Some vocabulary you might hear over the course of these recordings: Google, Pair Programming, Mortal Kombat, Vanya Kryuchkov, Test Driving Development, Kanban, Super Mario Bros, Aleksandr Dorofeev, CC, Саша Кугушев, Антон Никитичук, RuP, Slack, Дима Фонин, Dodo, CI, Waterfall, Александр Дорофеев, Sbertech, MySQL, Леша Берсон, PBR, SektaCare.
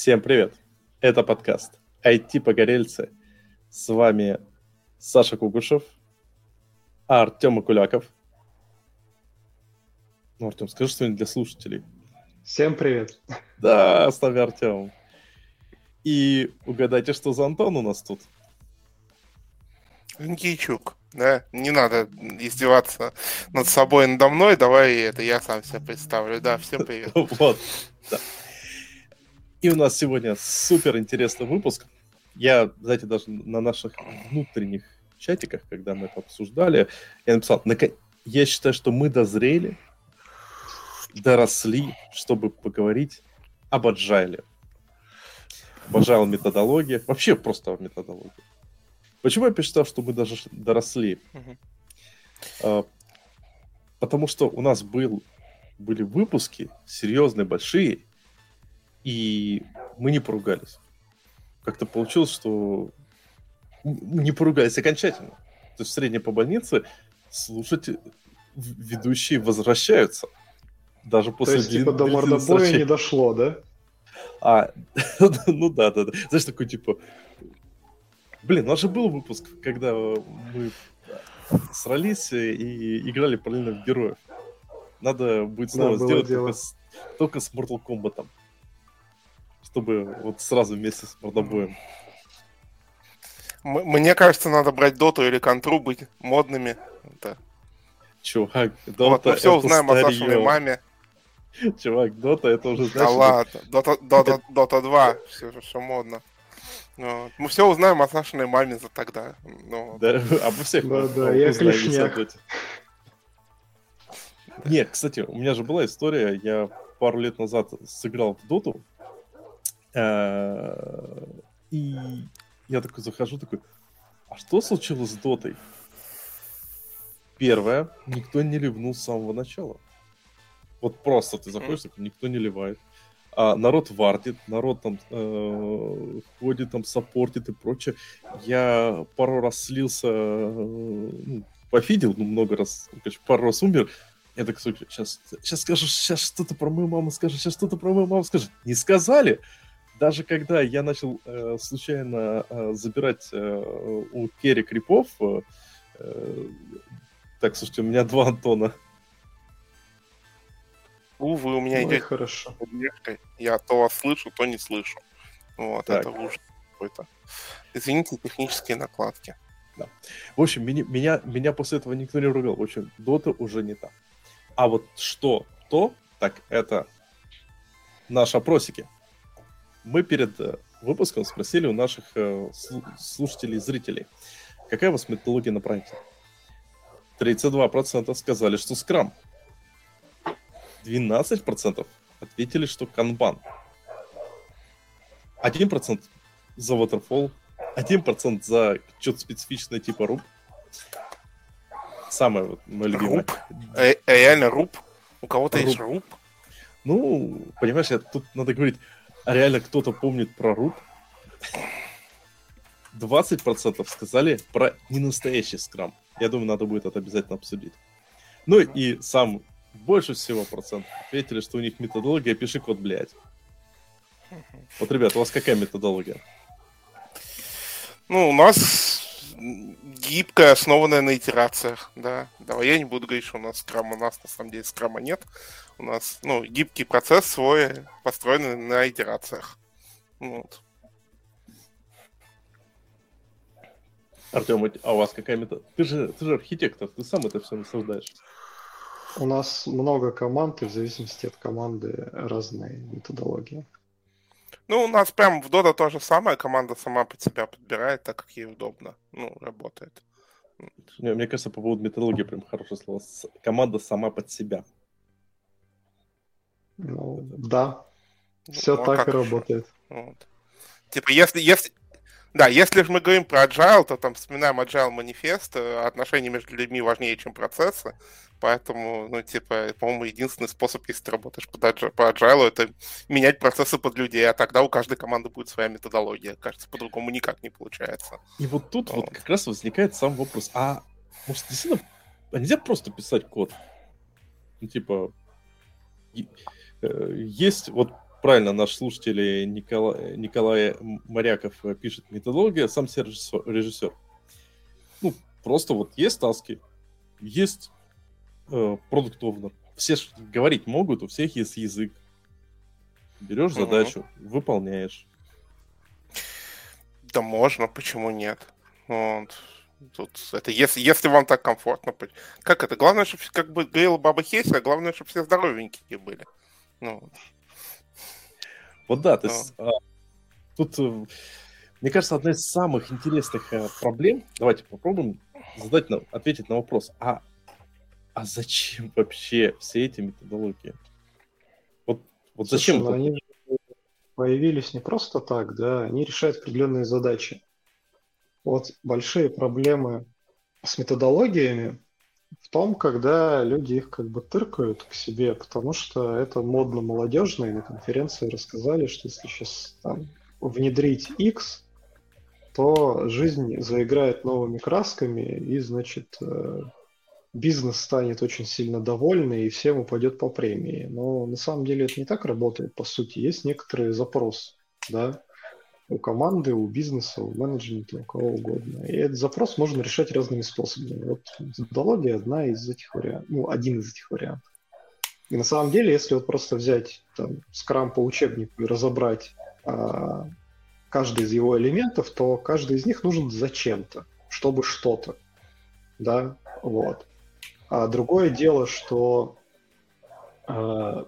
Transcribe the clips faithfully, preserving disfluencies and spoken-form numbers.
Всем привет! Это подкаст «ай ти-погорельцы». С вами Саша Кугушев, Артем Куляков. Ну, Артем, скажи что-нибудь для слушателей. Всем привет! Да, с вами Артем. И угадайте, что за Антон у нас тут? Никитичук, да? Не надо издеваться над собой и надо мной. Давай это я сам себя представлю. Да, всем привет. Вот, да. И у нас сегодня суперинтересный выпуск. Я, знаете, даже на наших внутренних чатиках, когда мы это обсуждали, я написал, я считаю, что мы дозрели, доросли, чтобы поговорить об Agile. Об Agile методологии. Вообще просто о методологии. Почему я посчитал, что мы даже доросли? Uh-huh. Потому что у нас был, были выпуски серьезные, большие, и мы не поругались. Как-то получилось, что не поругались окончательно. То есть в среднем по больнице слушать ведущие возвращаются. Даже после... То есть типа до мордобоя не дошло, да? А, ну да, да, да. Знаешь, такой типа... Блин, у нас же был выпуск, когда мы срались и играли параллельно в героев. Надо будет снова Надо сделать только с, только с Mortal Kombat. Чтобы вот сразу вместе с мордобоем. Мне кажется, надо брать Доту или Контру, быть модными. Да. Чувак, Дота вот, мы все узнаем о Сашиной маме. Чувак, Дота это уже... Да ладно, Дота два, все что модно. Вот. Мы все узнаем о Сашиной маме за тогда. Ну, да, обо всех узнаем. Да, да, я клешняк. Нет, кстати, у меня же была история. Я пару лет назад сыграл в Доту. И я такой захожу, такой, а что случилось с Дотой? Первое, никто не ливнул с самого начала. Вот просто ты заходишь, такой, никто не ливает. А народ вардит, народ там э, ходит, там саппортит и прочее. Я пару раз слился, ну, пофидел, ну, много раз, ну, конечно, пару раз умер. Я так слушаю, сейчас, сейчас скажешь, сейчас что-то про мою маму скажешь, сейчас что-то про мою маму скажешь. Не сказали. Даже когда я начал э, случайно э, забирать э, у Керри крипов... Э, э, так, слушайте, у меня два Антона. Увы, у меня... Ой, идет хорошо. Я то вас слышу, то не слышу. Вот, так. Это ужас какой-то. Извините, технические накладки. Да. В общем, меня, меня, меня после этого никто не ругал. В общем, Дота уже не та. А вот что то, так это наши опросики. Мы перед выпуском спросили у наших э, слушателей и зрителей, какая у вас методология на проекте. тридцать два процента сказали, что Scrum. двенадцать процентов ответили, что Kanban. один процент за Waterfall. один процент за что-то специфичное типа RuP. Самое вот мое любимое. RuP? Реально RuP? У кого-то есть RuP? Ну, понимаешь, я, тут надо говорить... А реально кто-то помнит про RuP? двадцать процентов сказали про ненастоящий скрам. Я думаю, надо будет это обязательно обсудить. Ну и сам больше всего процент ответили, что у них методология «пиши код, блядь». Вот, ребят, у вас какая методология? Ну, у нас гибкая, основанная на итерациях, да. Давай я не буду говорить, что у нас скрам, у нас на самом деле скрама нет. У нас, ну, гибкий процесс свой, построенный на итерациях. Вот. Артем, а у вас какая метода? Ты же, ты же архитектор, ты сам это все насаждаешь. У нас много команд, и в зависимости от команды разные методологии. Ну, у нас прям в Dodo то же самое, команда сама под себя подбирает, так как ей удобно. Ну, работает. Мне, мне кажется, по поводу методологии прям хорошее слово. Команда сама под себя. Ну, да. Все ну, так и работает. Вот. Типа, если, если... Да, если же мы говорим про Agile, то там вспоминаем Agile манифест, отношения между людьми важнее, чем процессы. Поэтому, ну, типа, по-моему, единственный способ, если ты работаешь по Agile, это менять процессы под людей, а тогда у каждой команды будет своя методология. Кажется, по-другому никак не получается. И вот тут вот, вот как раз возникает сам вопрос. А может, действительно, а нельзя просто писать код? Ну, типа... Есть вот правильно наш слушатель Николай, Николай Моряков пишет: методология, сам себе режиссер. Ну, просто вот есть таски, есть продукт-овнер. Э, Все ж говорить могут, у всех есть язык. Берешь угу. задачу, выполняешь. Да можно, почему нет? Вот. Тут это если, если вам так комфортно. Как это? Главное, чтобы, как бы говорила баба Хейса, главное, чтобы все здоровенькие были. Ну. Вот да, то есть, а, тут, мне кажется, одна из самых интересных проблем, давайте попробуем задать нам, ответить на вопрос, а, а зачем вообще все эти методологии? Вот, вот зачем? Слушай, они появились не просто так, да, они решают определенные задачи. Вот большие проблемы с методологиями в том, когда люди их как бы тыркают к себе, потому что это модно молодежно, и на конференции рассказали, что если сейчас там внедрить X, то жизнь заиграет новыми красками, и, значит, бизнес станет очень сильно довольный, и всем упадет по премии. Но на самом деле это не так работает, по сути. Есть некоторый запрос, да, у команды, у бизнеса, у менеджмента, у кого угодно. И этот запрос можно решать разными способами. Вот методология одна из этих вариантов, ну, один из этих вариантов. И на самом деле, если вот просто взять там Scrum по учебнику и разобрать а, каждый из его элементов, то каждый из них нужен зачем-то, чтобы что-то. Да, вот. А другое дело, что а,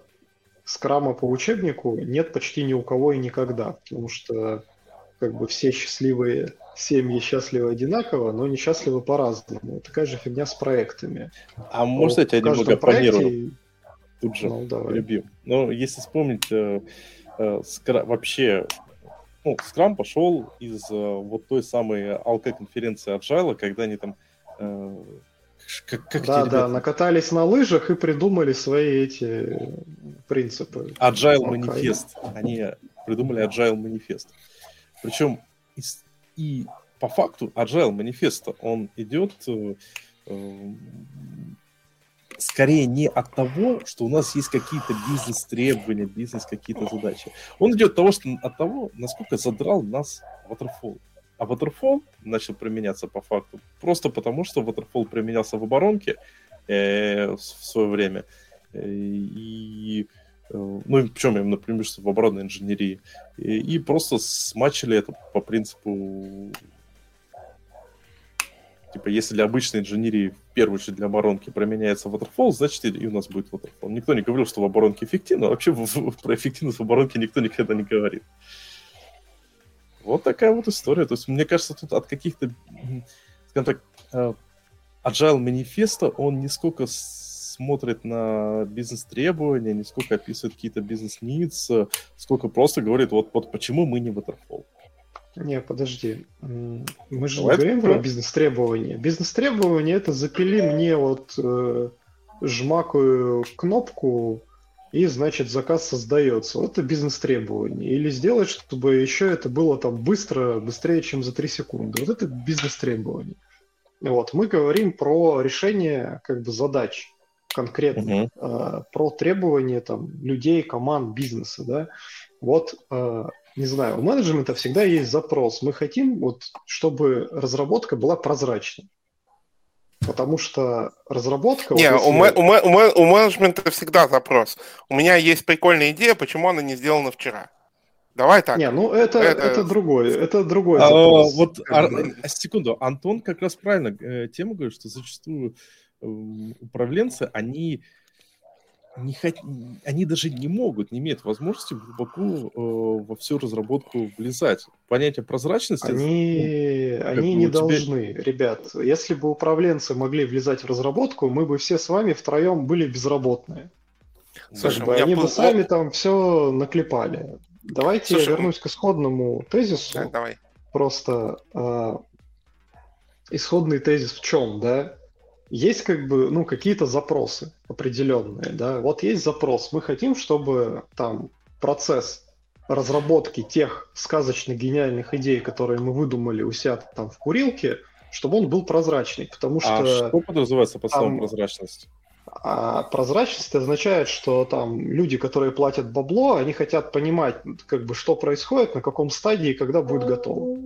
Scrum по учебнику нет почти ни у кого и никогда, потому что как бы все счастливые семьи счастливы одинаково, но несчастливы по-разному. Такая же фигня с проектами. А может, я тебя немного планирую? Тут же любим. Ну, если вспомнить, э, э, скра... вообще, ну, Scrum пошел из э, вот той самой эл кей-конференции Agile, когда они там... Э, Как, как да, да, ребята? Накатались на лыжах и придумали свои эти принципы. Agile манифест. Они придумали Agile манифест. Причем и, и по факту Agile манифест, он идет э, скорее не от того, что у нас есть какие-то бизнес-требования, бизнес какие-то задачи. Он идет от того, что, от того, насколько задрал нас Waterfall. А Waterfall начал применяться по факту просто потому, что Waterfall применялся в оборонке э, в свое время. И, э, ну, причем именно преимущество в оборонной инженерии. И, и просто смачили это по принципу... Типа, если для обычной инженерии, в первую очередь для оборонки, применяется Waterfall, значит и у нас будет Waterfall. Никто не говорил, что в оборонке эффективно. Вообще в, в, про эффективность в оборонке никто никогда не говорит. Вот такая вот история. То есть, мне кажется, тут от каких-то, скажем так, Agile манифеста он не сколько смотрит на бизнес-требования, не сколько описывает какие-то бизнес-нидс, сколько просто говорит, вот, вот почему мы не Waterfall. Не, подожди. Мы же Давай не говорим про бизнес-требования. Бизнес-требования — это запили мне вот э, жмакую кнопку, и, значит, заказ создается. Вот это бизнес-требование. Или сделать, чтобы еще это было там быстро, быстрее, чем за три секунды. Вот это бизнес-требование. Вот. Мы говорим про решение как бы задач конкретно, uh-huh. э, про требования там людей, команд, бизнеса. Да? Вот, э, не знаю, у менеджмента всегда есть запрос. Мы хотим, вот, чтобы разработка была прозрачной. Потому что разработка... Не, вот если... у, мэ- у, мэ- у, мэ- у менеджмента всегда запрос. У меня есть прикольная идея, почему она не сделана вчера. Давай так. Не, ну это, это... это другой, это другой а, запрос. Вот, а, секунду, Антон как раз правильно э, тему говорит, что зачастую э, управленцы, они, не хот... они даже не могут, не имеют возможности глубоко э, во всю разработку влезать. Понятие прозрачности... Они... Как они не должны, тебя... ребят. Если бы управленцы могли влезать в разработку, мы бы все с вами втроем были безработные. Слушай, бы они пол... бы сами там все наклепали. Давайте Слушай, я вернусь к исходному тезису. Да, давай. Просто э, исходный тезис в чем, да? Есть как бы, ну, какие-то запросы определенные, да? Вот есть запрос. Мы хотим, чтобы там процесс разработки тех сказочных гениальных идей, которые мы выдумали у себя там в курилке, чтобы он был прозрачный, потому что... А что подразумевается под словом прозрачность? А прозрачность означает, что там люди, которые платят бабло, они хотят понимать, как бы, что происходит, на каком стадии, когда будет готово.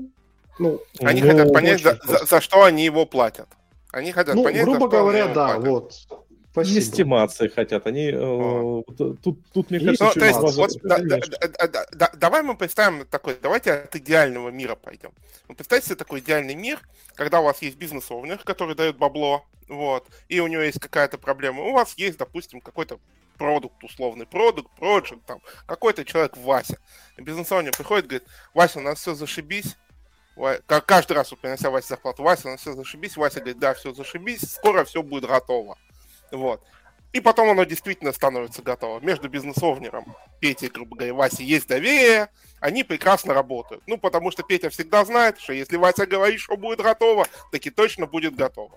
Ну, они ну, хотят понять, за, за, за что они его платят. Они хотят ну, понять, грубо говоря, да, платят. Вот. Спасибо. Эстимации хотят. Они а. э, тут, тут мне кажется, что ну, вот, да, да, да, да, да, давай мы представим такой, давайте от идеального мира пойдем. Ну, представьте себе такой идеальный мир, когда у вас есть бизнес-овнер, который дает бабло, вот, и у него есть какая-то проблема. У вас есть, допустим, какой-то продукт, условный продукт, проджект, там, какой-то человек Вася. Бизнес-овнер приходит, говорит: Вася, у нас все зашибись. Каждый раз принося Вася зарплату. Вася, у нас все зашибись. Вася говорит: да, все зашибись, скоро все будет готово. Вот. И потом оно действительно становится готово. Между бизнес-овнером Петей, грубо говоря, и Васей есть доверие, они прекрасно работают. Ну, потому что Петя всегда знает, что если Вася говорит, что будет готово, таки точно будет готово.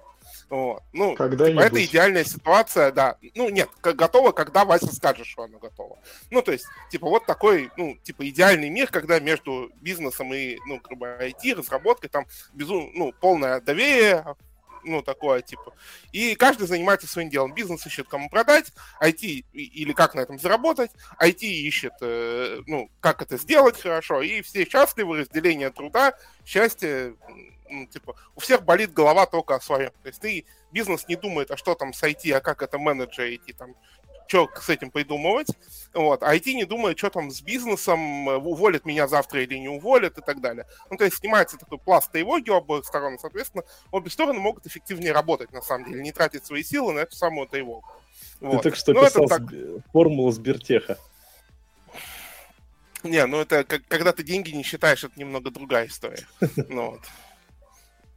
Вот. Ну, типа, это идеальная ситуация, да. Ну, нет, готово, когда Вася скажет, что оно готово. Ну, то есть, типа, вот такой, ну, типа, идеальный мир, когда между бизнесом и, ну, грубо говоря, ай ти, разработкой, там, безумно, ну, полное доверие, ну, такое, типа. И каждый занимается своим делом. Бизнес ищет, кому продать, ай ти или как на этом заработать, ай ти ищет, э, ну, как это сделать хорошо, и все счастливы, разделение труда, счастье, ну, типа, у всех болит голова только о своем. То есть ты, бизнес не думает, а что там с ай ти, а как это менеджер ай ти, там, что с этим придумывать, вот, а ай ти не думает, что там с бизнесом, уволят меня завтра или не уволят и так далее. Ну, то есть снимается такой пласт тревоги у обоих сторон, соответственно, обе стороны могут эффективнее работать, на самом деле, не тратить свои силы на эту самую тревогу. Вот. Ты так что писал так... формулу Сбертеха. Не, ну это, как, когда ты деньги не считаешь, это немного другая история. Ну вот.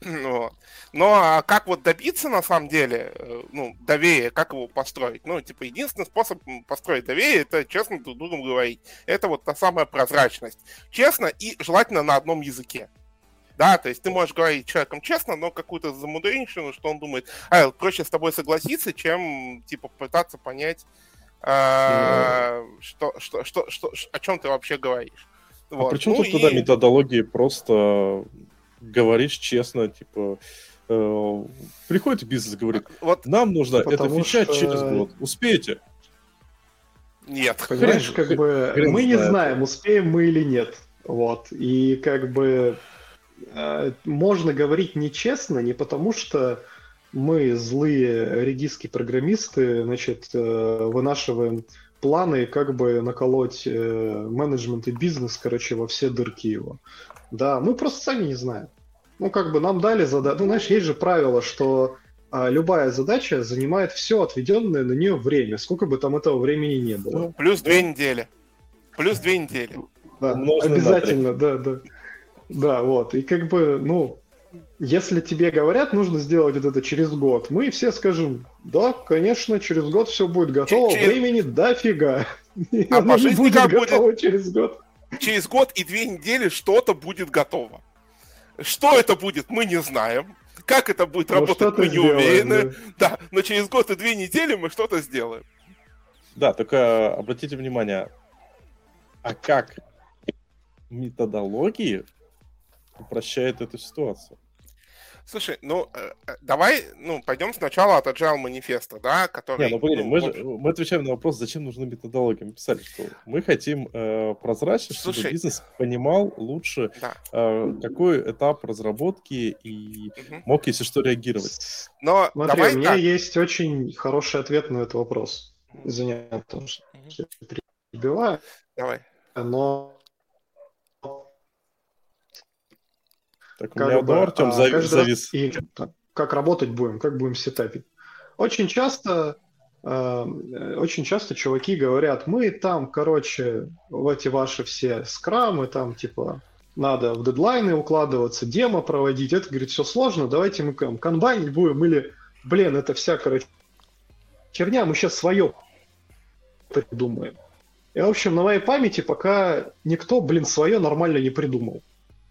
Ну, ну, а как вот добиться, на самом деле, ну, доверия, как его построить? Ну, типа, единственный способ построить доверие, это честно друг другу говорить. Это вот та самая прозрачность. Честно и желательно на одном языке. Да, то есть ты можешь говорить человеком честно, но какую-то замудренщину, что он думает, а, проще с тобой согласиться, чем, типа, пытаться понять, э, что, что, что, что, о чем ты вообще говоришь. Вот. А причем ну, тут и... тогда методологии просто... Говоришь честно, типа, э, приходит бизнес, говорит, вот, нам нужно это фича что... через год, успеете? Нет. Понимаешь, как хрен, бы хрен мы не знает. Знаем, успеем мы или нет. Вот. И как бы э, можно говорить нечестно не потому, что мы злые редиски программисты, значит, э, вынашиваем планы, как бы наколоть э, менеджмент и бизнес, короче, во все дырки его. Да, мы просто сами не знаем. Ну, как бы нам дали задачу. Ну, знаешь, есть же правило, что а, любая задача занимает все отведенное на нее время, сколько бы там этого времени не было. Ну, плюс две недели. Плюс две недели. Да, умноженное обязательно, да, да. Да, вот. И как бы, ну, если тебе говорят, нужно сделать вот это через год, мы все скажем, да, конечно, через год все будет готово, через... времени дофига. А по жизни будет готово через год. Через год и две недели что-то будет готово. Что это будет, мы не знаем. Как это будет но работать, мы не сделаем, уверены. Да. Да, но через год и две недели мы что-то сделаем. Да, только обратите внимание, а как методологии упрощает эту ситуацию? Слушай, ну, давай, ну, пойдем сначала от Agile манифеста, да, который... Не, ну, блин, ну, мы, же, мы отвечаем на вопрос, зачем нужны методологии. Мы писали, что мы хотим э, прозрачно, чтобы Слушай, бизнес понимал лучше, да. э, какой этап разработки и угу. мог, если что, реагировать. Но Смотри, давай, у меня так. есть очень хороший ответ на этот вопрос. Извиняюсь, потому что я перебиваю. Давай. Но... Так, у меня бы, Артем завис. завис. И как работать будем, как будем сетапить. Очень часто, э, очень часто чуваки говорят, мы там, короче, в эти ваши все скрамы, там, типа, надо в дедлайны укладываться, демо проводить. Это, говорит, все сложно, давайте мы канбанить будем. Или, блин, это вся, короче, херня, мы сейчас свое придумаем. И, в общем, на моей памяти пока никто, блин, свое нормально не придумал.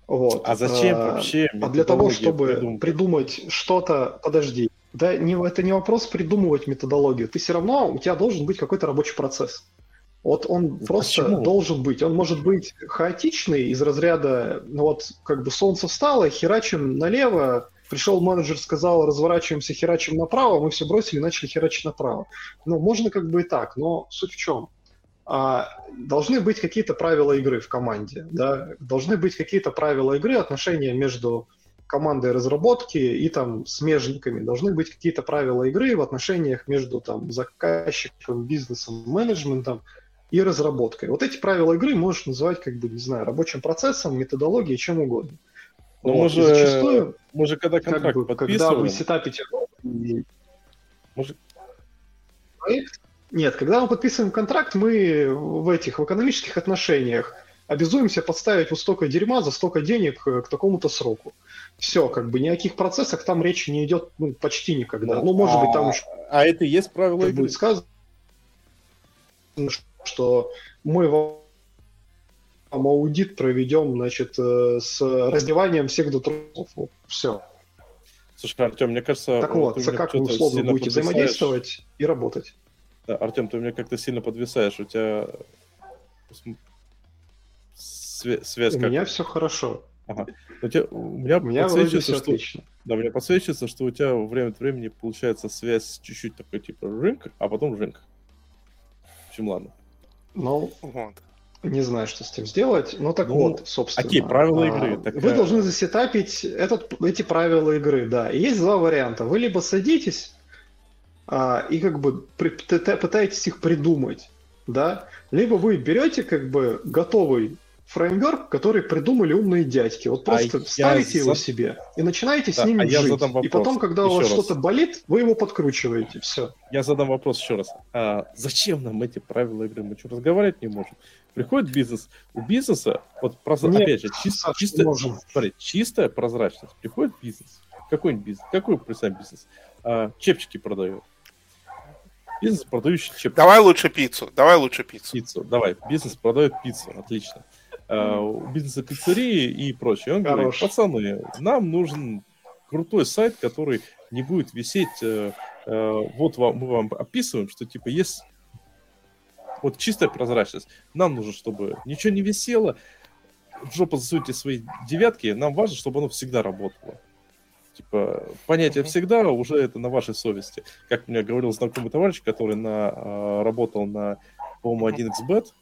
Вот. А зачем вообще? А для того, чтобы придумать, придумать что-то, подожди, да, не, это не вопрос придумывать методологию. Ты все равно, у тебя должен быть какой-то рабочий процесс. Вот он просто Почему? должен быть. Он может быть хаотичный из разряда, ну вот как бы солнце встало, херачим налево, Пришел менеджер, сказал, разворачиваемся, херачим направо, мы все бросили и начали херачить направо. Ну, можно как бы и так, но суть в чем? Должны быть какие-то правила игры в команде, да? Должны быть какие-то правила игры, отношения между командой разработки и там смежниками, должны быть какие-то правила игры в отношениях между там заказчиком, бизнесом, менеджментом и разработкой. Вот эти правила игры можешь называть, как бы, не знаю, рабочим процессом, методологией, чем угодно. Но вот. мы, же, зачастую, мы же когда контракт как бы, подписываем... Когда вы сетапите... Может... проект... Нет, когда мы подписываем контракт, мы в этих, в экономических отношениях обязуемся подставить вот столько дерьма за столько денег к такому-то сроку. Все, как бы, ни о каких процессах там речи не идет, ну, почти никогда. Ну, может а, быть, там... А это и есть правило игры? Будет сказано, что мы вам аудит проведем, значит, с раздеванием всех до трусов. Все. Слушай, Артем, мне кажется... Так вот, за как вы условно будете взаимодействовать и работать. Да, Артем, ты меня как-то сильно подвисаешь. У тебя связь связь. У как-то... меня все хорошо. Ага. У, тебя, у меня, у меня подсвечивается, что... да, у меня подсвечивается, что у тебя время от времени получается связь чуть-чуть такой типа рынк, а потом рынк. В общем, ладно. Ну, вот. Не знаю, что с этим сделать. Ну, так ну, вот, собственно. Какие правила игры? А, такая... Вы должны засетапить этот, эти правила игры, да. И есть два варианта. Вы либо садитесь а, и как бы при, пытаетесь их придумать, да, либо вы берете как бы готовый фреймворк, который придумали умные дядьки. Вот просто а ставите его за... себе и начинаете да, с ним а жить. И потом, когда еще у вас раз. что-то болит, вы его подкручиваете. Все. Я задам вопрос еще раз. А зачем нам эти правила игры? Мы что, разговаривать не можем? Приходит бизнес. У бизнеса, вот просто, Нет, опять же, чисто, чисто, смотри, чистая прозрачность. Приходит бизнес. Какой-нибудь бизнес. Какой, представим, бизнес? А, чепчики продает. Бизнес, продающий чепчики. Давай лучше пиццу. Давай лучше пиццу. Пиццу. Давай. Бизнес продает пиццу. Отлично. Uh, бизнеса пиццерии и прочее. Он Хорош. говорит, пацаны, нам нужен крутой сайт, который не будет висеть... Uh, uh, вот вам, мы вам описываем, что типа есть вот чистая прозрачность. Нам нужно, чтобы ничего не висело, в жопу засуньте свои девятки, нам важно, чтобы оно всегда работало. Типа понятие «всегда» уже это на вашей совести. Как мне говорил знакомый товарищ, который на, uh, работал на, по-моему, один икс бет,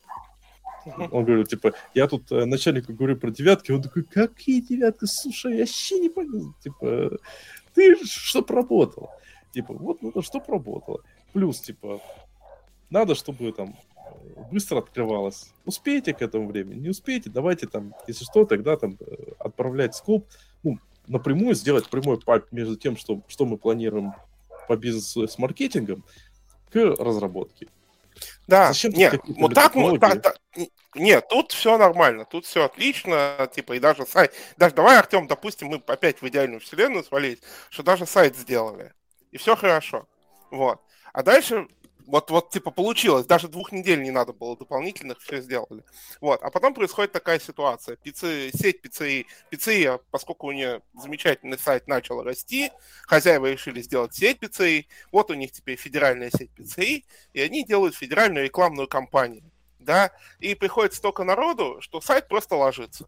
он говорил, типа, я тут начальнику говорю про девятки, он такой, какие девятки, слушай, я вообще не понял, типа, ты что проработал? Типа, вот, ну, что проработало. Плюс, типа, надо, чтобы там быстро открывалось. Успеете к этому времени? Не успеете? Давайте там, если что, тогда там отправлять скоп, ну, напрямую сделать прямой пальп между тем, что, что мы планируем по бизнесу с маркетингом, к разработке. Да, Зачем нет, вот так, так, так, нет, тут все нормально, тут все отлично, типа, и даже сайт, даже давай, Артем, допустим, мы опять в идеальную вселенную свалились, что даже сайт сделали, и все хорошо, вот, а дальше, вот, вот, типа, получилось, даже двух недель не надо было дополнительных, все сделали, вот, а потом происходит такая ситуация, пиццы, сеть пиццы, пиццы, поскольку у нее замечательный сайт начал расти, хозяева решили сделать сеть пиццы, вот у них теперь федеральная сеть пиццы, и они делают федеральную рекламную кампанию, да, и приходит столько народу, что сайт просто ложится.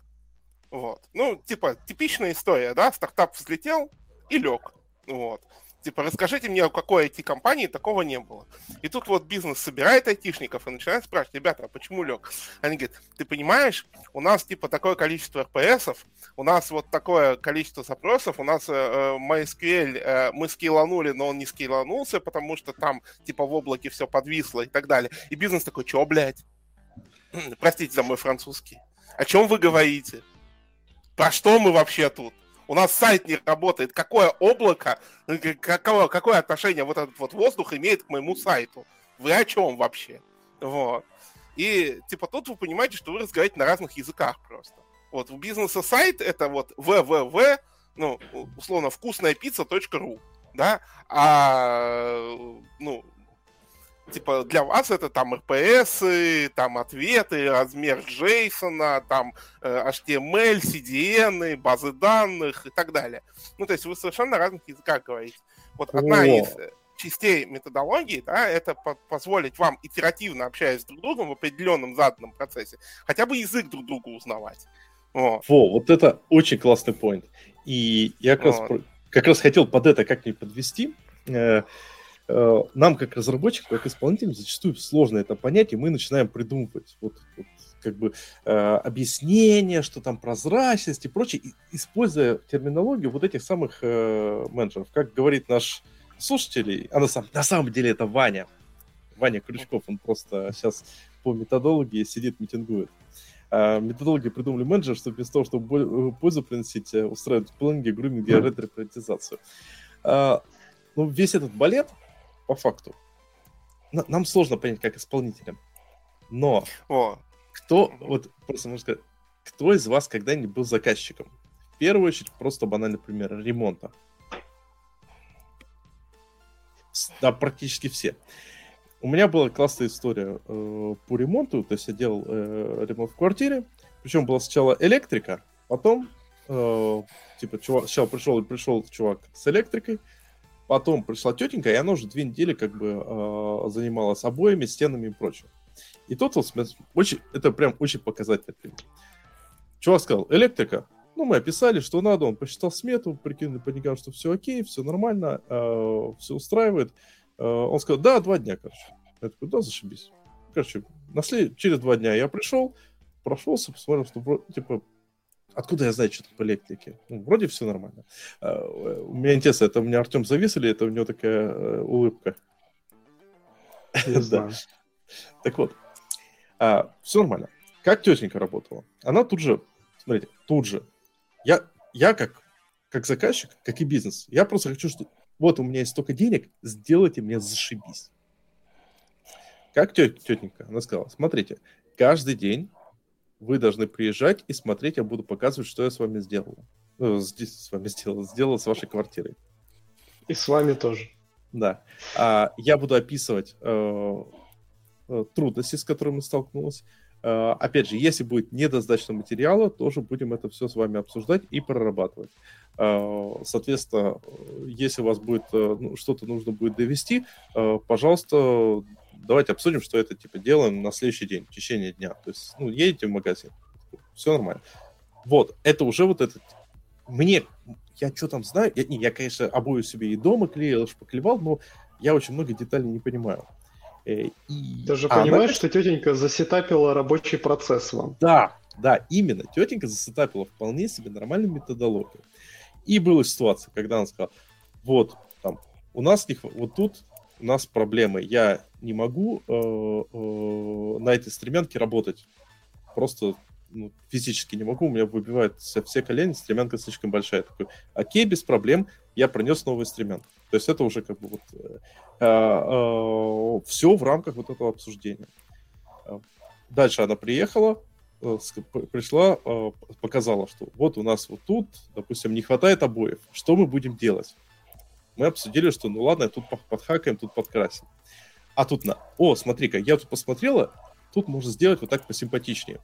Вот. Ну, типа, типичная история, да, стартап взлетел и лег, вот. Типа, расскажите мне, у какой ай ти-компании такого не было. И тут вот бизнес собирает айтишников и начинает спрашивать, ребята, а почему лег? Они говорят, ты понимаешь, у нас, типа, такое количество эр пи эсов, у нас вот такое количество запросов, у нас э, MySQL, э, мы скейланули, но он не скейланулся, потому что там, типа, в облаке все подвисло и так далее. И бизнес такой, чё, блядь? Простите за мой французский. О чем вы говорите? Про что мы вообще тут? У нас сайт не работает. Какое облако, какое, какое отношение вот этот вот воздух имеет к моему сайту? Вы о чем вообще? Вот. И типа тут вы понимаете, что вы разговариваете на разных языках просто. Вот у бизнеса сайт это вот вэ вэ вэ, ну, условно, вкусная пицца точка ру, да? А, ну, типа для вас это там эр пи эс, там ответы, размер джейсона, там эйч ти эм эль, си ди эн, базы данных и так далее. Ну, то есть вы совершенно на разных языках говорите. Вот одна О. из частей методологии, да, это по- позволить вам, итеративно общаясь друг с другом в определенном заданном процессе, хотя бы язык друг друга узнавать. Во, Во вот это очень классный поинт. И я как раз... как раз хотел под это как-нибудь подвести. Нам, как разработчикам, как исполнителям, зачастую сложно это понять, и мы начинаем придумывать вот, вот, как бы, э, объяснения, что там прозрачность и прочее, и, используя терминологию вот этих самых э, менеджеров. Как говорит наш слушатель, а на самом, на самом деле это Ваня. Ваня Крючков, он просто сейчас по методологии сидит, митингует. Э, методологи придумали менеджеров, чтобы вместо того, чтобы пользу приносить, устраивать планинги, груминги, ретро-приоритизацию. Э, ну, весь этот балет, по факту, нам сложно понять, как исполнителям. Но О. кто, вот просто можно сказать, кто из вас когда-нибудь был заказчиком? В первую очередь, просто банальный пример ремонта. Да, практически все. У меня была классная история э, по ремонту, то есть я делал э, ремонт в квартире, причем была сначала электрика, потом э, типа чувак, сначала пришел, пришел чувак с электрикой, потом пришла тетенька, и она уже две недели как бы э, занималась обоями, стенами и прочим. И тот вот, очень, это прям очень показательный пример. Чувак сказал, электрика. Ну, мы описали, что надо, он посчитал смету, прикинули по деньгам, что все окей, все нормально, э, все устраивает. Э, он сказал, да, два дня, короче. Я такой, да, зашибись. Короче, наслед... через два дня я пришел, прошелся, посмотрел, что типа... Откуда я знаю, что там по электрике? Ну, вроде все нормально. Uh, у меня интересно, это у меня Артем завис или это у него такая uh, улыбка? Да. Так вот, uh, все нормально. Как тетенька работала? Она тут же, смотрите, тут же. Я, я как, как заказчик, как и бизнес, я просто хочу, что вот у меня есть столько денег, сделайте мне зашибись. Как тет, тетенька? Она сказала, смотрите, каждый день вы должны приезжать и смотреть, я буду показывать, что я с вами сделал. Ну, здесь с вами сделал, сделал с вашей квартирой. И с вами тоже. Да. А, я буду описывать э, трудности, с которыми столкнулась. А, опять же, если будет недосдача материала, тоже будем это все с вами обсуждать и прорабатывать. А, соответственно, если у вас будет ну, что-то нужно будет довести, э, пожалуйста, давайте обсудим, что это, типа, делаем на следующий день, в течение дня. То есть, ну, едете в магазин, все нормально. Вот, это уже вот этот... Мне, я что там знаю? Я, не, я, конечно, обои себе и дома клеил, шпаклевал, но я очень много деталей не понимаю. И... Даже а понимаешь, она... что тетенька засетапила рабочий процесс вам. Да, да, именно. Тетенька засетапила вполне себе нормальную методологию. И была ситуация, когда она сказала, вот, там, у нас не хватает, вот тут... у нас проблемы. Я не могу э, э, на этой стремянке работать. Просто ну, физически не могу. У меня выбивают все колени, стремянка слишком большая. Я такой, окей, без проблем. Я принес новую стремянку. То есть это уже как бы вот э, э, все в рамках вот этого обсуждения. Дальше она приехала, э, пришла, э, показала, что вот у нас вот тут, допустим, не хватает обоев. Что мы будем делать? Мы обсудили, что ну ладно, тут подхакаем, тут подкрасим. А тут на... О, смотри-ка, я тут посмотрела, тут можно сделать вот так посимпатичнее.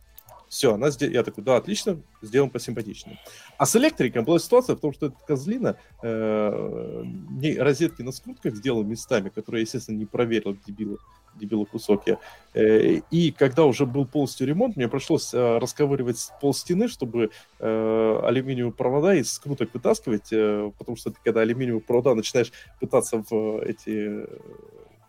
Все, она сдел... я такой, да, отлично, сделаем посимпатичнее. А с электриком была ситуация в том, что эта козлина мне розетки на скрутках сделала местами, которые, естественно, не проверил, дебила, дебила кусок я. Э-э- и когда уже был полностью ремонт, мне пришлось э- расковыривать пол стены, чтобы э- алюминиевые провода из скруток вытаскивать, э- потому что ты, когда алюминиевые провода начинаешь пытаться в эти...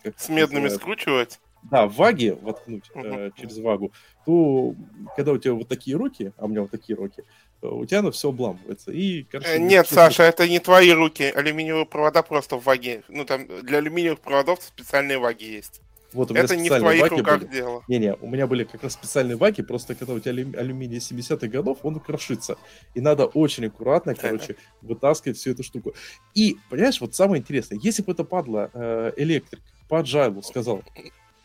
Как С медными называют? Скручивать? Да, в ваги воткнуть э, через вагу, то когда у тебя вот такие руки, а у меня вот такие руки, у тебя оно все обламывается. И, короче, Нет, Саша, это не твои руки. Алюминиевые провода просто в ваге. Ну, там для алюминиевых проводов специальные ваги есть. Вот, это не в твоих руках были. Дело. Не-не, у меня были как раз специальные ваги, просто когда у тебя алю... алюминий семидесятых годов, он крошится. И надо очень аккуратно, короче, вытаскивать всю эту штуку. И, понимаешь, вот самое интересное, если бы это падла э, электрик по Agile сказал...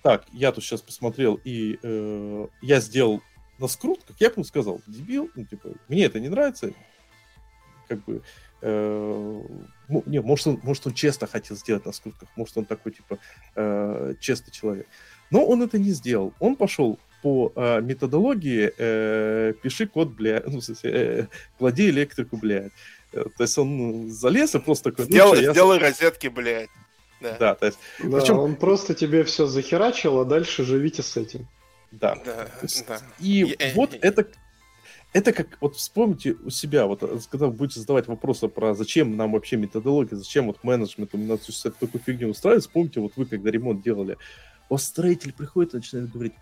Так, я тут сейчас посмотрел, и э, я сделал на скрутках, я бы сказал, дебил, ну, типа, мне это не нравится, как бы, э, ну, не, может он, может, он честно хотел сделать на скрутках, может, он такой, типа, э, честный человек. Но он это не сделал, он пошел по э, методологии э, «пиши код, бля», ну, в смысле, э, «клади электрику, блядь». Э, то есть он залез и просто такой... Сделай, ну, сделай я... розетки, блядь. Да, да, то есть, да причем... он просто тебе все захерачил, а дальше живите с этим. Да. да, есть, да. И yeah. вот это, это как, вот вспомните у себя, вот когда вы будете задавать вопросы про зачем нам вообще методология, зачем вот менеджменту надо такую фигню устраивать, вспомните, вот вы когда ремонт делали, у вас строитель приходит и начинает говорить,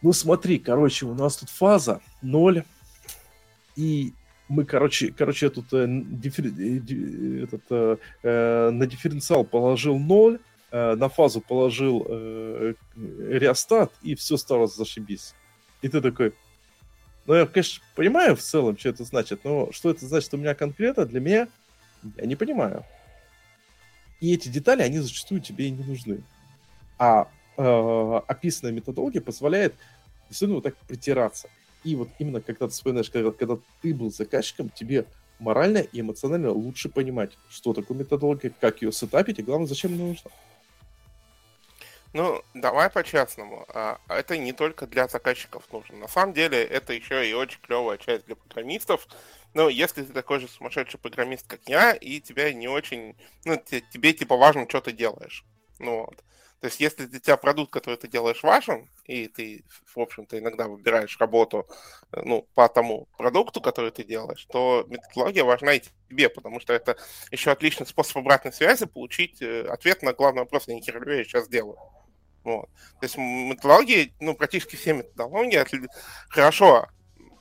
ну смотри, короче, у нас тут фаза ноль, и мы, короче, короче я тут э, дифер... э, этот, э, на дифференциал положил ноль, э, на фазу положил э, реостат, и все стало зашибись. И ты такой... Ну, я, конечно, понимаю в целом, что это значит, но что это значит у меня конкретно, для меня, я не понимаю. И эти детали, они зачастую тебе и не нужны. А э, описанная методология позволяет действительно вот так притираться. И вот именно когда ты вспоминаешь, когда, когда ты был заказчиком, тебе морально и эмоционально лучше понимать, что такое методология, как ее сетапить и, главное, зачем она нужна. Ну, давай по-честному. Это не только для заказчиков нужно. На самом деле, это еще и очень клевая часть для программистов. Но если ты такой же сумасшедший программист, как я, и тебя не очень... Ну, тебе, тебе типа важно, что ты делаешь. Ну, вот. То есть, если для тебя продукт, который ты делаешь, важен, и ты, в общем-то, иногда выбираешь работу, ну, по тому продукту, который ты делаешь, то методология важна и тебе, потому что это еще отличный способ обратной связи получить ответ на главный вопрос, я не херню, я сейчас делаю. Вот. То есть методологии, ну, практически все методологии хорошо,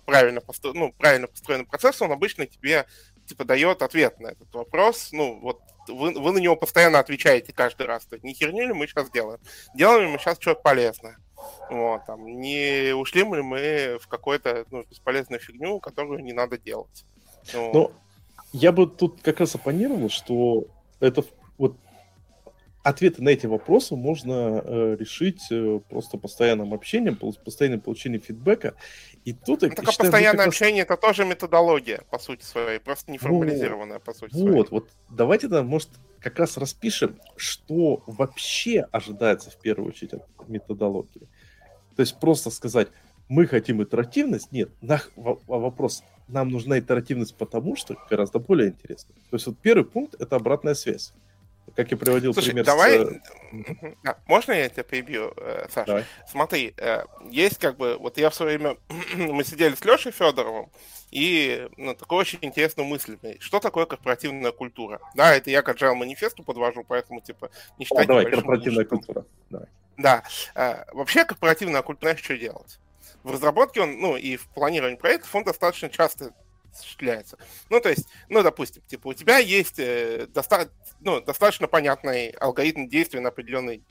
правильно, постро... ну, правильно построенный процесс, он обычно тебе типа дает ответ на этот вопрос. Ну, вот вы, вы на него постоянно отвечаете каждый раз. То есть не херню ли мы сейчас делаем? Делаем ли мы сейчас что-то полезное? Вот, там, не ушли ли мы в какую-то ну, бесполезную фигню, которую не надо делать? Ну, Но я бы тут как раз оппонировал, что это вот ответы на эти вопросы можно э, решить э, просто постоянным общением, постоянным получением фидбэка. И тут, ну, так а постоянное раз... общение — это тоже методология, по сути своей, просто неформализированная, вот, по сути своей. Вот, вот давайте, да, может, как раз распишем, что вообще ожидается в первую очередь от методологии. То есть просто сказать, мы хотим итеративность, нет, нах... вопрос, нам нужна итеративность, потому что гораздо более интересно. То есть вот первый пункт — это обратная связь. Как я приводил Слушай, пример давай... с... А, можно я тебя перебью, Саша? Давай. Смотри, есть как бы... Вот я в свое время... Мы сидели с Лешей Федоровым, и ну, такую очень интересную мысль. Что такое корпоративная культура? Да, это я к Agile манифесту подвожу, поэтому, типа, не считайте... О, давай, корпоративная мужиком. Культура. Давай. Да. Вообще корпоративная культура, что делать? В разработке он, ну, и в планировании проектов он достаточно часто... осуществляется. Ну, то есть, ну, допустим, типа, у тебя есть э, доста- ну, достаточно понятный алгоритм действий на определенные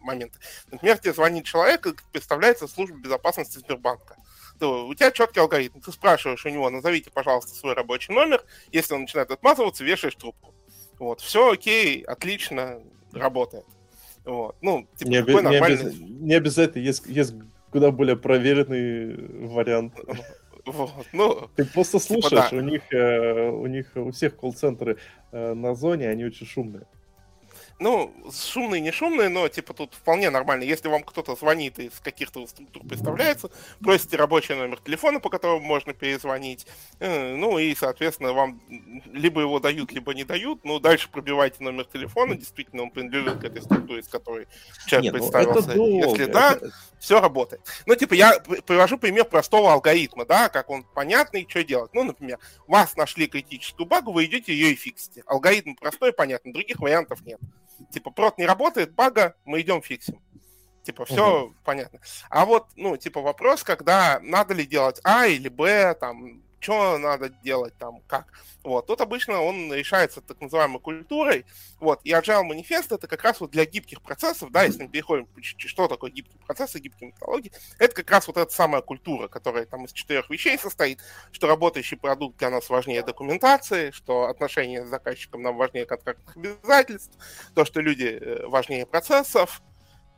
моменты. Например, тебе звонит человек, и представляется служба безопасности Сбербанка. То у тебя четкий алгоритм. Ты спрашиваешь у него, назовите, пожалуйста, свой рабочий номер. Если он начинает отмазываться, вешаешь трубку. Вот. Все окей, отлично, работает. Вот. Ну, типа, не, такой оби- нормальный... не, обяз... не обязательно. Есть, есть куда более проверенный вариант. Вот, ну, ты просто слушаешь, типа, да. у, них, э, у них у всех колл-центры э, на зоне, они очень шумные. Ну, шумные, не шумные, но типа тут вполне нормально. Если вам кто-то звонит из каких-то структур представляется, просите рабочий номер телефона, по которому можно перезвонить. Э, ну и, соответственно, вам либо его дают, либо не дают. Ну, дальше пробивайте номер телефона. Действительно, он принадлежит к этой структуре, из которой человек не, представился. Ну, если да, все работает. Ну, типа, я привожу пример простого алгоритма, да, как он понятный, что делать. Ну, например, вас нашли критическую багу, вы идете ее и фиксите. Алгоритм простой, понятный, других вариантов нет. Типа, прод не работает, бага, мы идем фиксим. Типа, все угу. понятно. А вот, ну, типа, вопрос, когда надо ли делать А или Б, там, что надо делать, там, как. Вот, тут обычно он решается так называемой культурой. Вот, и Agile манифест — это как раз вот для гибких процессов, да, если мы переходим, что такое гибкие процессы, гибкие методологии, это как раз вот эта самая культура, которая там из четырех вещей состоит, что работающий продукт для нас важнее документации, что отношения с заказчиком нам важнее контрактных обязательств, то, что люди важнее процессов,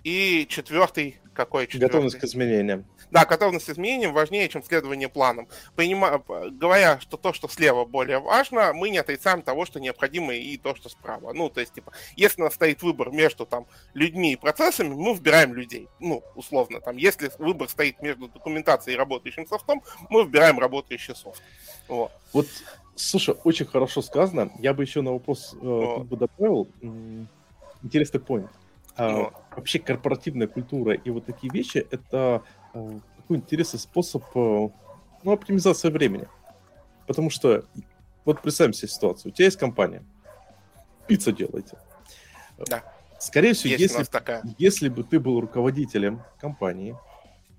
и четвертый, какой четвертый? Готовность к изменениям. Да, готовность к изменениям важнее, чем следование планам. Понима... Говоря, что то, что слева более важно, мы не отрицаем того, что необходимо, и то, что справа. Ну, то есть, типа, если у нас стоит выбор между там, людьми и процессами, мы выбираем людей. Ну, условно, там, если выбор стоит между документацией и работающим софтом, мы выбираем работающий софт. Вот. Вот, слушай, очень хорошо сказано. Я бы еще на вопрос э, тут бы добавил. Интересный point. Но. Вообще корпоративная культура и вот такие вещи — это такой интересный способ Ну, оптимизация времени. Потому что, вот представим себе ситуацию. У тебя есть компания, пицца делаете. Да. Скорее всего, есть если, такая. если бы ты был руководителем компании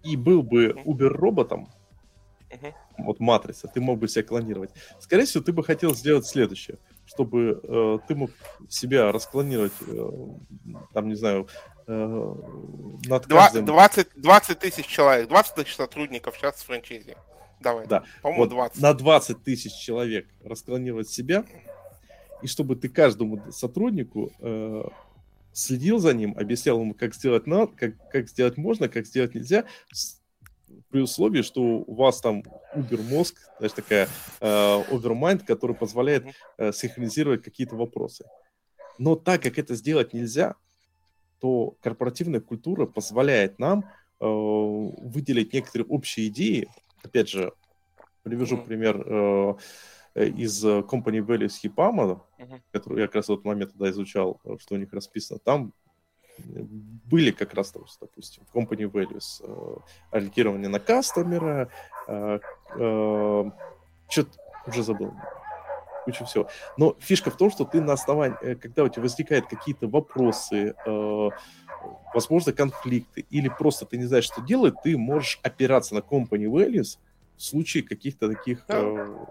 и был бы mm-hmm. Uber-роботом, mm-hmm. вот матрица, ты мог бы себя клонировать. Скорее всего, ты бы хотел сделать следующее, чтобы э, ты мог себя расклонировать, э, там, не знаю, э, над каждым... двадцать, двадцать тысяч человек, двадцать тысяч сотрудников сейчас в франчайзе. Давай, да. По-моему, вот двадцать. На двадцать тысяч человек расклонировать себя, и чтобы ты каждому сотруднику... Э, следил за ним, объяснял ему, как сделать надо, как, как сделать можно, как сделать нельзя, с, при условии, что у вас там убер-мозг, знаешь, такая овермайнд, э, который позволяет э, синхронизировать какие-то вопросы. Но так как это сделать нельзя, то корпоративная культура позволяет нам э, выделить некоторые общие идеи. Опять же, привяжу пример э, из Company Values Хипама, uh-huh. который я как раз в тот момент тогда изучал, что у них расписано, там были как раз, допустим, Company Values, ориентирование на кастомера, что-то уже забыл, куча всего. Но фишка в том, что ты на основании, когда у тебя возникают какие-то вопросы, возможно, конфликты, или просто ты не знаешь, что делать, ты можешь опираться на Company Values в случае каких-то таких... Uh-huh.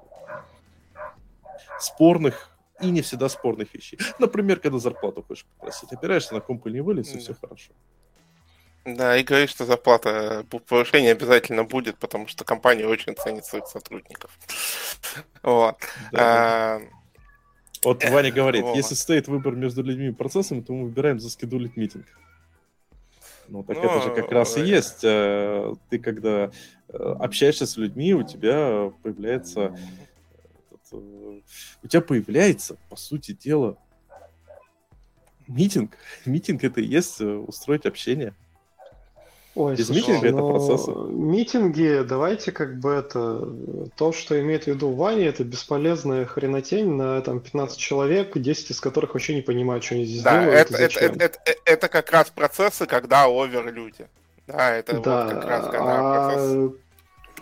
спорных и не всегда спорных вещей. Например, когда зарплату хочешь попросить, опираешься на Company Values, и все хорошо. Да, и говоришь, что зарплата, повышение обязательно будет, потому что компания очень ценит своих сотрудников. Вот. Да, а... да. Вот Ваня говорит, О, если стоит выбор между людьми и процессами, то мы выбираем заскедулить митинг. Ну, так ну, это же как раз и есть. Ты, когда общаешься с людьми, у тебя появляется... у тебя появляется, по сути дела, митинг. Митинг — это и есть устроить общение. Ой, без слушай, митинга это процесс. Митинги, давайте как бы это... То, что имеет в виду Ваня, это бесполезная хренотень на там, пятнадцать человек, десять из которых вообще не понимают, что они здесь да, делают. Это, это, это, это, это как раз процессы, когда овер-люди. Да, это да, вот как раз когда а... процесс...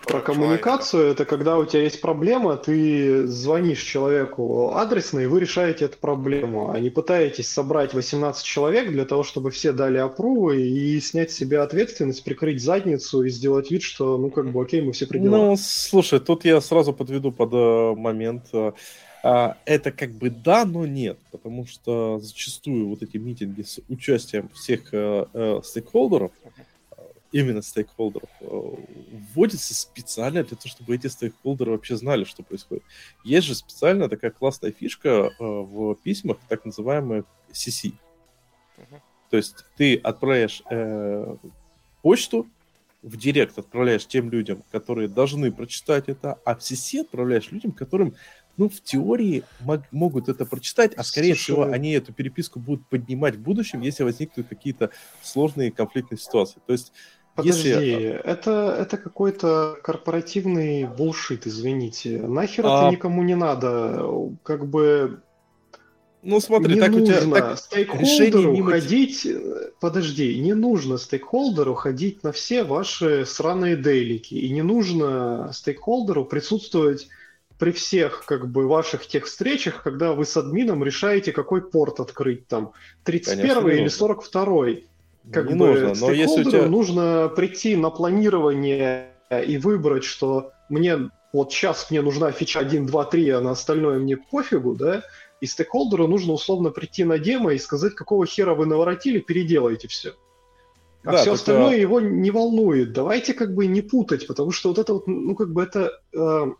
Про коммуникацию, это когда у тебя есть проблема, ты звонишь человеку адресно, и вы решаете эту проблему, а не пытаетесь собрать восемнадцать человек для того, чтобы все дали апрувы и снять с себя ответственность, прикрыть задницу и сделать вид, что ну как бы окей, мы все придем. Ну, слушай, тут я сразу подведу под момент. Это как бы да, но нет, потому что зачастую вот эти митинги с участием всех стейкхолдеров, именно стейкхолдеров, вводится специально для того, чтобы эти стейкхолдеры вообще знали, что происходит. Есть же специально такая классная фишка в письмах, так называемая си си. Uh-huh. То есть ты отправляешь э, почту, в директ отправляешь тем людям, которые должны прочитать это, а в си си отправляешь людям, которым, ну, в теории мог, могут это прочитать, а скорее всего они эту переписку будут поднимать в будущем, если возникнут какие-то сложные конфликтные ситуации. То есть Подожди, если... это, это какой-то корпоративный булшит, извините. Нахер а... это никому не надо. Как бы... Ну смотри, не так нужно у тебя... Так стейкхолдеру не ходить... Подожди, не нужно стейкхолдеру ходить на все ваши сраные дейлики. И не нужно стейкхолдеру присутствовать при всех, как бы, ваших тех встречах, когда вы с админом решаете, какой порт открыть там, тридцать первый или сорок второй. Как не бы нужно, стейкхолдеру но если у тебя... нужно прийти на планирование и выбрать, что мне вот сейчас мне нужна фича один, два, три, а на остальное мне пофигу, да? И стейкхолдеру нужно условно прийти на демо и сказать, какого хера вы наворотили, переделайте все. А да, все только... остальное его не волнует. Давайте как бы не путать, потому что вот это вот, ну как бы это... Э...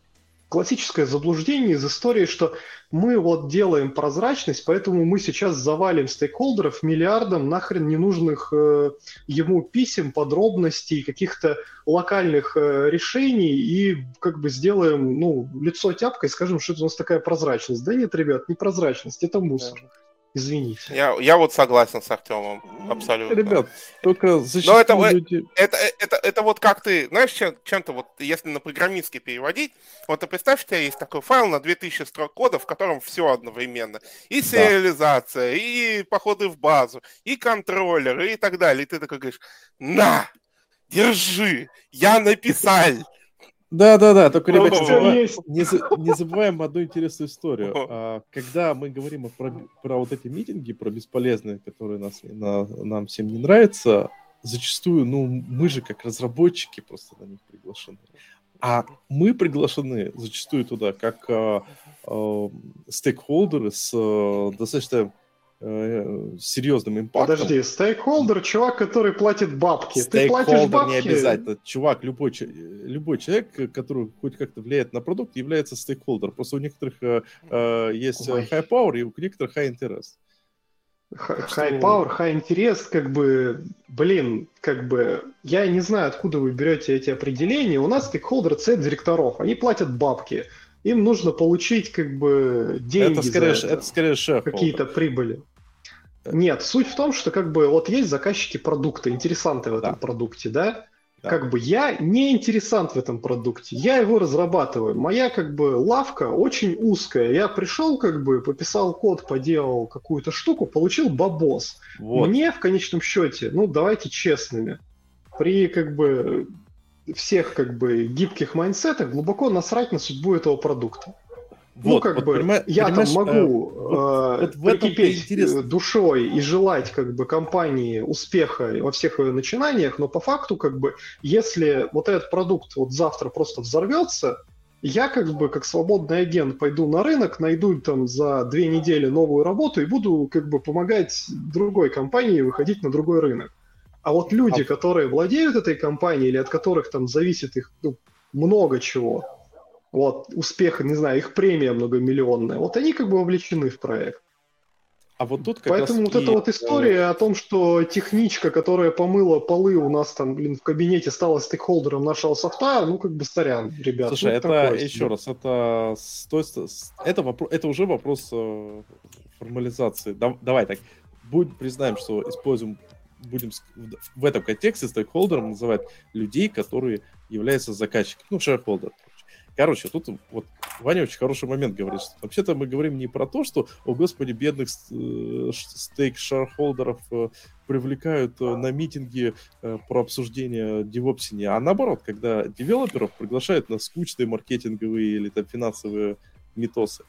Классическое заблуждение из истории, что мы вот делаем прозрачность, поэтому мы сейчас завалим стейкхолдеров миллиардом нахрен ненужных э, ему писем, подробностей, каких-то локальных э, решений и как бы сделаем ну, лицо тяпкой, скажем, что это у нас такая прозрачность. Да нет, ребят, не прозрачность, это мусор. Извините. Я, я вот согласен с Артемом абсолютно. Ребят, только зачастую это, люди... это, это, это, это вот как ты, знаешь, чем, чем-то вот, если на программистский переводить, вот ты представь, что у тебя есть такой файл на две тысячи строк кода, в котором все одновременно. И сериализация, да. и походы в базу, и контроллеры, и так далее. И ты такой говоришь, на, держи, я написал. Да, да, да. Только, ребята, не, не забываем одну интересную историю. Когда мы говорим про, про вот эти митинги, про бесполезные, которые нас, на, нам всем не нравятся, зачастую, ну, мы же как разработчики просто на них приглашены. А мы приглашены зачастую туда как э, э, стейкхолдеры с э, достаточно э, серьезным импактом. Подожди, стейкхолдер — чувак, который платит бабки. Ты платишь бабки? Не обязательно. Чувак, любой, любой человек, который хоть как-то влияет на продукт, является стейкхолдером. Просто у некоторых э, э, есть Ой. high power и у некоторых high interest. High power, high interest, как бы, блин, как бы, я не знаю, откуда вы берете эти определения. У нас стейкхолдеры — цвет директоров, они платят бабки, им нужно получить, как бы, деньги, это скорее, за это, это скорее шеф, какие-то прибыли. Нет, суть в том, что, как бы, вот есть заказчики продукта, интересанты в этом да. продукте, да? Да. Как бы я не интересант в этом продукте, я его разрабатываю. Моя, как бы, лавка очень узкая. Я пришел, как бы, пописал код, поделал какую-то штуку, получил бабос. Вот. Мне в конечном счете, ну давайте честными, при, как бы, всех, как бы, гибких майндсетах глубоко насрать на судьбу этого продукта. Вот, ну, как вот, бы, понимаешь, я там могу э, вот, э, вот прикипеть душой и желать, как бы, компании успеха во всех ее начинаниях, но по факту, как бы, если вот этот продукт вот завтра просто взорвется, я, как бы, как свободный агент пойду на рынок, найду там за две недели новую работу и буду, как бы, помогать другой компании выходить на другой рынок. А вот люди, а... которые владеют этой компанией или от которых там зависит их, ну, много чего, вот, успех, не знаю, их премия многомиллионная, вот они, как бы, вовлечены в проект. А вот тут как Поэтому раз вот и... эта вот история о том, что техничка, которая помыла полы у нас там, блин, в кабинете, стала стейкхолдером нашего софта, ну, как бы, сорян, ребят. Слушай, ну, это, такое, еще да. раз, это, стой, стой, это, вопро... это уже вопрос формализации. Да, давай так, будем, признаем, что используем, будем в этом контексте стейкхолдером называть людей, которые являются заказчиками, ну, шерхолдер. Короче, тут вот Ваня очень хороший момент говорит, что вообще-то мы говорим не про то, что, о господи, бедных стейк-шерхолдеров привлекают на митинги про обсуждение девопсини, а наоборот, когда девелоперов приглашают на скучные маркетинговые или там финансовые митосы.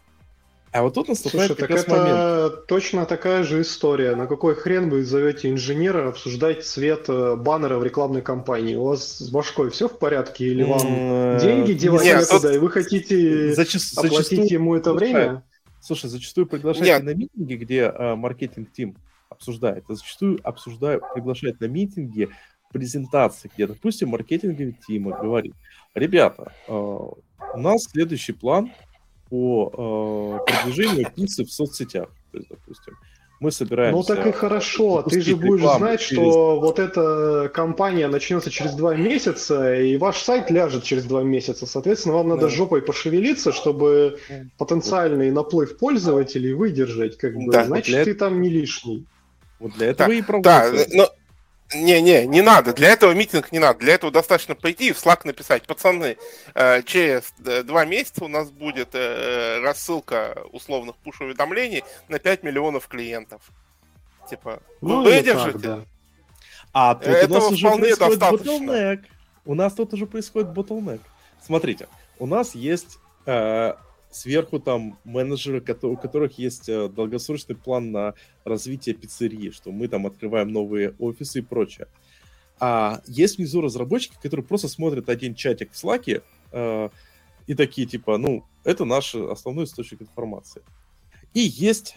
А вот тут наступает Слушай, как раз момент. Это точно такая же история. На какой хрен вы зовете инженера обсуждать цвет баннера в рекламной кампании? У вас с башкой все в порядке? Или вам деньги девать туда, и вы хотите оплатить ему это время? Слушай, зачастую приглашают на митинги, где маркетинг-тим обсуждает. А зачастую приглашают на митинги презентации, где, допустим, маркетинговый тим говорит: ребята, у нас следующий план по э, продвижению пиццы в соцсетях. То есть, допустим, мы собираемся... Ну так и хорошо, ты же будешь знать, через... что вот эта кампания начнется через два месяца, и ваш сайт ляжет через два месяца. Соответственно, вам надо да. жопой пошевелиться, чтобы потенциальный наплыв пользователей выдержать. Как бы. Да, Значит, для... ты там не лишний. Вот для этого да, и проводится. Да, но... Не-не, не надо. Для этого митинг не надо. Для этого достаточно пойти и в Slack написать: пацаны, через два месяца у нас будет рассылка условных пуш-уведомлений на пять миллионов клиентов. Типа, ну, вы держите? Да. А тут у нас уже происходит bottleneck. У нас тут уже происходит bottleneck. Смотрите, у нас есть э, сверху там менеджеры, у которых есть долгосрочный план на развитие пиццерии, что мы там открываем новые офисы и прочее. А есть внизу разработчики, которые просто смотрят один чатик в Slack'е э, и такие типа, ну, это наш основной источник информации. И есть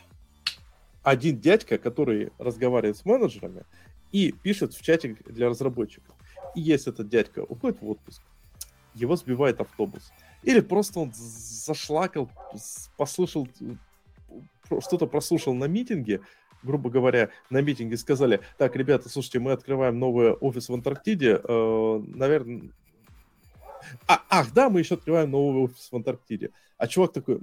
один дядька, который разговаривает с менеджерами и пишет в чатик для разработчиков. И есть этот дядька, уходит в отпуск, его сбивает автобус. Или просто он зашлакал, послушал, что-то прослушал на митинге, грубо говоря, на митинге сказали: так, ребята, слушайте, мы открываем новый офис в Антарктиде, э, наверное... А, ах, да, мы еще открываем новый офис в Антарктиде. А чувак такой: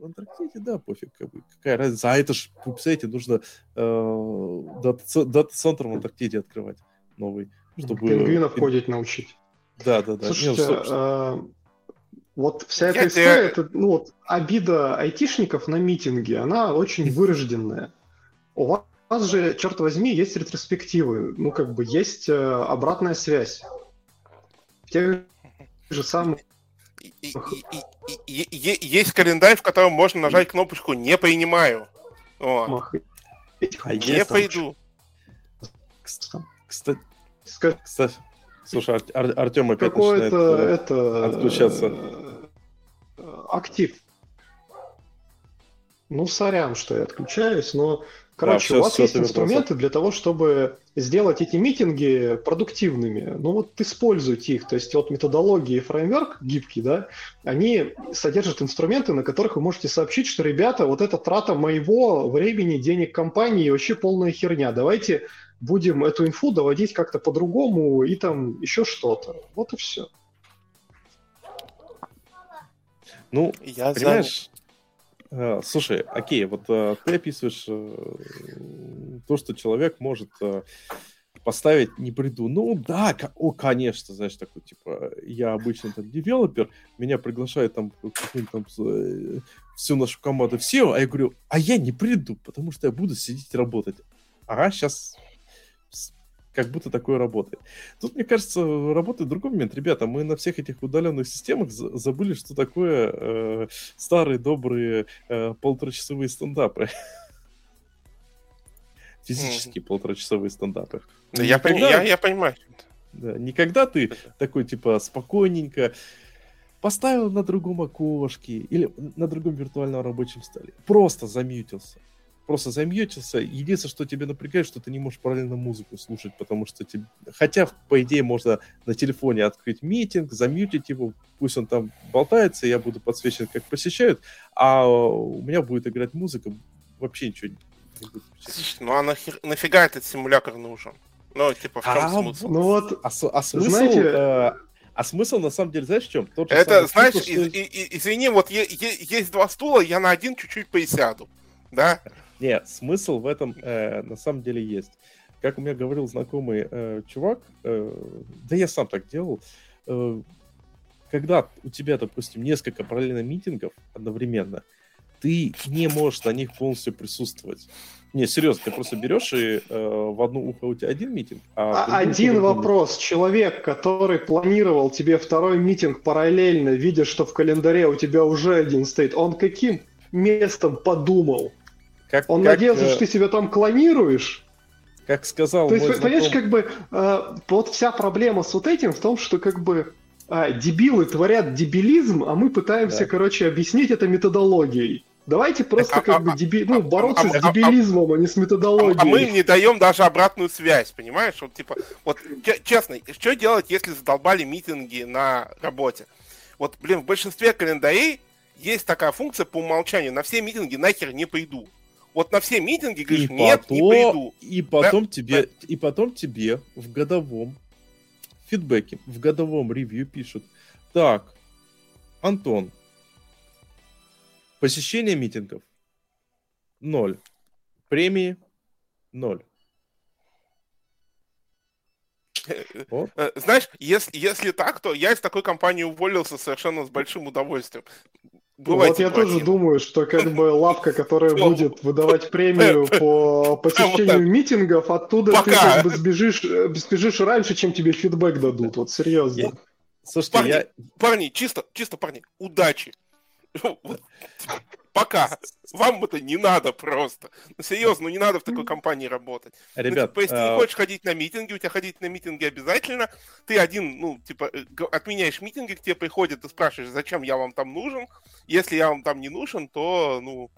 в Антарктиде, да, пофиг, как бы, какая разница, а это ж, пупсайте, нужно э, дата-центр в Антарктиде открывать новый, чтобы... Пингвинов ходить научить. Да, да, да. Слушайте, Нет, а... Вот вся эта я история, это, ну, вот, обида айтишников на митинге, она очень вырожденная. У вас, у вас же, черт возьми, есть ретроспективы, ну, как бы, есть э, обратная связь. В тех же самых И, и, и, и, и, есть календарь, в котором можно нажать кнопочку «Не принимаю». Вот. Не пойду. Кстати, кстати, слушай, Ар- Артем опять какой начинает это, это, отключаться. Актив. Ну, сорян, что я отключаюсь, но, короче, да, все, у вас все, есть инструменты просто для того, чтобы сделать эти митинги продуктивными. Ну, вот используйте их. То есть, вот методологии и фреймворк гибкий, да, они содержат инструменты, на которых вы можете сообщить, что, ребята, вот эта трата моего времени, денег компании, вообще полная херня. Давайте будем эту инфу доводить как-то по-другому и там еще что-то. Вот и все. Ну, я понимаешь... Слушай, окей, вот э, ты описываешь э, то, что человек может э, поставить «не приду». Ну да, к- о, конечно, знаешь, такой, типа, я обычный там девелопер, меня приглашают там, там э, всю нашу команду в сео, а я говорю, а я не приду, потому что я буду сидеть работать. Ага, сейчас как будто такое работает. Тут, мне кажется, работает другой момент. Ребята, мы на всех этих удаленных системах за- забыли, что такое э, старые добрые э, полуторачасовые стендапы. Физические mm-hmm. полуторачасовые стендапы. Да, я, никогда, я, я понимаю. Да, никогда ты такой, типа, спокойненько поставил на другом окошке или на другом виртуальном рабочем столе. Просто замьютился. Просто замьютился. Единственное, что тебя напрягает, что ты не можешь правильно музыку слушать, потому что тебе... Хотя, по идее, можно на телефоне открыть митинг, замьютить его, пусть он там болтается, я буду подсвечен, как посещают, а у меня будет играть музыка, вообще ничего не будет. Слушай, ну а нахер... нафига этот симулятор нужен? Ну, типа, в чем а, смысл? Ну вот, а, а смысл... Знаете... Э... А смысл, на самом деле, знаешь, в чем? Тот же это, знаешь, смысл, из- что... и- и- извини, вот е- е- есть два стула, я на один чуть-чуть присяду, да? Нет, смысл в этом э, на самом деле есть. Как у меня говорил знакомый э, чувак, э, да я сам так делал, э, когда у тебя, допустим, несколько параллельно митингов одновременно, ты не можешь на них полностью присутствовать. Не, серьезно, ты просто берешь и э, в одно ухо у тебя один митинг. А а один вопрос. Человек, который планировал тебе второй митинг параллельно, видя, что в календаре у тебя уже один стоит, он каким местом подумал? Как, Он как, надеялся, э... что ты себя там клонируешь. Как сказал То мой есть, знакомый... понимаешь, как бы э, вот вся проблема с вот этим в том, что как бы э, дебилы творят дебилизм, а мы пытаемся, да. короче, объяснить это методологией. Давайте просто а, как а, бы деби... а, ну, бороться а, с дебилизмом, а, а не с методологией. А, а мы им не даем даже обратную связь, понимаешь? Вот, типа, вот ч- честно, что делать, если задолбали митинги на работе? Вот, блин, в большинстве календарей есть такая функция по умолчанию. На все митинги нахер не пойду. Вот на все митинги говоришь, и нет, потом, не приду. И потом, да? тебе, да. и потом тебе в годовом фидбэке, в годовом ревью пишут. Так, Антон, посещение митингов ноль, премии ноль. Вот. Знаешь, если, если так, то я из такой компании уволился совершенно с большим удовольствием. Бывайте, вот я против. тоже думаю, что как бы лавка, которая будет выдавать премию по посещению митингов, оттуда Пока. ты как бы сбежишь, сбежишь раньше, чем тебе фидбэк дадут. Вот серьезно. Я... Слушайте, парни, я... парни, чисто, чисто, парни, удачи. Пока. Вам это не надо просто. Ну, серьезно, ну не надо в такой компании работать. Ребят, ну, типа, если ты не хочешь ходить на митинги, у тебя ходить на митинги обязательно. Ты один, ну, типа, отменяешь митинги, к тебе приходят и спрашиваешь, зачем я вам там нужен. Если я вам там не нужен, то, ну...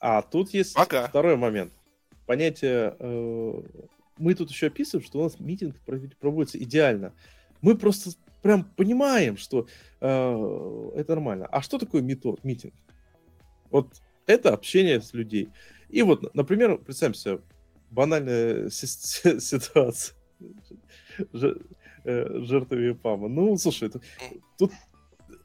А тут есть пока. второй момент. Понятие... Э, мы тут еще описываем, что у нас митинг проводится идеально. Мы просто прям понимаем, что э, это нормально. А что такое митинг? Вот это общение с людьми. И вот, например, представим себе банальная си- ситуация Ж- э, жертвы ИПАМа. Ну, слушай, это, тут,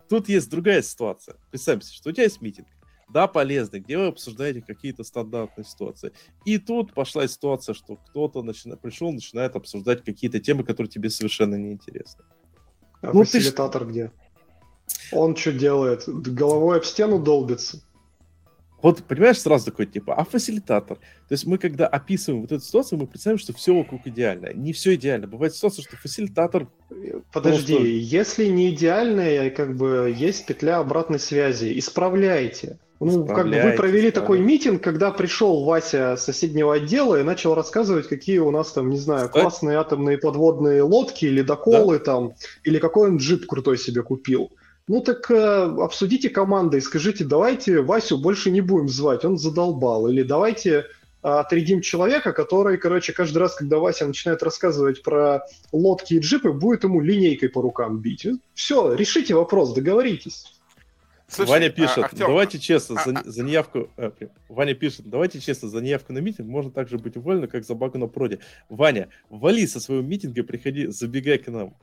тут есть другая ситуация. Представим себе, что у тебя есть митинг, да, полезный, где вы обсуждаете какие-то стандартные ситуации. И тут пошла ситуация, что кто-то начина... пришел, начинает обсуждать какие-то темы, которые тебе совершенно не интересны. А ну, фасилитатор ты... где? Он что делает? Головой об стену долбится? Вот, понимаешь, сразу такой, типа, а фасилитатор? То есть мы, когда описываем вот эту ситуацию, мы представим, что все вокруг идеально. Не все идеально. Бывает ситуация, что фасилитатор... Подожди, просто... если не идеальная, как бы, есть петля обратной связи. Исправляйте. Ну, как бы вы провели да. такой митинг, когда пришел Вася с соседнего отдела и начал рассказывать, какие у нас там, не знаю, классные атомные подводные лодки, ледоколы да. там, или какой он джип крутой себе купил. Ну так э, обсудите командой, скажите, давайте Васю больше не будем звать, он задолбал. Или давайте э, отрядим человека, который, короче, каждый раз, когда Вася начинает рассказывать про лодки и джипы, будет ему линейкой по рукам бить. Все, решите вопрос, договоритесь. Слушай, Ваня пишет, а, Артём, давайте честно, а, за, за неявку... Э, Ваня пишет, давайте честно, за неявку на митинг можно также быть уволено, как за багу на проде. Ваня, вали со своего митинга, приходи, забегай к нам.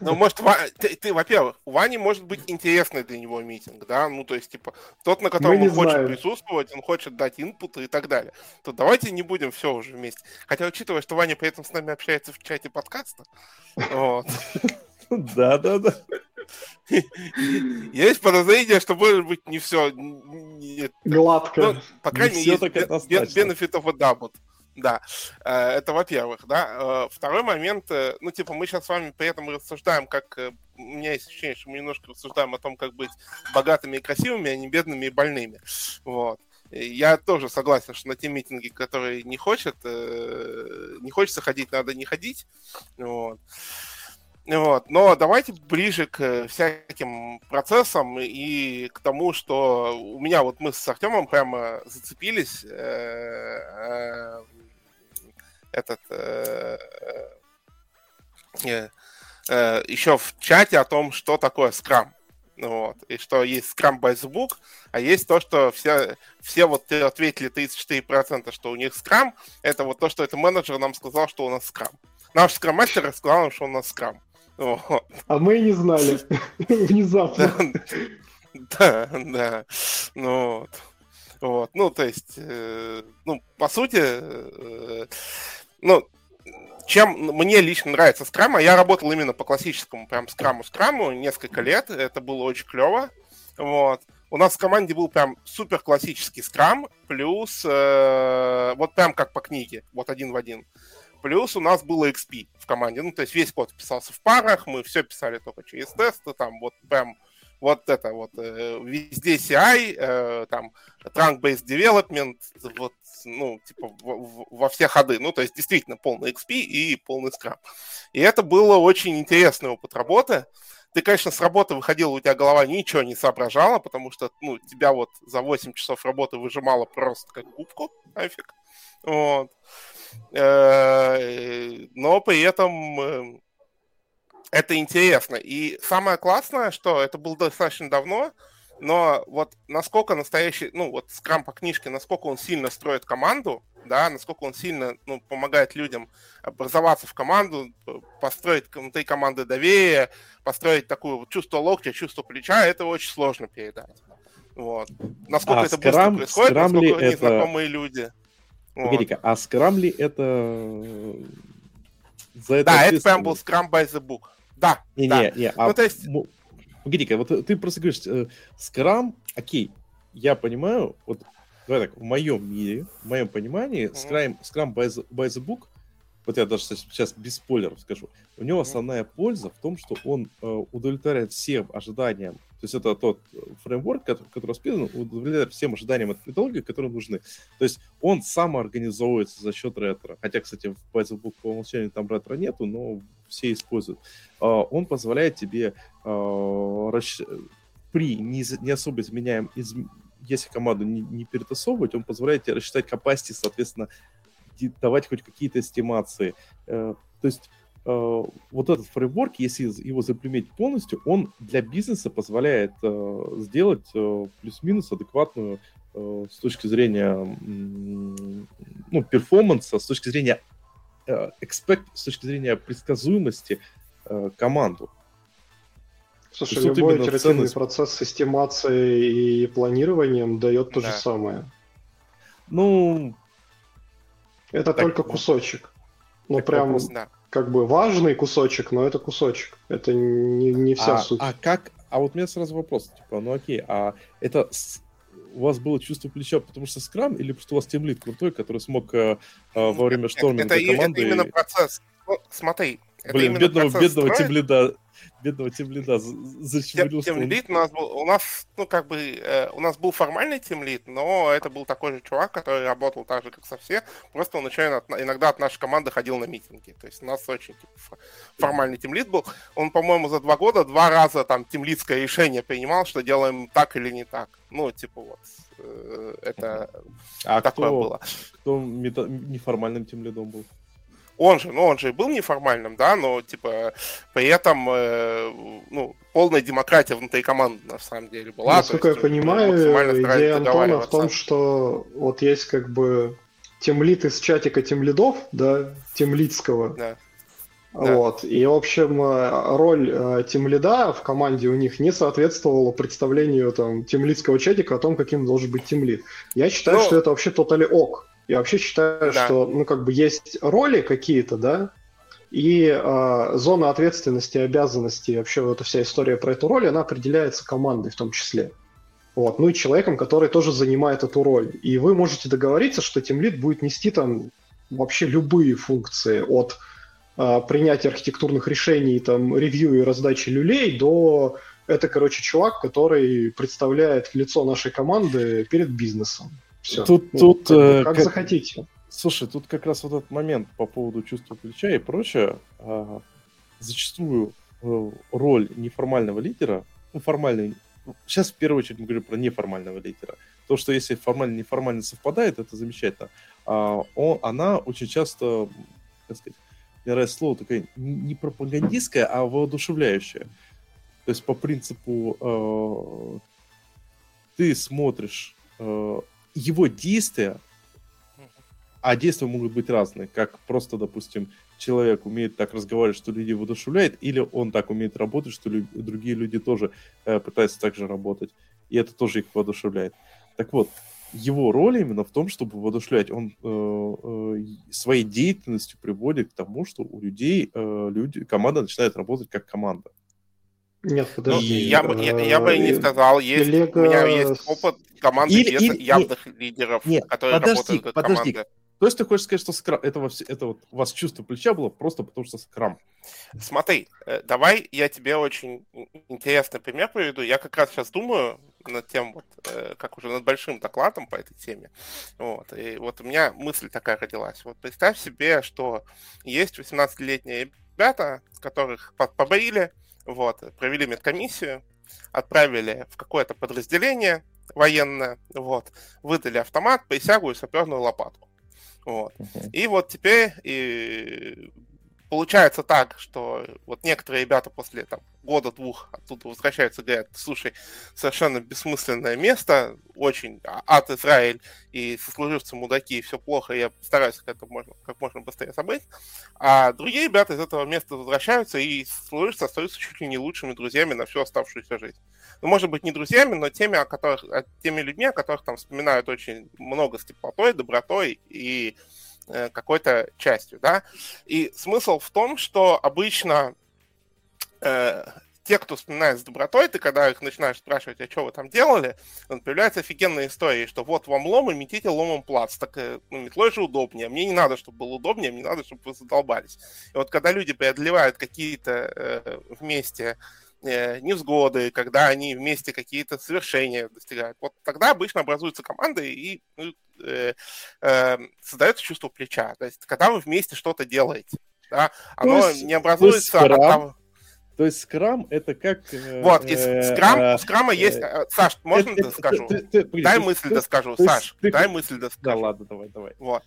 Ну, может, ты, ты, во-первых, у Вани может быть интересный для него митинг, да, ну, то есть, типа, тот, на котором он хочет знаем. присутствовать, он хочет дать инпуты и так далее, то давайте не будем все уже вместе. Хотя, учитывая, что Ваня при этом с нами общается в чате подкаста, вот. Да-да-да. Есть подозрение, что, может быть, не все... Гладко. По крайней мере, без бенефитов и дабот. Да, это во-первых, да. Второй момент, ну, типа, мы сейчас с вами при этом рассуждаем, как... У меня есть ощущение, что мы немножко рассуждаем о том, как быть богатыми и красивыми, а не бедными и больными. Вот. Я тоже согласен, что на те митинги, которые не хочет, не хочется ходить, надо не ходить. Вот. Вот. Но давайте ближе к всяким процессам и к тому, что у меня, вот мы с Артемом прямо зацепились... этот э, э, э, еще в чате о том, что такое Scrum. Вот. И что есть Scrum by the book, а есть то, что все, все вот ответили тридцать четыре процента, что у них Scrum, это вот то, что это менеджер нам сказал, что у нас Scrum. Наш Scrum мастер сказал нам, что у нас Scrum. Вот. А мы не знали. Внезапно. Да, да. Ну вот. Ну, то есть, ну, по сути... Ну, чем мне лично нравится скрам, а я работал именно по классическому прям скраму-скраму несколько лет, это было очень клево, вот. У нас в команде был прям супер классический скрам, плюс э, вот прям как по книге, вот один в один. Плюс у нас было икс пи в команде, ну, то есть весь код писался в парах, мы все писали только через тесты, там вот прям... Вот это вот, э, везде си ай, э, там, trunk-based development, вот, ну, типа, в, в, во все ходы. Ну, то есть, действительно, полный икс пи и полный скрам. И это было очень интересный опыт работы. Ты, конечно, с работы выходил, у тебя голова ничего не соображала, потому что, ну, тебя вот за восемь часов работы выжимало просто как губку, нафиг. Вот. Э, но при этом... Это интересно. И самое классное, что это было достаточно давно, но вот насколько настоящий, ну вот скрам по книжке, насколько он сильно строит команду, да, насколько он сильно, ну, помогает людям образоваться в команду, построить внутри команды доверие, построить такое вот чувство локтя, чувство плеча, это очень сложно передать. Вот. Насколько а это скрам, быстро происходит, скрам насколько это... незнакомые люди. Погоди-ка, вот. А скрам ли это... За это да, это прям был Scrum by the book. Да, не, да. Не, не, а... Ну, то есть... Погоди-ка, вот ты просто говоришь, э, Scrum, окей, я понимаю, вот, давай так, в моем мире, в моем понимании, mm-hmm. Scrum, Scrum by, the, by the book, вот я даже сейчас без спойлеров скажу, у него mm-hmm. основная польза в том, что он э, удовлетворяет всем ожиданиям, то есть это тот фреймворк, который, который расписан, удовлетворяет всем ожиданиям от методологии, которые нужны. То есть он самоорганизовывается за счет ретро. Хотя, кстати, в by the book по умолчанию там ретро нету, но все используют. Он позволяет тебе при не особо изменяем, если команду не перетасовывать, он позволяет тебе рассчитать capacity, соответственно, давать хоть какие-то эстимации. То есть Uh, вот этот фреймворк, если его заплеметь полностью, он для бизнеса позволяет uh, сделать uh, плюс-минус адекватную uh, с точки зрения mm, ну, перформанса, с точки зрения uh, expect, с точки зрения предсказуемости uh, команду. Слушай, есть, любой итеративный ценность... процесс с эстимацией и планированием дает то да. же самое. Ну, это так, только кусочек. Ну, прям... Да. Как бы важный кусочек, но это кусочек. Это не, не вся а, суть. А как? А вот у меня сразу вопрос: типа, ну окей, а это с... у вас было чувство плеча, потому что скрам, или просто у вас тимлид крутой, который смог а, а, во время шторминга это, команды... Это именно процесс. Ну, смотри, это Блин, именно бедного, процесс бедного тимлида, бедного тимлида зачем тимлид у нас был, у нас, ну, как бы, э, у нас был формальный тимлид, но это был такой же чувак, который работал так же, как со все, просто он еще иногда от нашей команды ходил на митинги, то есть у нас очень типа, формальный тимлид был, он, по-моему, за два года два раза там тимлидское решение принимал, что делаем так или не так, ну, типа вот, э, это а такое кто, было. Кто мета- неформальным тимлидом был? Он же, ну он же и был неформальным, да, но, типа, при этом, э, ну, полная демократия внутри команды, на самом деле, была. Насколько есть, я понимаю, идея Антона в том, что вот есть, как бы, тимлид из чатика тимлидов, да, тимлидского, да. Вот, да. И, в общем, роль тимлида в команде у них не соответствовала представлению, там, тимлидского чатика о том, каким должен быть тимлид. Я считаю, но... что это вообще тотали ок. Я вообще считаю, да. что, ну, как бы есть роли какие-то, да, и э, зона ответственности, обязанностей, вообще вот эта вся история про эту роль, она определяется командой в том числе. Вот, ну и человеком, который тоже занимает эту роль. И вы можете договориться, что тимлид будет нести там вообще любые функции от э, принятия архитектурных решений, там, ревью и раздачи люлей до... Это, короче, чувак, который представляет лицо нашей команды перед бизнесом. Все. Тут, ну, тут, как, э, как захотите. Слушай, тут как раз вот этот момент по поводу чувства плеча и прочее. Э, зачастую э, роль неформального лидера, ну, формальный, сейчас в первую очередь мы говорим про неформального лидера. То, что если формально и неформально совпадает, это замечательно. А, он, она очень часто, как сказать, мне нравится слово, такое не пропагандистское, а воодушевляющее. То есть по принципу э, ты смотришь... Э, его действия, а действия могут быть разные, как просто, допустим, человек умеет так разговаривать, что людей воодушевляет, или он так умеет работать, что лю- другие люди тоже э, пытаются так же работать, и это тоже их воодушевляет. Так вот, его роль именно в том, чтобы воодушевлять, он э, э, своей деятельностью приводит к тому, что у людей э, люди, команда начинает работать как команда. Нет, подожди. Ну, я, а, я, я бы и не сказал. Есть, Лего... У меня есть опыт команды или, без или, явных нет, лидеров, нет, которые подожди, работают как подожди. команда. То есть ты хочешь сказать, что скрам, это, это вот у вас чувство плеча было просто потому, что скрам? Смотри, давай я тебе очень интересный пример приведу. Я как раз сейчас думаю над тем, вот, как уже над большим докладом по этой теме. Вот. И вот у меня мысль такая родилась. Вот представь себе, что есть восемнадцатилетние ребята, которых поборили, вот, провели медкомиссию, отправили в какое-то подразделение военное, вот, выдали автомат, присягу и саперную лопатку. Вот. Okay. И вот теперь и получается так, что вот некоторые ребята после там, года-двух оттуда возвращаются и говорят, слушай, совершенно бессмысленное место, очень ад Израиль, и сослуживцы мудаки, и все плохо, и я стараюсь как это можно, как можно быстрее забыть. А другие ребята из этого места возвращаются, и сослуживцы остаются чуть ли не лучшими друзьями на всю оставшуюся жизнь. Ну, может быть, не друзьями, но теми, о которых, теми людьми, о которых там вспоминают очень много с теплотой, добротой и... какой-то частью, да, и смысл в том, что обычно э, те, кто вспоминает с добротой, ты когда их начинаешь спрашивать, а что вы там делали, появляются офигенные истории, что вот вам лом и метите ломом плац, так ну, метлой же удобнее, мне не надо, чтобы было удобнее, мне надо, чтобы вы задолбались. И вот когда люди преодолевают какие-то э, вместе невзгоды, когда они вместе какие-то свершения достигают. Вот тогда обычно образуются команды и э, э, создается чувство плеча. То есть, когда вы вместе что-то делаете, да, оно то есть, не образуется... То есть, скрам, а, то есть, скрам это как... Э, вот, и скрам, э, у скрама э, есть... Э, Саш, можно это, доскажу? Ты, ты, ты, дай ты, мысль ты, доскажу, ты, Саш, ты, дай ты, мысль доскажу. Да ладно, давай, давай. Вот.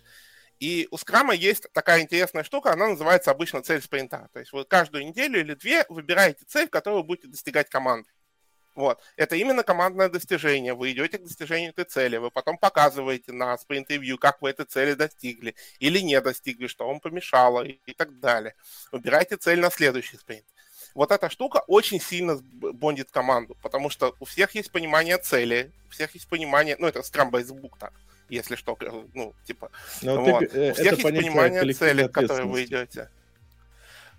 И у скрама есть такая интересная штука, она называется обычно цель спринта. То есть вы каждую неделю или две выбираете цель, которую вы будете достигать командой. Вот. Это именно командное достижение. Вы идете к достижению этой цели, вы потом показываете на спринт-ревью, как вы этой цели достигли или не достигли, что вам помешало и так далее. Выбирайте цель на следующий спринт. Вот эта штука очень сильно бондит команду, потому что у всех есть понимание цели, у всех есть понимание, ну это скрам-бейсбук так. Если что, ну, типа, вот. Ты, у всех есть понимание цели, к которой вы идете.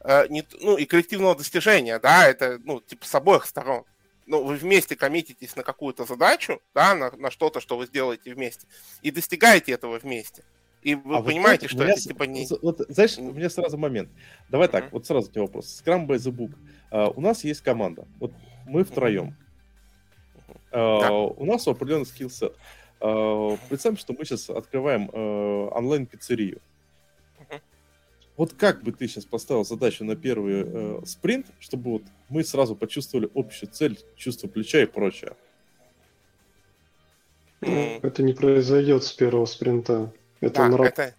Э, не, ну, и коллективного достижения, да, это, ну, типа, с обоих сторон. ну, вы вместе коммититесь на какую-то задачу, да, на, на что-то, что вы сделаете вместе, и достигаете этого вместе. И вы а понимаете, вот, что это с... типа не... Вот, знаешь, у меня сразу момент. Давай uh-huh. так, вот сразу тебе вопрос. Scrum by the book. Uh, у нас есть команда. Вот мы втроем. Uh-huh. Uh, uh-huh. У нас определенный скиллсет. Uh, представим, что мы сейчас открываем uh, онлайн-пиццерию. Uh-huh. Вот как бы ты сейчас поставил задачу на первый uh, спринт, чтобы вот мы сразу почувствовали общую цель, чувство плеча и прочее? Mm. Это не произойдет с первого спринта. Это да, нрав... это...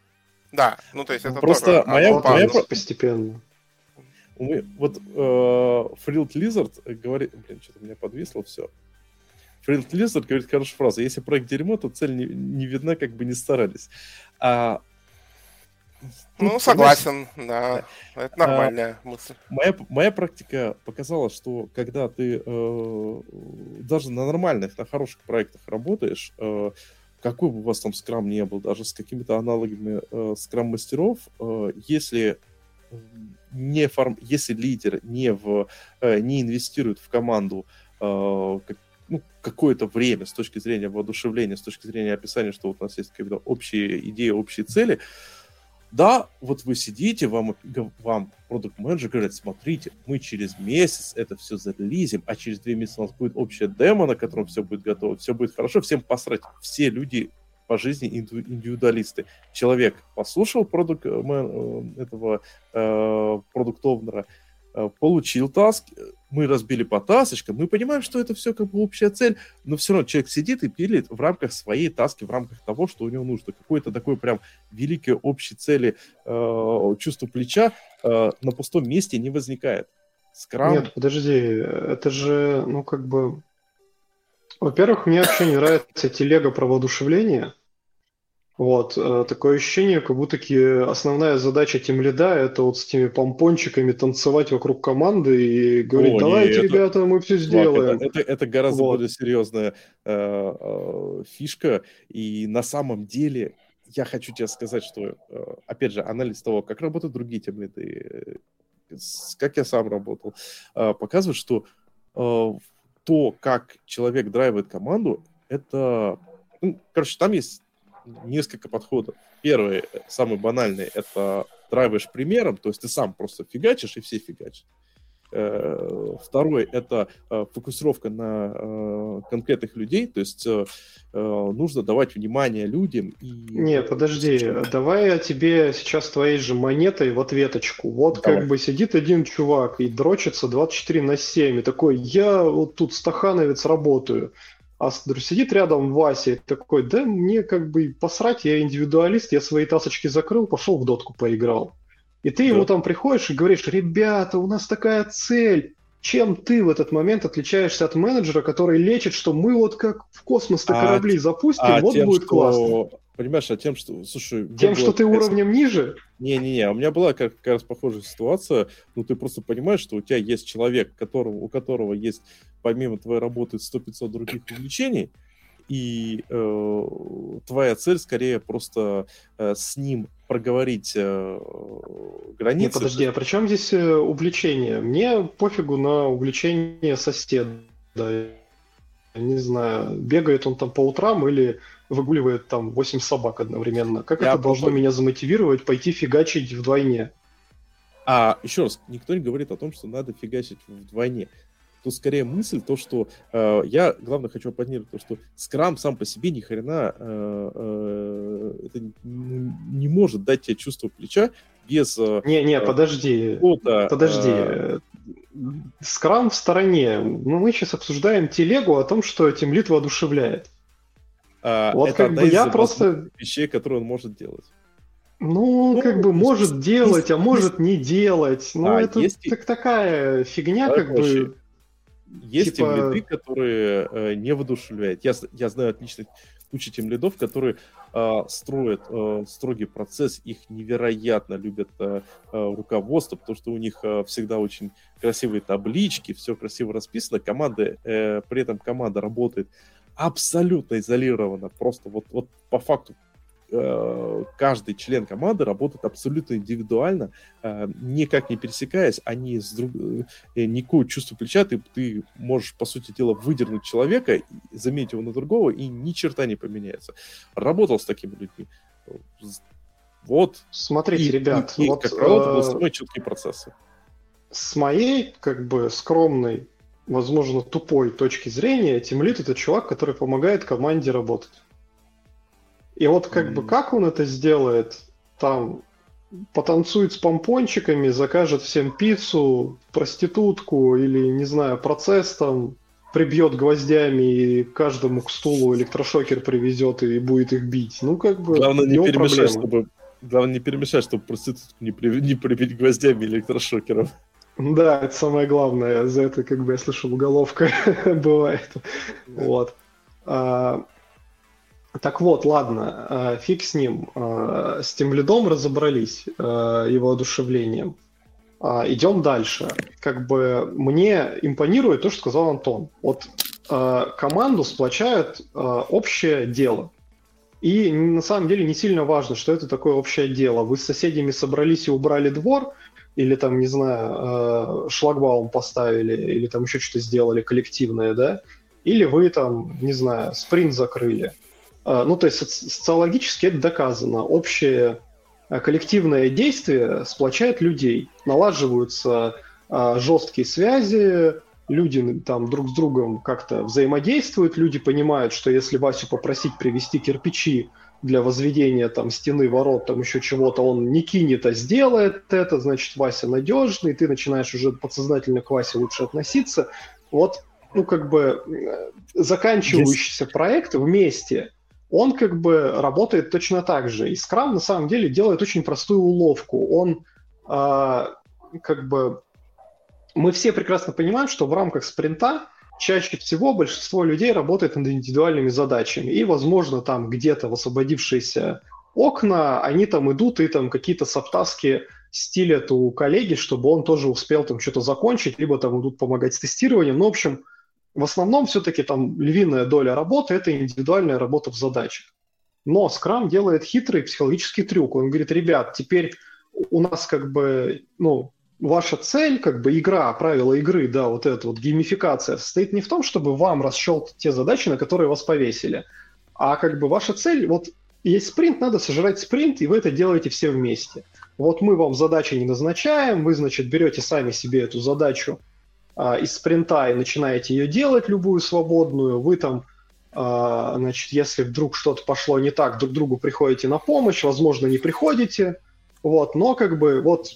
да, ну то есть это просто тоже... моя, моя... постепенно. Мы... Вот э, Фрилд Лизард говорит, блин, что-то меня подвисло все. Фрилд Лизард говорит хорошую фразу: если проект дерьмо, то цель не, не видна, как бы не старались. А... Ну тут, согласен, понимаешь... да, это нормальная а... мысль. Моя, моя практика показала, что когда ты э, даже на нормальных, на хороших проектах работаешь. Э, Какой бы у вас там скрам не был, даже с какими-то аналогами э, скрам-мастеров, э, если, не форм... если лидер не, в, э, не инвестирует в команду э, как, ну, какое-то время с точки зрения воодушевления, с точки зрения описания, что вот у нас есть какие-то общие идеи, общие цели, да, вот вы сидите, вам, вам продакт-менеджер говорит: смотрите, мы через месяц это все зарелизим, а через две месяца у нас будет общая демо, на котором все будет готово, все будет хорошо, всем посрать. Все люди по жизни инду- индивидуалисты. Человек послушал продукт, этого э, продукт-овнера, получил таск, мы разбили по тасочкам, мы понимаем, что это все как бы общая цель, но все равно человек сидит и пилит в рамках своей таски, в рамках того, что у него нужно. Какой-то такой прям великой общей цели э, чувство плеча э, на пустом месте не возникает. Скрам... Нет, подожди, это же, ну как бы... Во-первых, мне вообще не нравится телега про воодушевление. Вот, такое ощущение, как будто основная задача тимлида – это вот с теми помпончиками танцевать вокруг команды и говорить: О, давайте, нет, ребята, это... мы все сделаем. Это, это, это гораздо вот. более серьезная э, э, фишка, и на самом деле я хочу тебе сказать, что, э, опять же, анализ того, как работают другие тимлиды, э, как я сам работал, э, показывает, что э, то, как человек драйвит команду, это, ну, короче, там есть несколько подходов. Первый, самый банальный, это драйвишь примером, то есть ты сам просто фигачишь, и все фигачат. Второй, это фокусировка на конкретных людей, то есть нужно давать внимание людям. И... Нет, подожди, давай я тебе сейчас твоей же монетой в ответочку. Вот давай. Как бы сидит один чувак и дрочится двадцать четыре на семь, и такой: я вот тут стахановец работаю. А сидит рядом Вася и такой: да мне как бы посрать, я индивидуалист, я свои тасочки закрыл, пошел в дотку поиграл. И ты да. ему там приходишь и говоришь: ребята, у нас такая цель. Чем ты в этот момент отличаешься от менеджера, который лечит, что мы вот как в космос-то корабли а, запустим, а вот тем, будет что... классно. Понимаешь, а тем, что... Слушай, тем, что ты уровнем ниже? Не-не-не, у меня была как, как раз похожая ситуация. Ну, ты просто понимаешь, что у тебя есть человек, которого, у которого есть, помимо твоей работы, сто-пятьсот других увлечений, и э, твоя цель скорее просто э, с ним проговорить э, границы. Не, подожди, а при чем здесь э, увлечение? Мне пофигу на увлечение соседа. Не знаю, бегает он там по утрам или выгуливает там восемь собак одновременно. Как Я это должно просто... меня замотивировать пойти фигачить вдвойне? А еще раз, никто не говорит о том, что надо фигачить вдвойне. Тут скорее мысль, то, что э, я, главное, хочу поднять, то, что скрам сам по себе ни хрена э, э, это не, не может дать тебе чувство плеча без... Э, не, не, подожди, э, подожди. Э, скрам в стороне. Ну, мы сейчас обсуждаем телегу о том, что тимлид воодушевляет. Э, вот это как одна бы из я просто... вещей, которые он может делать. Ну, ну, как бы, может есть, делать, есть, а может есть... не делать. Ну, а, это есть... так, такая фигня, а, как вообще. бы... Есть типа... тимлиды, которые э, не воодушевляют. Я, я знаю отлично кучу тимлидов, которые э, строят э, строгий процесс, их невероятно любят э, руководство, потому что у них э, всегда очень красивые таблички, все красиво расписано, команды, э, при этом команда работает абсолютно изолированно, просто вот, вот по факту каждый член команды работает абсолютно индивидуально, никак не пересекаясь, а не с друг... никакое чувство плеча. Ты, ты можешь, по сути дела, выдернуть человека, заменить его на другого, и ни черта не поменяется. Работал с такими людьми. Вот. Смотрите, и, ребят. И, и вот, как правило, был самый четкий процесс. С моей, как бы, скромной, возможно, тупой точки зрения, тимлид — это чувак, который помогает команде работать. И вот как mm-hmm. бы как он это сделает, там потанцует с помпончиками, закажет всем пиццу, проститутку или, не знаю, процесс там, прибьет гвоздями и каждому к стулу электрошокер привезет и будет их бить. Ну, как бы, главное, не перемешать, чтобы, главное, не перемешать, чтобы проститутку не, при... не прибить гвоздями и электрошокером. Да, это самое главное. За это, как бы, я слышал, уголовка бывает. Вот. А, так вот, ладно, фиг с ним. А, с тем лидом разобрались, а, его одушевлением. А, идем дальше. Как бы мне импонирует то, что сказал Антон. Вот а, команду сплочает а, общее дело. И на самом деле не сильно важно, что это такое общее дело. Вы с соседями собрались и убрали двор, или там, не знаю, шлагбаум поставили, или там еще что-то сделали коллективное, да, или вы там, не знаю, спринт закрыли. Ну, то есть социологически это доказано. Общее коллективное действие сплочает людей. Налаживаются жесткие связи, люди там друг с другом как-то взаимодействуют, люди понимают, что если Васю попросить привезти кирпичи для возведения там стены, ворот, там еще чего-то, он не кинет, а сделает это, значит, Вася надежный, ты начинаешь уже подсознательно к Васе лучше относиться. Вот, ну, как бы, заканчивающийся yes. проект вместе, он, как бы, работает точно так же. И Scrum, на самом деле, делает очень простую уловку. Он, а, как бы, мы все прекрасно понимаем, что в рамках спринта чаще всего большинство людей работает над индивидуальными задачами. И, возможно, там где-то в освободившиеся окна они там идут и там какие-то саптаски стилят у коллеги, чтобы он тоже успел там что-то закончить, либо там идут помогать с тестированием. Ну, в общем, в основном все-таки там львиная доля работы – это индивидуальная работа в задачах. Но Scrum делает хитрый психологический трюк. Он говорит: ребят, теперь у нас как бы, ну, ваша цель, как бы игра, правила игры, да, вот эта вот геймификация, состоит не в том, чтобы вам расчёл те задачи, на которые вас повесили, а как бы ваша цель, вот есть спринт, надо сожрать спринт, и вы это делаете все вместе. Вот мы вам задачи не назначаем, вы, значит, берете сами себе эту задачу а, из спринта и начинаете ее делать, любую свободную, вы там, а, значит, если вдруг что-то пошло не так, друг другу приходите на помощь, возможно, не приходите, вот, но как бы вот...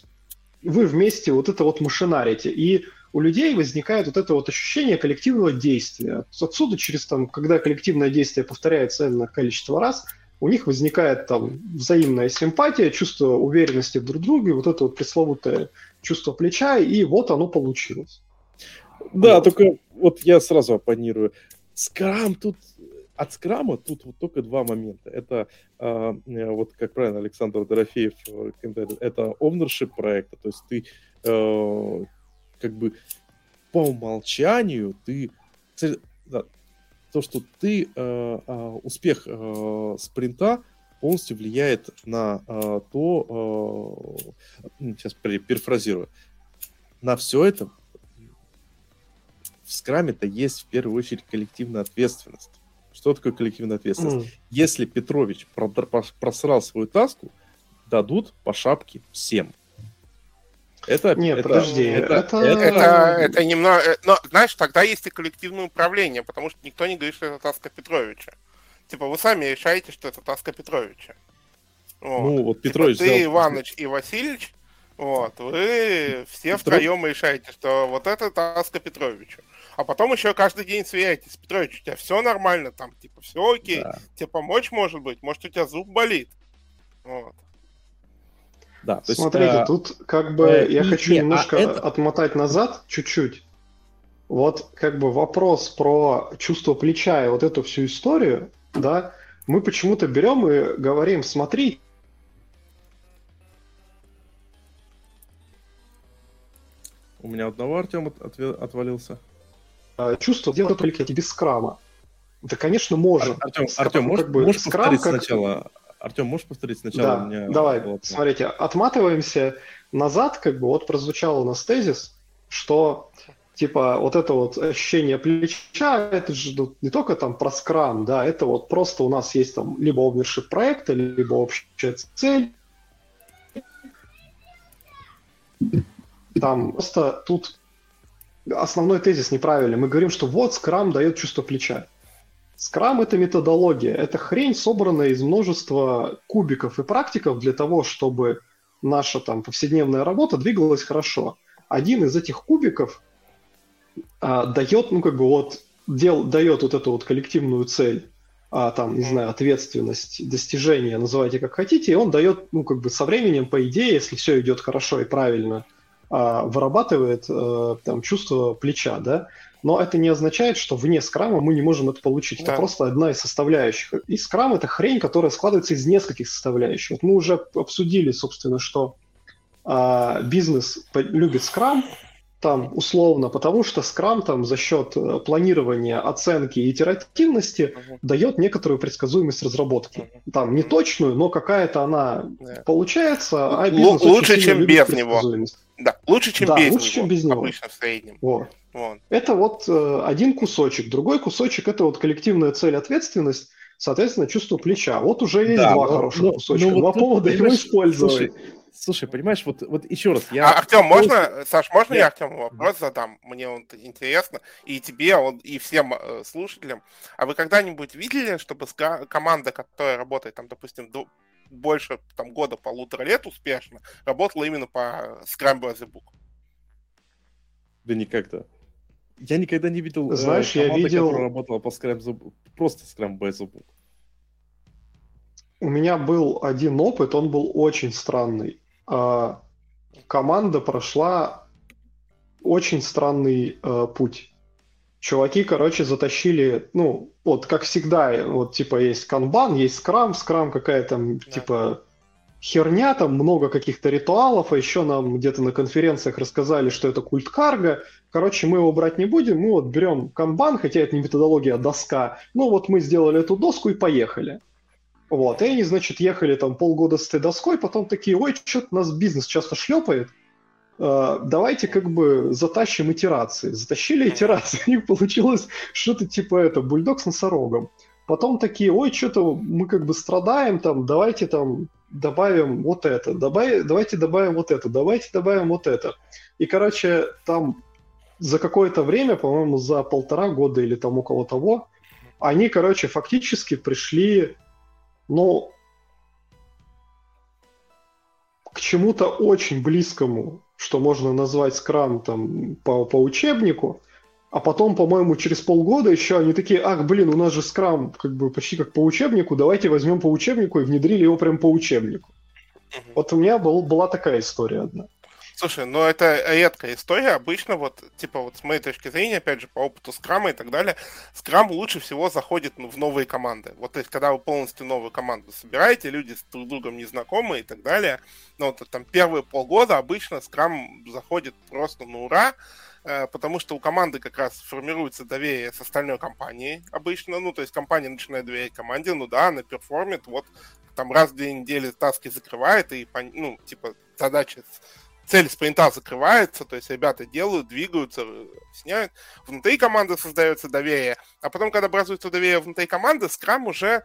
вы вместе вот это вот машинарите. И у людей возникает вот это вот ощущение коллективного действия. Отсюда через там, когда коллективное действие повторяется энное количество раз, у них возникает там взаимная симпатия, чувство уверенности в друг друге, вот это вот пресловутое чувство плеча, и вот оно получилось. Да, вот. Только вот я сразу оппонирую. Scrum тут... От скрама тут вот только два момента. Это, э, вот как правильно Александр Дорофеев, это ownership проекта, то есть ты э, как бы по умолчанию, ты да, то, что ты э, успех э, спринта полностью влияет на э, то, э, сейчас перефразирую, на все это в скраме-то есть в первую очередь коллективная ответственность. Что такое коллективная ответственность? Mm. Если Петрович просрал свою таску, дадут по шапке всем. Это... Нет, это, подожди. Это, это... Это, это, это немного... Но, знаешь, тогда есть и коллективное управление, потому что никто не говорит, что это таска Петровича. Типа, вы сами решаете, что это таска Петровича. Вот. Ну, вот Петрович... Типа, ты, взял... Иваныч и Васильевич, вот, вы все Петров... втроем решаете, что вот это таска Петровича. А потом еще каждый день сверяйтесь. Петрович, у тебя все нормально, там, типа, все окей, да. Тебе помочь, может быть, может, у тебя зуб болит. Вот. Да, то смотрите, есть, тут как бы э, я э, хочу э, немножко а это... отмотать назад чуть-чуть. Вот как бы вопрос про чувство плеча и вот эту всю историю, да, мы почему-то берем и говорим: смотри, у меня одного Артем от- от- отвалился. Чувство делать только без скрама. Да, конечно, можно. Артем, Артем, как можешь, бы, можешь повторить как... сначала? Артем, можешь повторить сначала? Да, меня... давай, вот. Смотрите, отматываемся назад, как бы вот прозвучал у нас тезис, что типа вот это вот ощущение плеча, это же ну, не только там про скрам, да, это вот просто у нас есть там либо ownership проекта, либо общая цель. Там просто тут основной тезис неправильный. Мы говорим, что вот скрам дает чувство плеча. Скрам — это методология, это хрень, собранная из множества кубиков и практиков для того, чтобы наша там повседневная работа двигалась хорошо. Один из этих кубиков а, дает, ну как бы вот, дел, дает вот эту вот коллективную цель, а, там, не знаю, ответственность, достижение, называйте как хотите, и он дает, ну как бы со временем, по идее, если все идет хорошо и правильно, а, вырабатывает а, там чувство плеча, да. Но это не означает, что вне скрама мы не можем это получить. Да. Это просто одна из составляющих. И скрам — это хрень, которая складывается из нескольких составляющих. Вот мы уже обсудили, собственно, что а, бизнес любит скрам, там, условно, потому что скрам там, за счет планирования, оценки и итеративности uh-huh. дает некоторую предсказуемость разработки. Там не точную, но какая-то она yeah. получается, а бизнес Л- лучше, чем без него. Да, лучше, чем да, без лучше, него, чем без него. Обычно в среднем. Вот. Вот. Это вот э, один кусочек. Другой кусочек – это вот коллективная цель, ответственность, соответственно, чувство плеча. Вот уже есть да, два но, хороших но, кусочка, но два вот повода его использовать. Слушай, слушай, понимаешь, вот, вот еще раз. Я... А, Артем, можно, Саш, можно Нет. я Артему вопрос задам? Мне он интересно, и тебе, он, и всем слушателям. А вы когда-нибудь видели, чтобы команда, которая работает, там, допустим, до... больше там, года, полутора лет успешно, работала именно по Scrum by the Book? Да никогда. Я никогда не видел Знаешь, команды, я видел... которая работала по Scrum, просто Scrum by the Book. У меня был один опыт, он был очень странный. Команда прошла очень странный путь. Чуваки, короче, затащили, ну, вот как всегда, вот типа есть Kanban, есть Scrum, Scrum какая-то там, да. типа... херня, там много каких-то ритуалов, а еще нам где-то на конференциях рассказали, что это культ карго. Короче, мы его брать не будем, мы вот берем Kanban, хотя это не методология, а доска. Ну вот мы сделали эту доску и поехали. Вот, и они, значит, ехали там полгода с этой доской, потом такие, ой, что-то нас бизнес часто шлепает, давайте как бы затащим итерации. Затащили итерации, у них получилось что-то типа это, бульдог с носорогом. Потом такие, ой, что-то мы как бы страдаем, там, давайте там добавим вот это, добав... давайте добавим вот это, давайте добавим вот это. И, короче, там за какое-то время, по-моему, за полтора года или там около того, они, короче, фактически пришли, ну, к чему-то очень близкому, что можно назвать скрам там по, по учебнику. А потом, по-моему, через полгода еще они такие, ах, блин, у нас же скрам как бы почти как по учебнику, давайте возьмем по учебнику и внедрили его прям по учебнику. Угу. Вот у меня был, была такая история одна. Слушай, ну это редкая история. Обычно вот, типа, вот с моей точки зрения, опять же, по опыту скрама и так далее, скрам лучше всего заходит в новые команды. Вот, то есть, когда вы полностью новую команду собираете, люди с друг другом не знакомы и так далее, но вот там первые полгода обычно скрам заходит просто на ура, потому что у команды как раз формируется доверие с остальной компанией обычно, ну, то есть компания начинает доверять команде, ну да, она перформит, вот, там раз в две недели таски закрывает, и, ну, типа, задача, цель спринта закрывается, то есть ребята делают, двигаются, объясняют. Внутри команды создается доверие, а потом, когда образуется доверие внутри команды, скрам уже,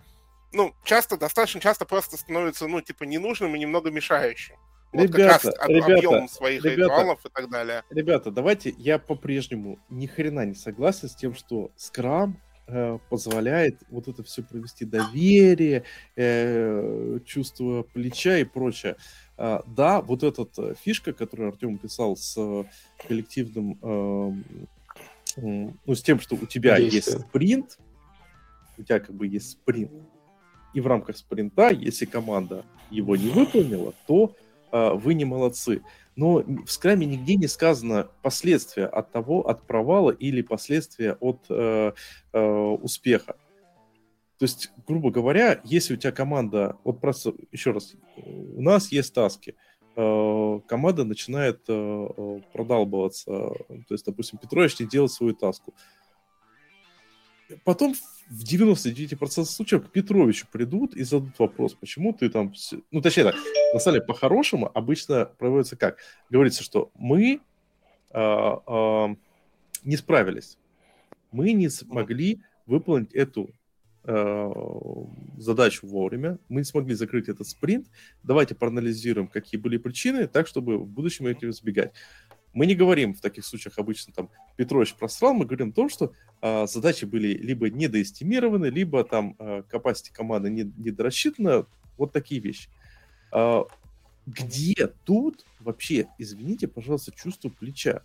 ну, часто, достаточно часто просто становится, ну, типа, ненужным и немного мешающим. Вот ребята, как раз ребята, объем своих ребята, ритуалов и так далее. Ребята, давайте я по-прежнему ни хрена не согласен с тем, что Scrum э, позволяет вот это все провести доверие, э, чувство плеча и прочее. Э, да, вот эта фишка, которую Артем писал с коллективным, э, э, ну, с тем, что у тебя есть спринт, у тебя как бы есть спринт, и в рамках спринта, если команда его не выполнила, то вы не молодцы. Но в скраме нигде не сказано последствия от того, от провала или последствия от э, э, успеха. То есть, грубо говоря, если у тебя команда... Вот просто еще раз. У нас есть таски. Э, команда начинает э, продалбываться. То есть, допустим, Петрович не делает свою таску. Потом в девяноста девяти процентах случаев к Петровичу придут и зададут вопрос, почему ты там... Ну, точнее так, на самом деле, по-хорошему обычно проводится как? Говорится, что мы э, э, не справились, мы не смогли выполнить эту э, задачу вовремя, мы не смогли закрыть этот спринт, давайте проанализируем, какие были причины, так, чтобы в будущем этого избегать. Мы не говорим в таких случаях обычно там Петрович просрал, мы говорим о том, что э, задачи были либо недоэстимированы, либо там э, capacity команды не, недорассчитана, вот такие вещи. Э, где тут вообще, извините, пожалуйста, чувство плеча?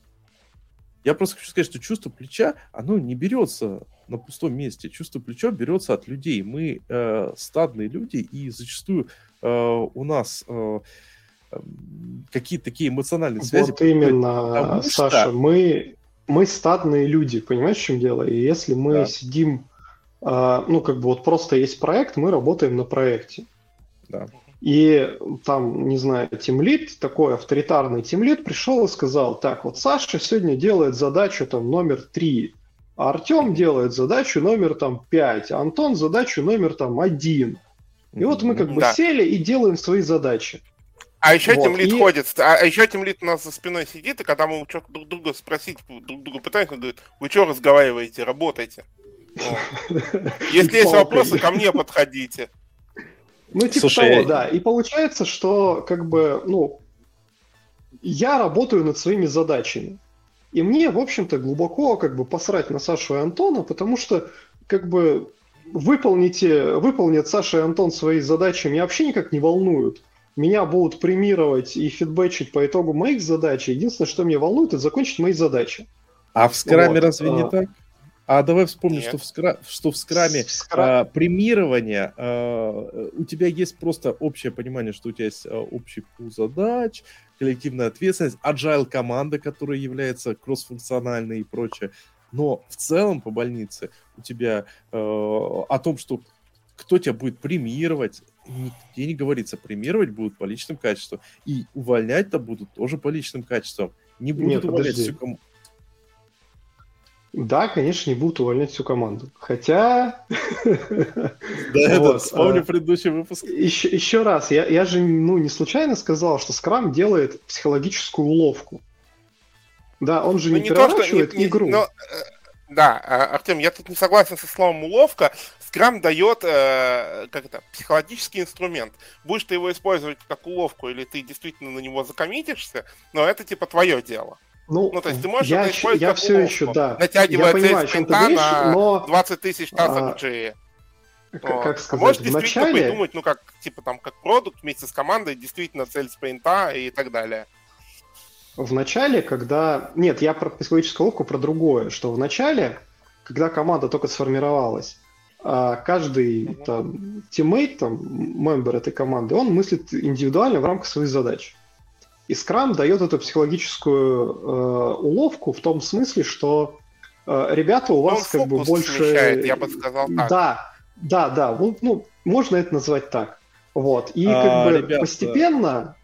Я просто хочу сказать, что чувство плеча, оно не берется на пустом месте. Чувство плеча берется от людей. Мы э, стадные люди, и зачастую э, у нас... Э, какие-то такие эмоциональные связи. Вот именно, Саша, что... мы, мы стадные люди, понимаешь, в чем дело? И если мы да. сидим, ну, как бы вот просто есть проект, мы работаем на проекте. Да. И там, не знаю, тимлид, такой авторитарный тимлид пришел и сказал, так, вот Саша сегодня делает задачу там номер три, а Артем делает задачу номер там пять, а Антон задачу номер там один. И вот мы как да. бы сели и делаем свои задачи. А еще вот, тимлид и... ходит, а, а еще тимлид у нас за спиной сидит, и когда мы что-то друг друга спросить, друг друга пытаемся, он говорит, вы что разговариваете, работайте. Если есть вопросы, ко мне подходите. Ну, типа того, да. И получается, что как бы, ну, я работаю над своими задачами. И мне, в общем-то, глубоко как бы посрать на Сашу и Антона, потому что, как бы, выполните, выполнят Саша и Антон свои задачи, меня вообще никак не волнуют. Меня будут премировать и фидбэчить по итогу моих задач. Единственное, что меня волнует, это закончить мои задачи. А в скраме вот. разве а... не так? А давай вспомним, что в, скра... что в скраме Скрам... а, премирование, а, у тебя есть просто общее понимание, что у тебя есть общий пул задач, коллективная ответственность, agile команда, которая является кроссфункциональной и прочее. Но в целом по больнице у тебя а, о том, что кто тебя будет премировать, нигде не говорится. Премировать будут по личным качествам. И увольнять-то будут тоже по личным качествам. Не будут Нет, увольнять подожди. всю команду. Да, конечно, не будут увольнять всю команду. Хотя... Да, вспомню предыдущий выпуск. Еще раз, я же не случайно сказал, что Scrum делает психологическую уловку. Да, он же не переворачивает игру. Да, Артем, я тут не согласен со словом уловка. Scrum дает э, как это, психологический инструмент. Будешь ты его использовать как уловку, или ты действительно на него закоммитишься, но это типа твое дело. Ну, ну то есть ты можешь я это использовать я как все уловку, еще, да. натягивая я понимаю, цель спринта на но... двадцать тысяч тасов а... в джи и. Как сказать, можешь действительно начале... придумать, ну как, типа там, как продукт вместе с командой, действительно цель спринта и так далее. В начале, когда... Нет, я про психологическую уловку, про другое, что в начале, когда команда только сформировалась, каждый там, тиммейт, там, мембер этой команды, он мыслит индивидуально в рамках своих задач. И Scrum дает эту психологическую э, уловку в том смысле, что э, ребята у вас он как бы больше... Смещает, я бы сказал так. Да, да, да. Ну, ну, можно это назвать так. Вот. И а, как бы ребята... постепенно...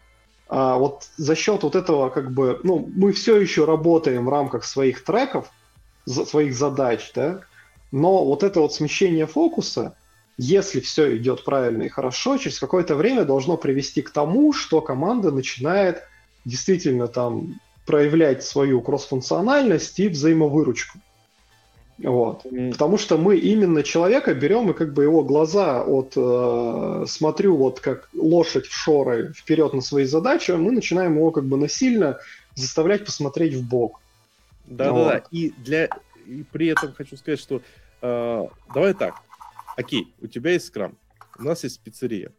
А вот за счет вот этого, как бы, ну, мы все еще работаем в рамках своих треков, за, своих задач, да, но вот это вот смещение фокуса, если все идет правильно и хорошо, через какое-то время должно привести к тому, что команда начинает действительно там проявлять свою кроссфункциональность и взаимовыручку. Вот. Mm-hmm. Потому что мы именно человека берем и как бы его глаза от э, смотрю вот как лошадь в шоры вперед на свои задачи, мы начинаем его как бы насильно заставлять посмотреть в бок. Да, вот. да, да. И, для... и при этом хочу сказать, что э, давай так. Окей, у тебя есть скрам, у нас есть пиццерия.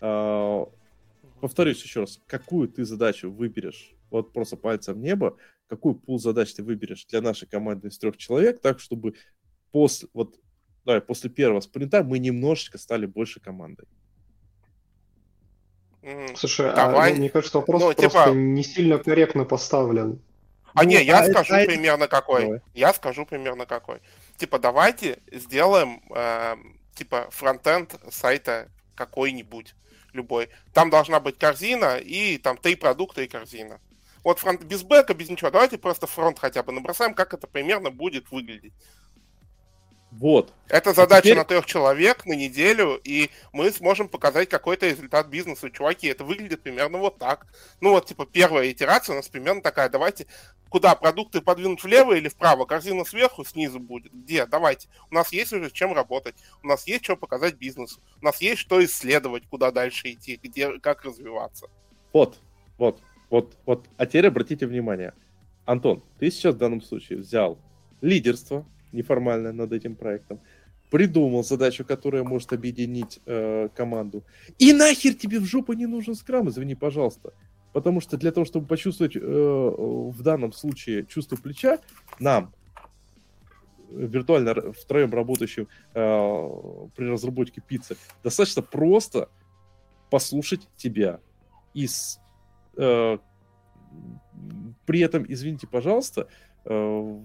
Э, повторюсь еще раз, какую ты задачу выберешь? Вот просто пальцем в небо, какую пул задач ты выберешь для нашей команды из трех человек, так, чтобы после, вот, давай, после первого спринта мы немножечко стали больше командой. Слушай, давай. А, мне кажется, вопрос ну, просто типа... не сильно корректно поставлен. А ну, не, я а скажу это... примерно какой. Давай. Я скажу примерно какой. Типа, давайте сделаем, э, типа, фронтенд сайта какой-нибудь, любой. Там должна быть корзина и там три продукта и корзина. Вот фронт без бэка, без ничего. Давайте просто фронт хотя бы набросаем, как это примерно будет выглядеть. Вот. Это задача а теперь... на трех человек на неделю, и мы сможем показать какой-то результат бизнесу. Чуваки, это выглядит примерно вот так. Ну вот, типа, первая итерация у нас примерно такая. Давайте, куда продукты подвинуть, влево или вправо? Корзина сверху, снизу будет. Где? Давайте. У нас есть уже с чем работать. У нас есть что показать бизнесу. У нас есть что исследовать, куда дальше идти, где, как развиваться. Вот, вот, вот, вот. А теперь обратите внимание. Антон, ты сейчас в данном случае взял лидерство неформально над этим проектом, придумал задачу, которая может объединить э, команду. И нахер тебе в жопу не нужен скрам, извини, пожалуйста. Потому что для того, чтобы почувствовать э, в данном случае чувство плеча, нам, виртуально втроем работающим э, при разработке пиццы, достаточно просто послушать тебя. И с, э, при этом, извините, пожалуйста, э,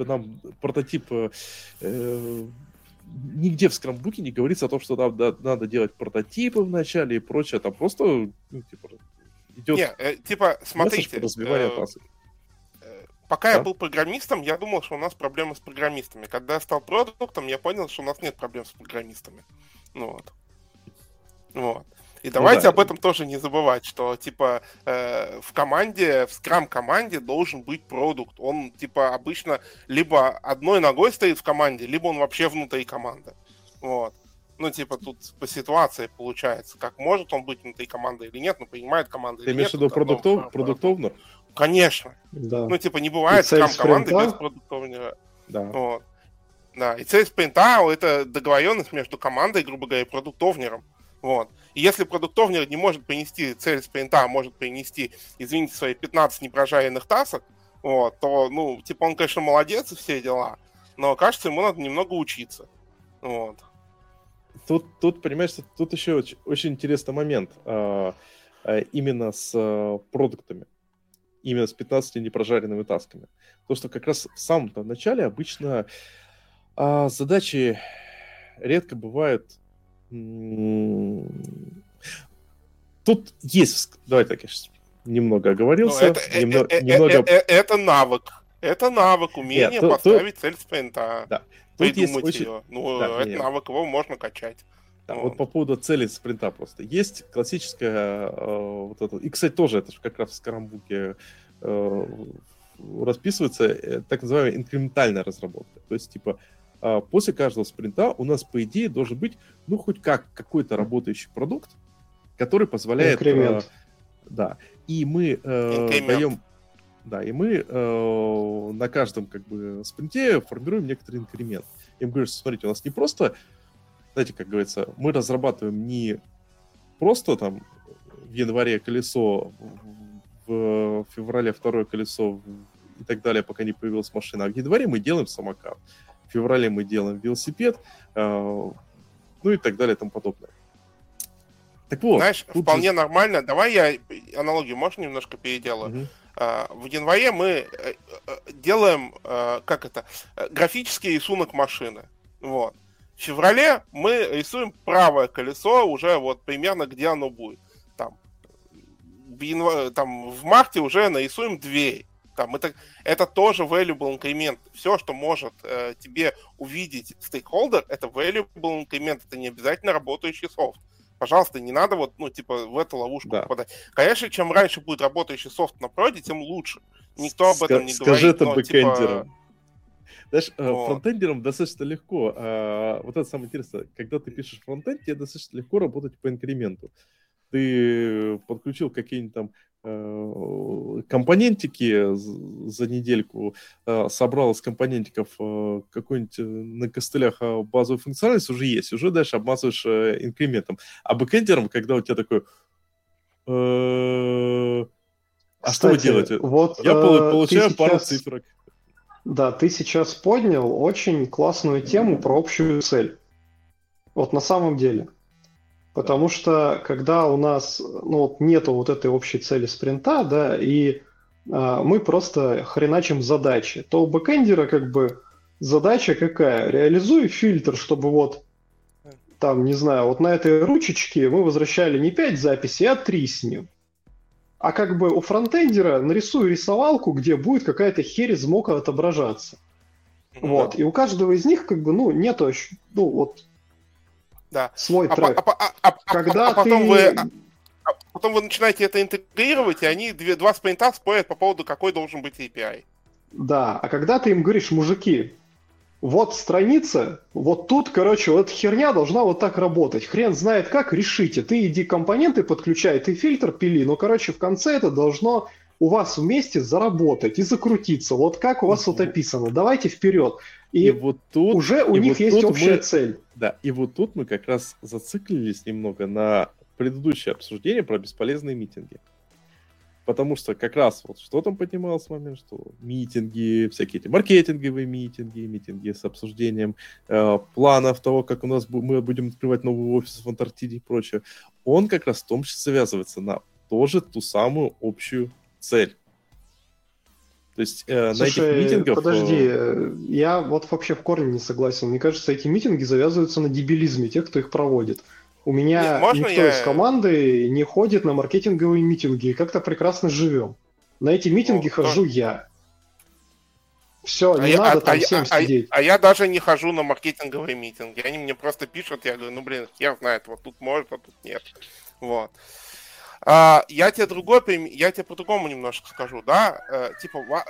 нам прототип э, нигде в скрамбуке не говорится о том, что нам да, надо делать прототипы вначале и прочее. Там просто ну, типа, идет. Не, э, типа, смотрите, э, э, пока да? я был программистом, я думал, что у нас проблемы с программистами. Когда я стал продуктом, я понял, что у нас нет проблем с программистами. Ну, вот. Вот. И давайте ну, да. об этом тоже не забывать, что, типа, э, в команде, в скрам-команде должен быть продукт. Он, типа, обычно либо одной ногой стоит в команде, либо он вообще внутри команды. Вот. Ну, типа, тут по ситуации получается, как может он быть внутри команды или нет, но принимает команду или нет. Ты имеешь в виду продуктов, продуктовно? Конечно. Да. Ну, типа, не бывает скрам-команды без продуктовнера. Да. Вот. Да. И цель спринта — это договоренность между командой, грубо говоря, и продуктовнером. Вот. И если продуктовнер не может принести цель спринта, а может принести, извините, свои пятнадцать непрожаренных тасок, вот, то, ну, типа, он, конечно, молодец и все дела, но, кажется, ему надо немного учиться. Вот. Тут, тут, понимаешь, тут еще очень, очень интересный момент а, а, именно с а, продуктами, именно с пятнадцатью непрожаренными тасками. То, что как раз в самом-то начале обычно а, задачи редко бывают. Тут есть... Давай так, я сейчас немного оговорился. Это, немного, э, э, немного... Э, э, это навык. Это навык, умение Нет, то, поставить то... цель спринта. Да. Придумать очень... ее. Ну, да, это нет. навык, его можно качать. Да, вот. вот по поводу цели спринта просто. Есть классическая... Э, вот это... И, кстати, тоже это же как раз в скрамбуке э, расписывается э, так называемая инкрементальная разработка. То есть, типа... После каждого спринта у нас, по идее, должен быть, ну, хоть как какой-то работающий продукт, который позволяет... Э, да. И мы э, даем... Да, и мы э, на каждом, как бы, спринте формируем некоторый инкремент. Им говорю, смотрите, у нас не просто... Знаете, как говорится, мы разрабатываем не просто там в январе колесо, в феврале второе колесо и так далее, пока не появилась машина, а в январе мы делаем самокат. В феврале мы делаем велосипед, э, ну и так далее, и тому подобное. Так вот, знаешь, вполне же... нормально. Давай я аналогию, можно, немножко переделаю. Угу. Э, в январе мы делаем, э, как это, графический рисунок машины. Вот. В феврале мы рисуем правое колесо, уже вот примерно где оно будет. Там в, январе, там, в марте уже нарисуем дверь. Там, это, это тоже valuable increment. Все, что может э, тебе увидеть стейкхолдер, это valuable increment. Это не обязательно работающий софт. Пожалуйста, не надо вот, ну, типа, в эту ловушку да. попадать. Конечно, чем раньше будет работающий софт на проде, тем лучше. Никто об этом Ск- не скажи говорит. Скажи это но, бэкэндерам. Типа... Знаешь, вот. Фронтендерам достаточно легко. А, вот это самое интересное. Когда ты пишешь фронтенд, тебе достаточно легко работать по инкременту. Ты подключил какие-нибудь там компонентики за недельку, собрал из компонентиков какой-нибудь на костылях базовую функциональность, уже есть, уже дальше обмазываешь инкрементом. А бэкэндером, когда у тебя такой... А что вы делаете? Вот, я получаю пару цифрок. Да, ты сейчас поднял очень классную тему про общую цель. Вот на самом деле... Потому что, когда у нас ну, нету вот этой общей цели спринта, да, и а, мы просто хреначим задачи, то у бэкэндера как бы задача какая? Реализуй фильтр, чтобы вот там, не знаю, вот на этой ручечке мы возвращали не пять записей, а три с ним. А как бы у фронтендера нарисуй рисовалку, где будет какая-то херь из мока отображаться. Вот. Да. И у каждого из них, как бы, ну, нету, ну, вот, да. свой а трек. А, а, а, Когда а потом ты... вы... А потом вы начинаете это интегрировать, и они две, два спринта спорят по поводу, какой должен быть эй пи ай. Да, а когда ты им говоришь, мужики, вот страница, вот тут, короче, вот херня должна вот так работать. Хрен знает как, решите. Ты иди компоненты подключай, ты фильтр пили, но, короче, в конце это должно у вас вместе заработать и закрутиться. Вот как у вас вот описано. Давайте вперед. И, и вот тут уже у них вот есть общая мы... цель. Да, и вот тут мы как раз зациклились немного на... предыдущее обсуждение про бесполезные митинги. Потому что как раз вот что там поднималось момент, что митинги, всякие эти маркетинговые митинги, митинги с обсуждением э, планов того, как у нас бу- мы будем открывать новый офис в Антарктиде и прочее, он как раз в том числе завязывается на тоже ту самую общую цель. То есть э, Слушай, на этих митингах... подожди, я вот вообще в корне не согласен. Мне кажется, эти митинги завязываются на дебилизме тех, кто их проводит. У меня Нет, никто я... из команды не ходит на маркетинговые митинги, и как-то прекрасно живем. На эти митинги О, хожу да. я. Все, а не я, надо а, там а, всем а, сидеть. А, а я даже не хожу на маркетинговые митинги. Они мне просто пишут, я говорю, ну блин, хер знает, вот тут может, а тут нет. Вот. А, я тебе другой, я тебе по-другому немножко скажу, да. А, типа в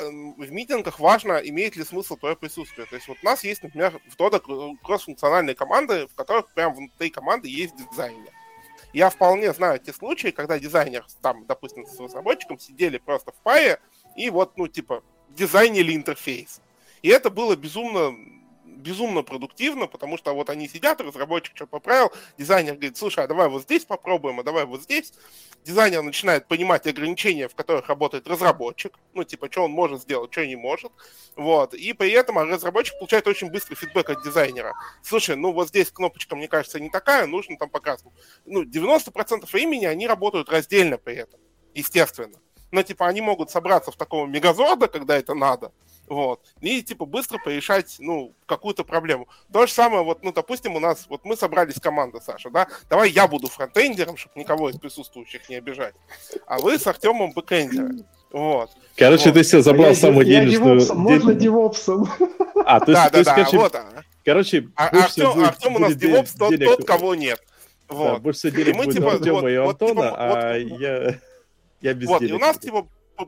митингах важно, имеет ли смысл твое присутствие. То есть вот у нас есть, например, в Dodo кросс-функциональные команды, в которых прямо внутри команды есть дизайнер. Я вполне знаю те случаи, когда дизайнер там, допустим, с разработчиком сидели просто в паре и вот, ну, типа, дизайнили интерфейс. И это было безумно... безумно продуктивно, потому что вот они сидят, разработчик что-то поправил, дизайнер говорит, слушай, а давай вот здесь попробуем, а давай вот здесь. Дизайнер начинает понимать ограничения, в которых работает разработчик, ну, типа, что он может сделать, что не может, вот, и при этом разработчик получает очень быстрый фидбэк от дизайнера. Слушай, ну, вот здесь кнопочка, мне кажется, не такая, нужно там покраску. Ну, девяносто процентов времени они работают раздельно при этом, естественно. Но, типа, они могут собраться в такого мегазорда, когда это надо, вот, и, типа, быстро порешать, ну, какую-то проблему. То же самое, вот, ну, допустим, у нас, вот мы собрались команда, Саша, да, давай я буду фронтендером, чтобы никого из присутствующих не обижать, а вы с Артемом бэкэндером, вот. Короче, вот. Ты себе забрал а самую я, денежную... Я девопсом, можно девопсом. А, то есть, короче, вот она. Короче, а, Артем, Артем у нас девопс тот, тот, кого нет. Вот. Да, больше всего денег мы, будет типа, Артема вот, и Антона, вот, типа, а вот, я... Я без вот, и у нас, типа,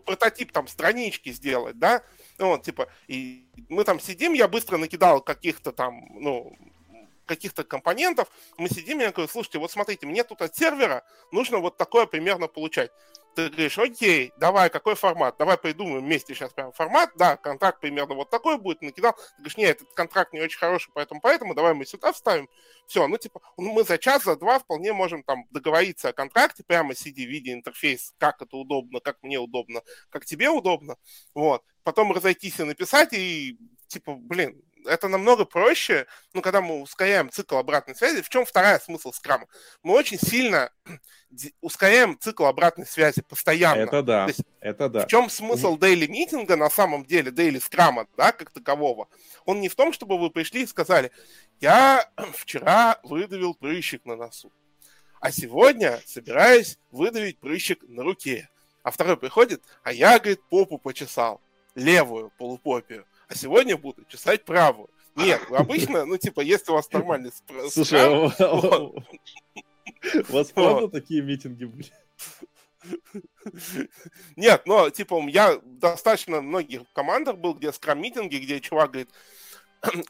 прототип там странички сделать, да, ну, вот, типа, и мы там сидим, я быстро накидал каких-то там, ну, каких-то компонентов, мы сидим, я говорю, слушайте, вот смотрите, мне тут от сервера нужно вот такое примерно получать. Ты говоришь, окей, давай, какой формат? Давай придумаем вместе сейчас прям формат, да, контракт примерно вот такой будет, накидал. Ты говоришь, нет, этот контракт не очень хороший, поэтому, поэтому давай мы сюда вставим. Все, ну, типа, мы за час, за два вполне можем там договориться о контракте, прямо сиди, видя интерфейс, как это удобно, как мне удобно, как тебе удобно, вот. Потом разойтись и написать, и, типа, блин, это намного проще, ну, когда мы ускоряем цикл обратной связи. В чем второй смысл скрама? Мы очень сильно ускоряем цикл обратной связи постоянно. Это да, есть, это да. В чем смысл дейли митинга, на самом деле, дейли скрама, да, как такового? Он не в том, чтобы вы пришли и сказали, я вчера выдавил прыщик на носу, а сегодня собираюсь выдавить прыщик на руке. А второй приходит, а я, говорит, попу почесал, левую полупопию. А сегодня буду чесать правую. Нет, обычно, ну, типа, если у вас нормальный спрос... Слушай, у вас правда такие митинги были? Нет, но, типа, я достаточно многих командах был, где скрам-митинги, где чувак говорит,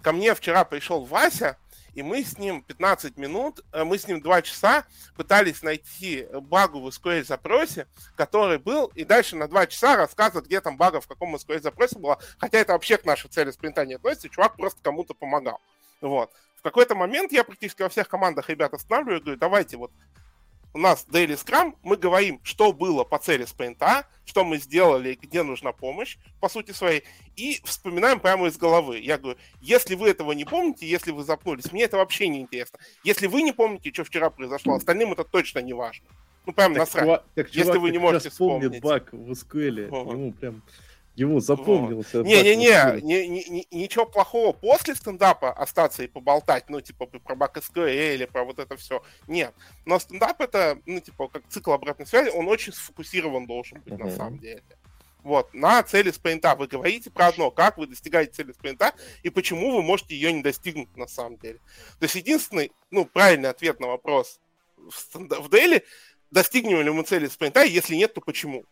ко мне вчера пришел Вася, и мы с ним пятнадцать минут, мы с ним два часа пытались найти багу в эс ку эль-запросе, который был, и дальше на два часа рассказывать, где там бага в каком эс ку эль-запросе была, хотя это вообще к нашей цели спринта не относится, чувак просто кому-то помогал. Вот. В какой-то момент я практически во всех командах ребят останавливаю и говорю, давайте вот у нас Daily Scrum, мы говорим, что было по цели спринта, что мы сделали, где нужна помощь, по сути своей, и вспоминаем прямо из головы. Я говорю, если вы этого не помните, если вы запнулись, мне это вообще не интересно. Если вы не помните, что вчера произошло, остальным это точно не важно. Ну, прям так насрать, так, если чувак, вы не можете вспомнить. Как баг в эс ку эль, вот. Ему прям... Его запомнился. Не-не-не, не, ничего плохого после стендапа остаться и поболтать, ну, типа, про бак эс ку эль или про вот это все. Нет. Но стендап это, ну, типа, как цикл обратной связи, он очень сфокусирован должен быть, uh-huh. на самом деле. Вот, на цели спринта вы говорите про одно, как вы достигаете цели спринта и почему вы можете ее не достигнуть на самом деле. То есть единственный, ну, правильный ответ на вопрос в, станд... в Дели, достигнем ли мы цели спринта, если нет, то почему?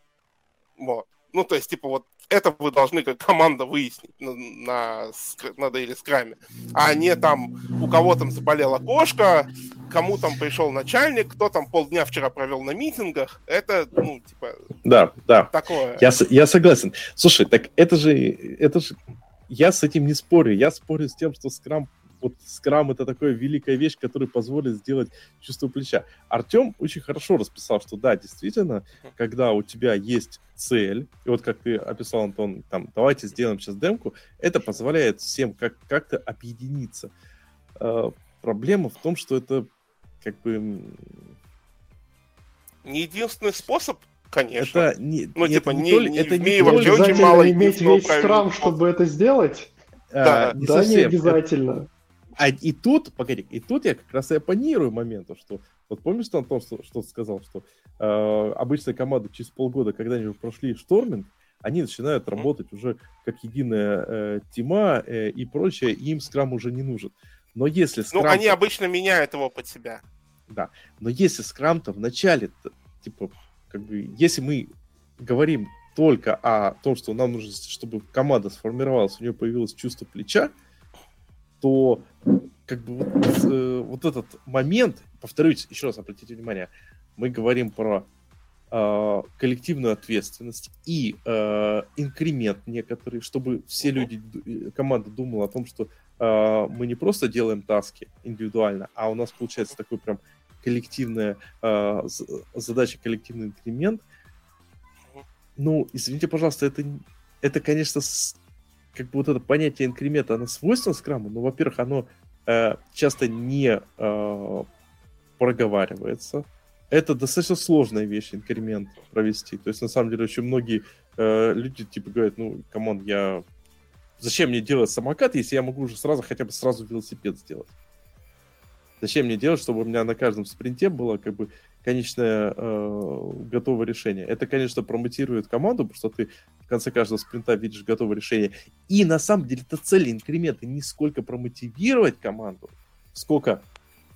Вот. Ну, то есть, типа, вот это вы должны как команда выяснить на, на, на Daily Scrum, а не там, у кого там заболело кошка, кому там пришел начальник, кто там полдня вчера провел на митингах. Это, ну, типа, да, да. Такое. Я, я согласен. Слушай, так это же, это же... Я с этим не спорю. Я спорю с тем, что Scrum... Вот Scrum — это такая великая вещь, которая позволит сделать чувство плеча. Артем очень хорошо расписал, что да, действительно, когда у тебя есть цель, и вот как ты описал, Антон, там, давайте сделаем сейчас демку, это позволяет всем как- как-то объединиться. Э, проблема в том, что это как бы... Не единственный способ, конечно. Это не... Ну, типа, не, не, не, это не вообще очень мало иметь весь Scrum, чтобы это сделать? Да, а, не, да, не обязательно. А и тут, погоди, и тут я как раз и оппонирую моменту, что вот помнишь, Антон, что, что ты сказал, что э, обычная команда через полгода, когда они уже прошли шторминг, они начинают работать уже как единая э, тима э, и прочее, и им скрам уже не нужен. Но если скрам... Ну, они обычно меняют его под себя. Да, но если скрам-то в начале, типа, как бы, если мы говорим только о том, что нам нужно, чтобы команда сформировалась, у нее появилось чувство плеча, то как бы вот, э, вот этот момент, повторюсь, еще раз обратите внимание, мы говорим про э, коллективную ответственность и э, инкремент некоторый, чтобы все люди, команда думала о том, что э, мы не просто делаем таски индивидуально, а у нас получается такой прям коллективная э, задача, коллективный инкремент. Ну, извините, пожалуйста, это, это конечно, с... как бы вот это понятие инкремента, оно свойственно скраму, но, во-первых, оно э, часто не э, проговаривается. Это достаточно сложная вещь, инкремент провести. То есть, на самом деле, очень многие э, люди типа говорят, ну, камон, я... Зачем мне делать самокат, если я могу уже сразу, хотя бы сразу велосипед сделать? Зачем мне делать, чтобы у меня на каждом спринте было, как бы, конечное э, готовое решение. Это, конечно, промотивирует команду, потому что ты в конце каждого спринта видишь готовое решение. И на самом деле это цель инкремента не сколько промотивировать команду, сколько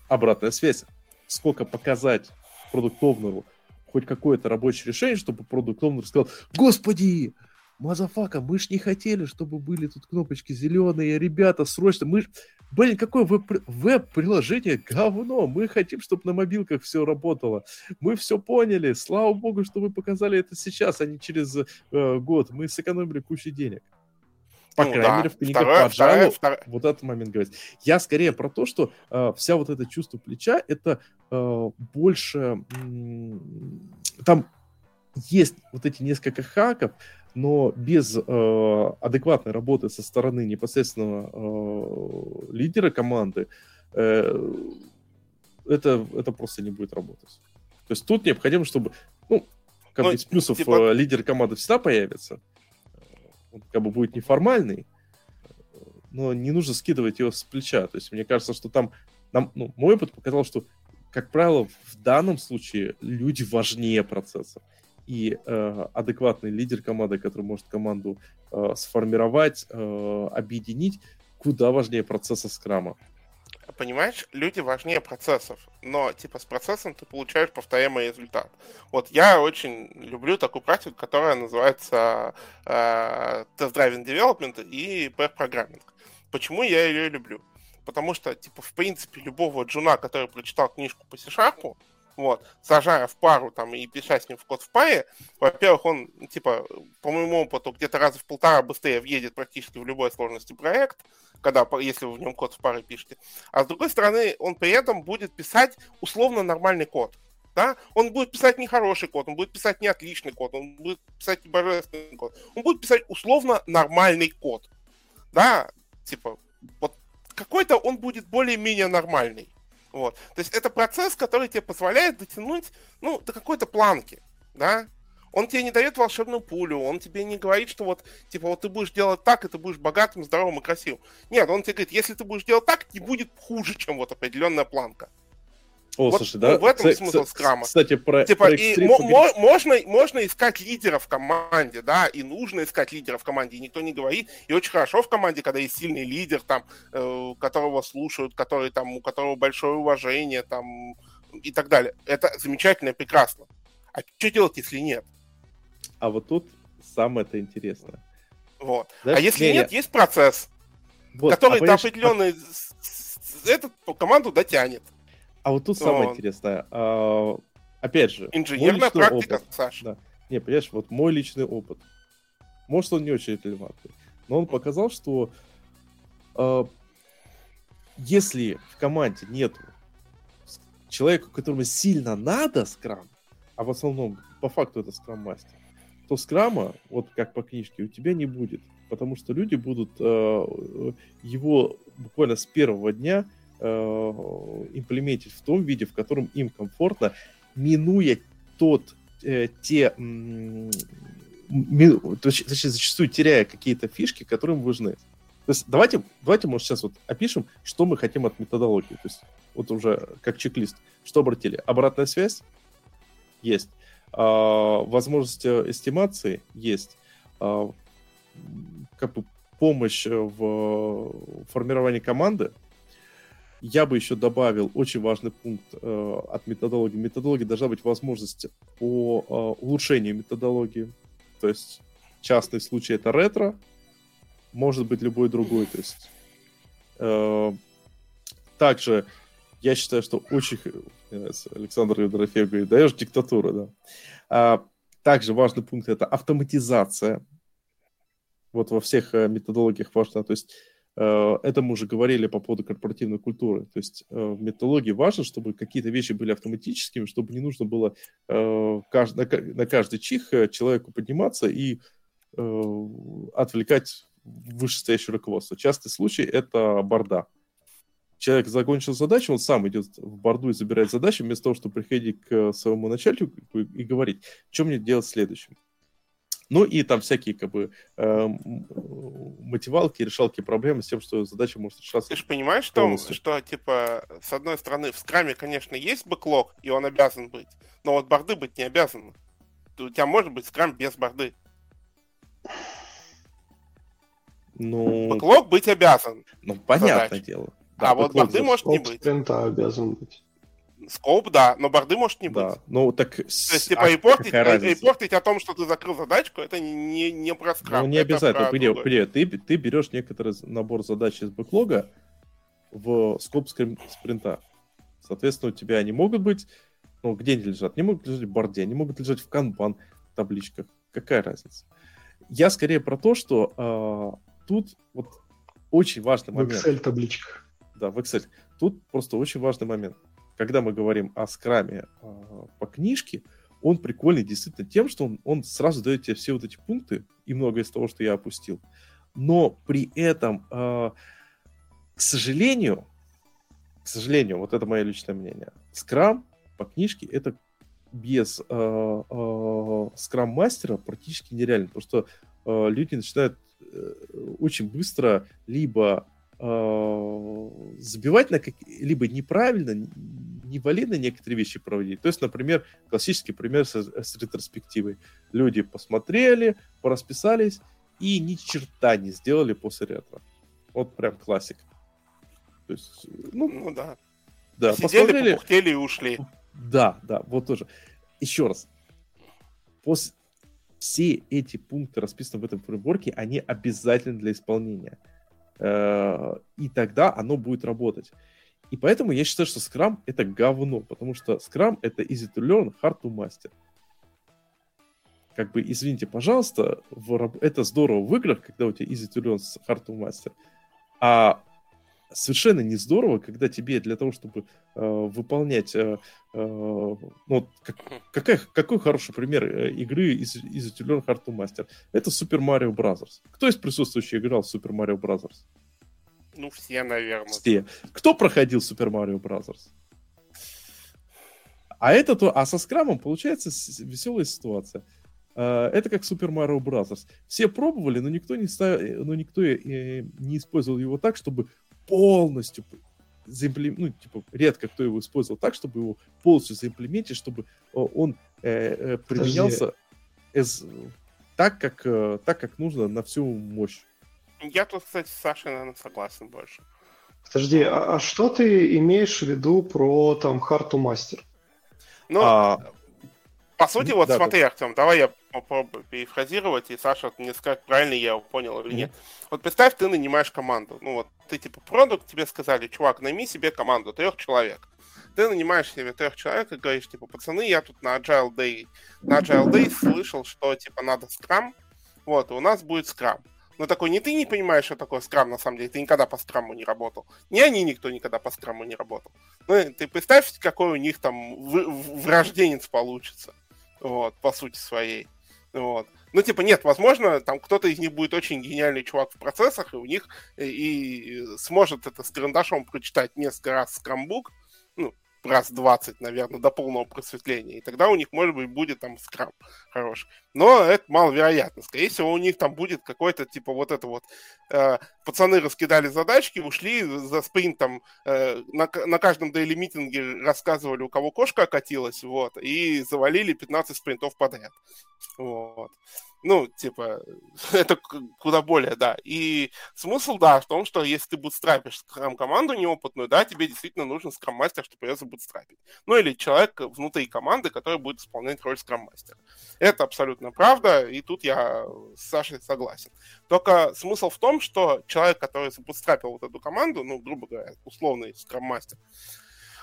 обратная связь, сколько показать продукт-овнеру хоть какое-то рабочее решение, чтобы продукт-овнер сказал: «Господи, мазафака, мы ж не хотели, чтобы были тут кнопочки зеленые, ребята, срочно, мы ж... Блин, какое веб-приложение говно, мы хотим, чтобы на мобилках все работало. Мы все поняли, слава богу, что вы показали это сейчас, а не через э, год. Мы сэкономили кучу денег». По ну, крайней да. мере, в книгах по Agile вот этот момент говорится. Я скорее про то, что э, вся вот это чувство плеча, это э, больше... М- там есть вот эти несколько хаков, но без э, адекватной работы со стороны непосредственного э, лидера команды э, это, это просто не будет работать. То есть тут необходимо, чтобы... Ну, как бы из плюсов типа... э, лидер команды всегда появится. Он как бы будет неформальный, но не нужно скидывать его с плеча. То есть мне кажется, что там... Нам, ну, мой опыт показал, что, как правило, в данном случае люди важнее процесса. И э, адекватный лидер команды, который может команду э, сформировать, э, объединить, куда важнее процесса скрама. Понимаешь, люди важнее процессов, но типа с процессом ты получаешь повторяемый результат. Вот я очень люблю такую практику, которая называется э, Test Driving Development и Pair Programming. Почему я ее люблю? Потому что, типа, в принципе, любого джуна, который прочитал книжку по C-Sharp, вот, сажая в пару там и пиша с ним в код в паре, во-первых, он, типа, по моему опыту, где-то раза в полтора быстрее въедет практически в любой сложности проект, когда, если вы в нем код в паре пишете. А с другой стороны, он при этом будет писать условно нормальный код. Да? Он будет писать не хороший код, он будет писать не отличный код, он будет писать не божественный код. Он будет писать условно нормальный код. Да, типа, вот какой-то он будет более-менее нормальный. Вот. То есть это процесс, который тебе позволяет дотянуть, ну, до какой-то планки, да? Он тебе не дает волшебную пулю, он тебе не говорит, что вот, типа, вот ты будешь делать так, и ты будешь богатым, здоровым и красивым. Нет, он тебе говорит, если ты будешь делать так, не будет хуже, чем вот определенная планка. О, вот, слушай, да? В этом Ц- смысл скрама. Кстати, про, типа, про и мо- мо- можно, можно искать лидера в команде, да, и нужно искать лидера в команде, и никто не говорит. И очень хорошо в команде, когда есть сильный лидер, там, э, которого слушают, который, там, у которого большое уважение, там, и так далее. Это замечательно и прекрасно. А что делать, если нет? А вот тут самое-то интересное. Вот. Да? А если не, нет, я... есть процесс, вот, который а до определенной а... эту команду дотянет. А вот тут самое он. интересное. А, опять же, инженерная практика, опыт. Саша. Да. Не, понимаешь, вот мой личный опыт. Может, он не очень релевантный, но он показал, что а, если в команде нет человека, которому сильно надо скрам, а в основном по факту это скрам-мастер, то скрама, вот как по книжке, у тебя не будет. Потому что люди будут а, его буквально с первого дня имплементить в том виде, в котором им комфортно, минуя тот, э, те, мину, точнее, зачастую теряя какие-то фишки, которые им важны. То есть давайте, давайте, может, сейчас вот опишем, что мы хотим от методологии. То есть вот уже как чек-лист. Что обратили? Обратная связь? Есть. А, возможность эстимации? Есть. А, как бы помощь в формировании команды? Я бы еще добавил очень важный пункт э, от методологии. Методологии должна быть возможность по э, улучшению методологии. То есть частный случай это ретро, может быть любой другой. То есть, э, также я считаю, что очень... Мне нравится, Александр Дорофеев говорит, даешь диктатуру, да. А, также важный пункт это автоматизация. Вот во всех э, методологиях важно, то есть это мы уже говорили по поводу корпоративной культуры. То есть в методологии важно, чтобы какие-то вещи были автоматическими, чтобы не нужно было на каждый чих человеку подниматься и отвлекать вышестоящее руководство. Частый случай – это борда. Человек закончил задачу, он сам идет в борду и забирает задачу, вместо того, чтобы приходить к своему начальнику и говорить, что мне делать следующим. Ну и там всякие как бы э, мотивалки, решалки проблемы с тем, что задача может решаться. Ты же понимаешь, что, что типа с одной стороны в скраме, конечно, есть бэклог, и он обязан быть, но вот борды быть не обязаны. У тебя может быть скрам без борды. Ну... Бэклог быть обязан. Ну, понятное задач. дело. Да, а вот борды может не быть. Скоп обязан быть. Скоп, да, но борды может не быть. Да. Ну, так... То есть, типа, а и, портить, и, и портить о том, что ты закрыл задачку, это не, не про скрам. Ну, не обязательно. Привет, привет. Ты, ты берешь некоторый набор задач из бэклога в скоп спринта. Соответственно, у тебя они могут быть... Ну, где они лежат? Они могут лежать в борде, они могут лежать в Kanban табличках. Какая разница? Я скорее про то, что э, тут вот очень важный момент. В Excel табличках. Да, в Excel. Тут просто очень важный момент. Когда мы говорим о скраме э, по книжке, он прикольный действительно тем, что он, он сразу дает тебе все вот эти пункты и многое из того, что я опустил. Но при этом, э, к сожалению, к сожалению, вот это мое личное мнение, скрам по книжке это без э, э, скрам-мастера практически нереально, потому что э, люди начинают э, очень быстро либо забивать на как... либо неправильно, невалидно некоторые вещи проводить. То есть, например, классический пример с, с ретроспективой. Люди посмотрели, порасписались и ни черта не сделали после ретро. Вот прям классик. То есть, ну, ну да. да. Сидели, посмотрели, попухтели и ушли. Да, да, вот тоже. Еще раз. После... Все эти пункты, расписанные в этом фреймворке, они обязательны для исполнения. И тогда оно будет работать. И поэтому я считаю, что Scrum это говно, потому что Scrum это easy to learn, hard to master. Как бы, извините, пожалуйста, в... это здорово в играх, когда у тебя easy to learn, hard to master. А совершенно не здорово, когда тебе для того, чтобы э, выполнять... Э, э, ну, как, какая, какой хороший пример игры из easy to learn, hard to master? Это Super Mario Bros. Кто из присутствующих играл в Super Mario Bros.? Ну, все, наверное. Все. Кто проходил Super Mario Bros.? А, это то, а со скрамом получается веселая ситуация. Это как Super Mario Bros. Все пробовали, но никто не, став... но никто не использовал его так, чтобы полностью заимплем... ну, типа, редко кто его использовал так, чтобы его полностью заимплементить, чтобы он э, э, применялся as... так, как, э, так, как нужно на всю мощь. Я тут, кстати, с Сашей, наверное, согласен больше. Подожди, а, а что ты имеешь в виду про там hard to master? Ну, а... по сути, вот да, смотри, да. Артем, давай я попробую перефразировать, и Саша мне скажет, правильно я его понял или нет. Mm-hmm. Вот представь, ты нанимаешь команду. Ну вот, ты типа продукт, тебе сказали, чувак, найми себе команду трех человек. Ты нанимаешь себе трех человек и говоришь, типа, пацаны, я тут на Agile Day, на Agile Day слышал, что типа надо Scrum, вот, и у нас будет Scrum. Но такой, не ты не понимаешь, что такое скрам, на самом деле, ты никогда по скраму не работал. Ни они, никто никогда по скраму не работал. Ну, ты представь, какой у них там врожденец получится, вот, по сути своей. Вот. Ну, типа, нет, возможно, там кто-то из них будет очень гениальный чувак в процессах, и у них и сможет это с карандашом прочитать несколько раз скрамбук, ну, раз двадцать, наверное, до полного просветления. И тогда у них, может быть, будет там скрам хороший. Но это маловероятно. Скорее всего, у них там будет какой-то, типа, вот это вот... Э, пацаны раскидали задачки, ушли за спринтом, э, на, на каждом дейли-митинге рассказывали, у кого кошка окатилась, вот, и завалили пятнадцать спринтов подряд. Вот. Ну, типа, это куда более, да. И смысл, да, в том, что если ты бутстрапишь скрам-команду неопытную, да, тебе действительно нужен скрам-мастер, чтобы ее забутстрапить. Ну, или человек внутри команды, который будет исполнять роль скрам-мастера. Это абсолютно правда, и тут я с Сашей согласен. Только смысл в том, что человек, который забутстрапил вот эту команду, ну, грубо говоря, условный скрам-мастер,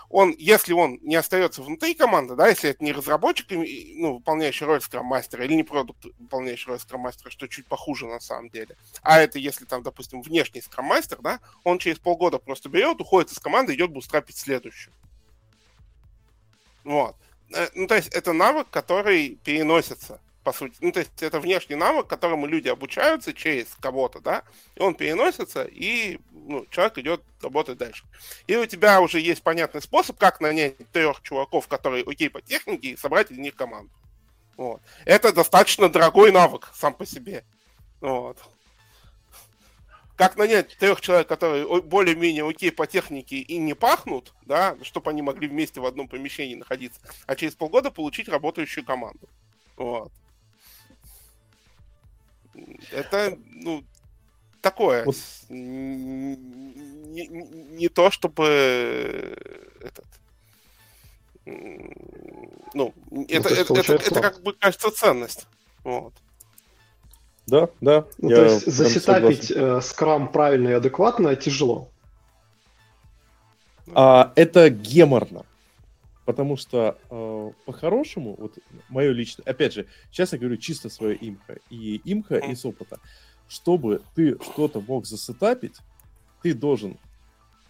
он, если он не остается внутри команды, да, если это не разработчик, ну, выполняющий роль скрам-мастера, или не продукт, выполняющий роль скрам-мастера, что чуть похуже на самом деле, а это если там, допустим, внешний скрам-мастер, да, он через полгода просто берет, уходит из команды, идет бустрапить следующую. Вот. Ну, то есть это навык, который переносится, по сути. Ну, то есть это внешний навык, которому люди обучаются через кого-то, да, и он переносится, и ну, человек идет работать дальше. И у тебя уже есть понятный способ, как нанять трех чуваков, которые окей по технике, и собрать из них команду. Вот. Это достаточно дорогой навык сам по себе. Вот. Как нанять трех человек, которые более-менее окей по технике и не пахнут, да, чтобы они могли вместе в одном помещении находиться, а через полгода получить работающую команду. Вот. Это, ну, такое. Вот. Не, не, не то, чтобы этот... Ну, ну это, это, это, это как бы, кажется, ценность. Вот. Да, да. Ну, то есть засетапить э, скрам правильно и адекватно тяжело. А, это геморно. Потому что э, по-хорошему, вот мое личное, опять же, сейчас я говорю чисто свое имхо, и имхо, и с опыта. Чтобы ты что-то мог засетапить, ты должен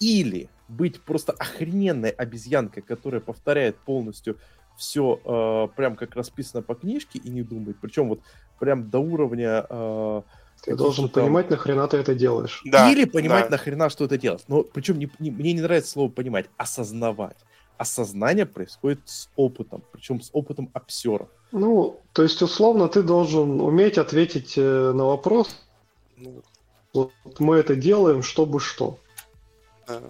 или быть просто охрененной обезьянкой, которая повторяет полностью все э, прям как расписано по книжке и не думает. Причем вот прям до уровня... Э, ты должен там... понимать, нахрена ты это делаешь. Да, или понимать, да. нахрена, что это делать. Но причем не, не, мне не нравится слово «понимать», «осознавать». Осознание происходит с опытом, причем с опытом обсеров. Ну, то есть, условно, ты должен уметь ответить на вопрос, вот мы это делаем, чтобы что. Да,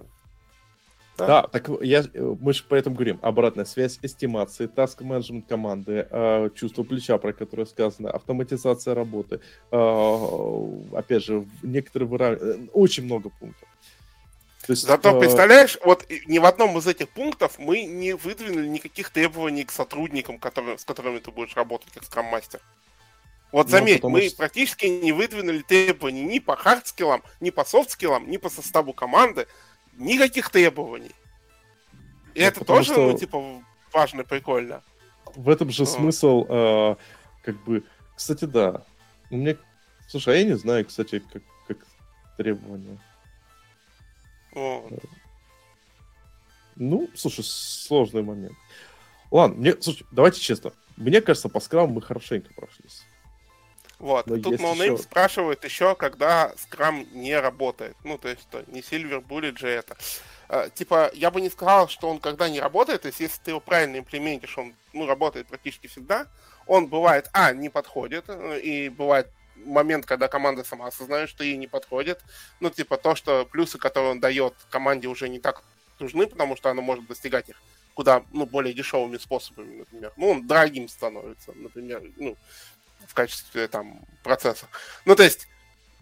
да. да так я, мы же поэтому говорим, обратная связь, эстимации, таск-менеджмент команды, чувство плеча, про которое сказано, автоматизация работы, опять же, некоторые выравнивания, очень много пунктов. То есть, Зато, э... представляешь, вот ни в одном из этих пунктов мы не выдвинули никаких требований к сотрудникам, которые, с которыми ты будешь работать как скрам-мастер. Вот заметь, ну, мы что... практически не выдвинули требований ни по хардскиллам, ни по софтскиллам, ни по составу команды. Никаких требований. И ну, это тоже, что... ну, типа, важно и прикольно. В этом же вот. Смысл, э, как бы... Кстати, да. У меня... Слушай, а я не знаю, кстати, как, как требования... Вот. Ну, слушай, сложный момент. Ладно, мне, слушай, давайте честно. Мне кажется, по скраму мы хорошенько прошлись. Вот, но тут ноунейм еще... спрашивает еще, когда скрам не работает. Ну, то есть, что, не Silver Bullet же это. А, типа, я бы не сказал, что он когда не работает. То есть, если ты его правильно имплементишь, он ну, работает практически всегда. Он бывает, а, не подходит, и бывает момент, когда команда сама осознает, что ей не подходит. Ну, типа, то, что плюсы, которые он дает команде, уже не так нужны, потому что оно может достигать их куда, ну, более дешевыми способами, например. Ну, он дорогим становится, например, ну, в качестве там процесса. Ну, то есть,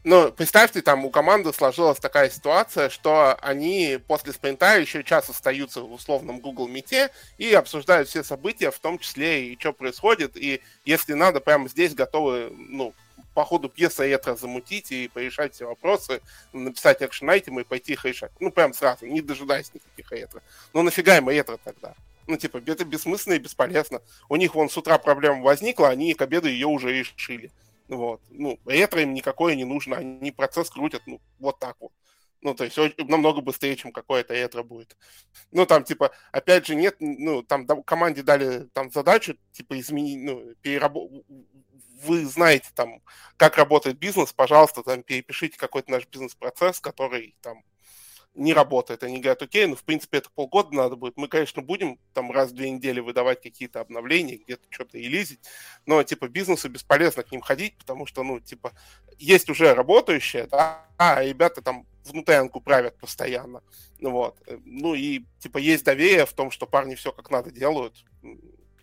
ну, представьте, там у команды сложилась такая ситуация, что они после спринта еще час остаются в условном Google Meet и обсуждают все события, в том числе и что происходит, и если надо, прямо здесь готовы, ну, по ходу пьесы ретро замутить и порешать все вопросы, написать экшн-айтемы и пойти их решать. Ну, прям сразу, не дожидаясь никаких ретро. Ну, нафига им ретро тогда? Ну, типа, это бессмысленно и бесполезно. У них, вон, с утра проблема возникла, они к обеду ее уже решили. Вот. Ну, ретро им никакое не нужно, они процесс крутят, ну, вот так вот. Ну, то есть намного быстрее, чем какое-то ретро будет. Ну, там, типа, опять же, нет, ну, там команде дали там задачу, типа, изменить, ну, переработать. Вы знаете, там, как работает бизнес, пожалуйста, там, перепишите какой-то наш бизнес-процесс, который, там, не работает. Они говорят, окей, ну, в принципе, это полгода надо будет. Мы, конечно, будем, там, раз в две недели выдавать какие-то обновления, где-то что-то релизить, но, типа, бизнесу бесполезно к ним ходить, потому что, ну, типа, есть уже работающие, да, а ребята, там, внутрянку правят постоянно, вот. Ну, и, типа, есть доверие в том, что парни все как надо делают,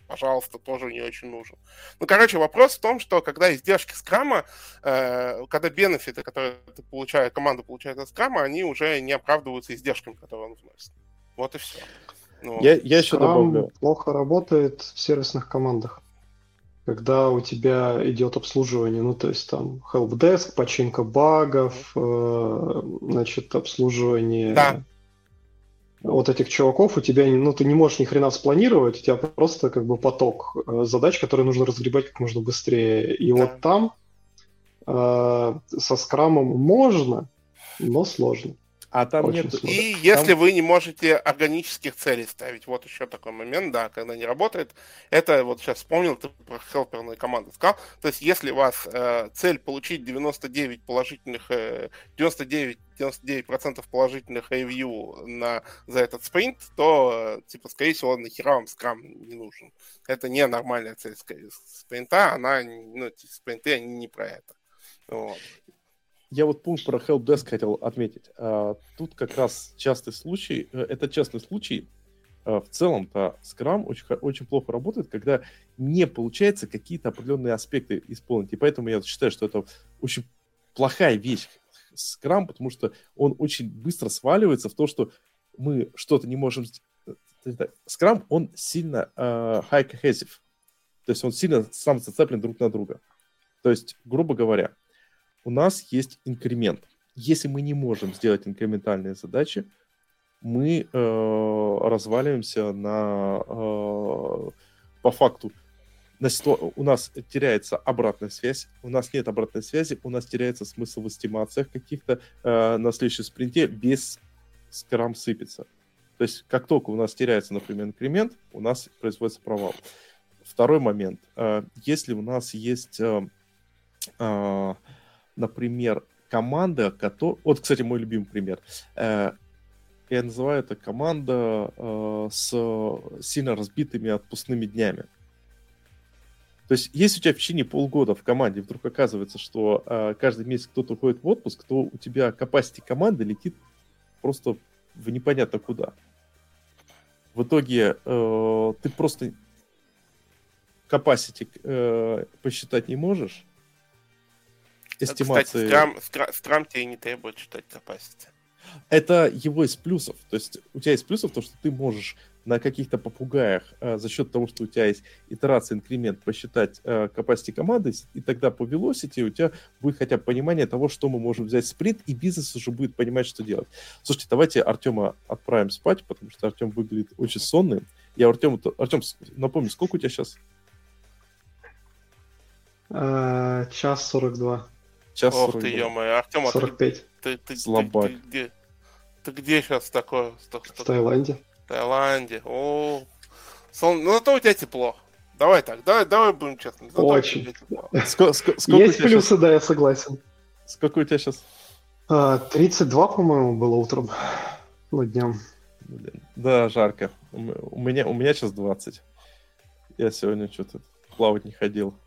пожалуйста, тоже не очень нужен. Ну, короче, вопрос в том, что когда издержки скрама, э, когда бенефиты, которые получает, команда получает от скрама, они уже не оправдываются издержками, которые он вносит. Вот и все. Ну, я, я еще добавлю. Плохо работает в сервисных командах, когда у тебя идет обслуживание, ну, то есть там helpdesk, починка багов, э, значит, обслуживание... Да. Вот этих чуваков у тебя, ну, ты не можешь ни хрена спланировать, у тебя просто как бы поток задач, которые нужно разгребать как можно быстрее. И да. Вот там э, со скрамом можно, но сложно. А там нет... сложно. И там... если вы не можете органических целей ставить, вот еще такой момент, да, когда не работает, это вот сейчас вспомнил, ты про хелперные команды сказал, то есть если у вас э, цель получить девяносто девять положительных, э, девяносто девять девяносто девять процентов положительных ревью на, за этот спринт, то, типа, скорее всего, нахера вам скрам не нужен. Это не нормальная цель спринта, она, ну, спринты, они не про это. Вот. Я вот пункт про helpdesk хотел отметить. Тут как раз частый случай, это частный случай, в целом-то скрам очень, очень плохо работает, когда не получается какие-то определенные аспекты исполнить. И поэтому я считаю, что это очень плохая вещь, скрам, потому что он очень быстро сваливается в то, что мы что-то не можем... Скрам, он сильно э, high cohesive, то есть он сильно сам зацеплен друг на друга. То есть, грубо говоря, у нас есть инкремент. Если мы не можем сделать инкрементальные задачи, мы э, разваливаемся на... Э, по факту на ситу... у нас теряется обратная связь, у нас нет обратной связи, у нас теряется смысл в эстимациях каких-то, э, на следующем спринте без скрам сыпется. То есть как только у нас теряется, например, инкремент, у нас производится провал. Второй момент. Э, если у нас есть, э, э, например, команда, которая... Вот, кстати, мой любимый пример. Э, я называю это команда э, с сильно разбитыми отпускными днями. То есть, если у тебя в течение полгода в команде вдруг оказывается, что э, каждый месяц кто-то уходит в отпуск, то у тебя capacity команды летит просто в непонятно куда. В итоге э, ты просто capacity э, посчитать не можешь. Эстимации... Кстати, скрам, скрам тебе не требует считать capacity. Это его из плюсов. То есть, у тебя из плюсов то, что ты можешь... на каких-то попугаях э, за счет того, что у тебя есть итерация, инкремент, посчитать э, capacity команды, и тогда по velocity у тебя будет хотя бы понимание того, что мы можем взять в спринт, и бизнес уже будет понимать, что делать. Слушайте, давайте Артема отправим спать, потому что Артем выглядит очень сонным. Я Артему... Артем, напомни, сколько у тебя сейчас? Час сорок два. Час сорок два. Ох ты, ё-моё, Артем, сорок пять. Слабак. Ты где сейчас такое? В Таиланде. Таиланде. О, Сол... ну зато у тебя тепло. Давай так, давай, давай будем честны. Зато очень. Ск- ск- сколько Есть плюсы, сейчас? Да, я согласен. Сколько у тебя сейчас? А, тридцать два, по-моему, было утром. Ну, днем. Блин. Да, жарко. У меня, у меня сейчас двадцать. Я сегодня что-то плавать не ходил.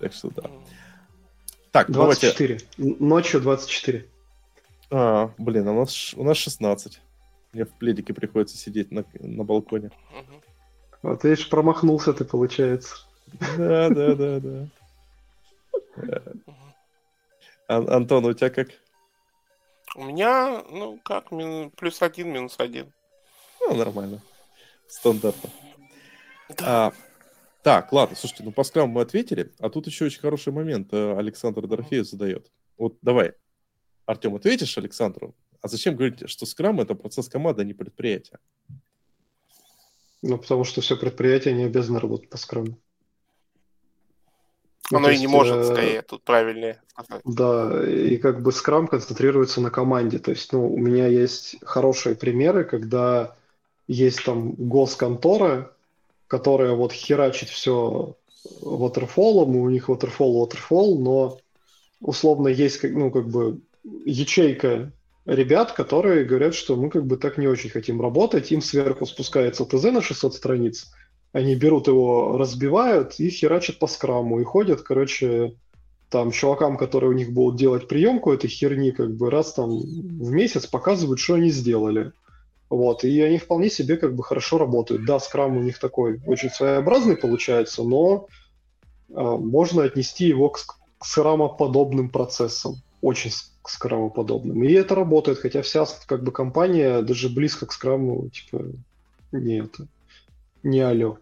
Так что да. Так, двадцать четыре. Давайте... Ночью двадцать четыре. А, блин, а у нас, у нас шестнадцать. Мне в пледике приходится сидеть на, на балконе. Угу. А ты же промахнулся, ты, получается. Да, да, да, да. Антон, у тебя как? У меня, ну как, плюс один, минус один. Ну, нормально. Стандартно. Да. А, так, ладно, слушайте, ну по скраму мы ответили, а тут еще очень хороший момент Александр Дорофеев задает. Вот давай, Артем, ответишь Александру? А зачем говорить, что скрам — это процесс команды, а не предприятия? Ну, потому что все предприятие не обязано работать по скраму. Оно ну, и есть, не может, скорее, тут правильнее. Да, и как бы скрам концентрируется на команде. То есть, ну, у меня есть хорошие примеры, когда есть там госконтора, которая вот херачит все Waterfall'ом, и у них Waterfall, Waterfall, но условно есть, ну, как бы ячейка ребят, которые говорят, что мы как бы так не очень хотим работать, им сверху спускается ТЗ на шестьсот страниц, они берут его, разбивают и херачат по скраму, и ходят, короче, там, чувакам, которые у них будут делать приемку этой херни, как бы раз там в месяц показывают, что они сделали. Вот, и они вполне себе как бы хорошо работают. Да, скрам у них такой очень своеобразный получается, но э, можно отнести его к, к срамоподобным процессам. Очень к скрамоподобным. И это работает, хотя вся как бы компания даже близко к скраму, типа, не это, не алё.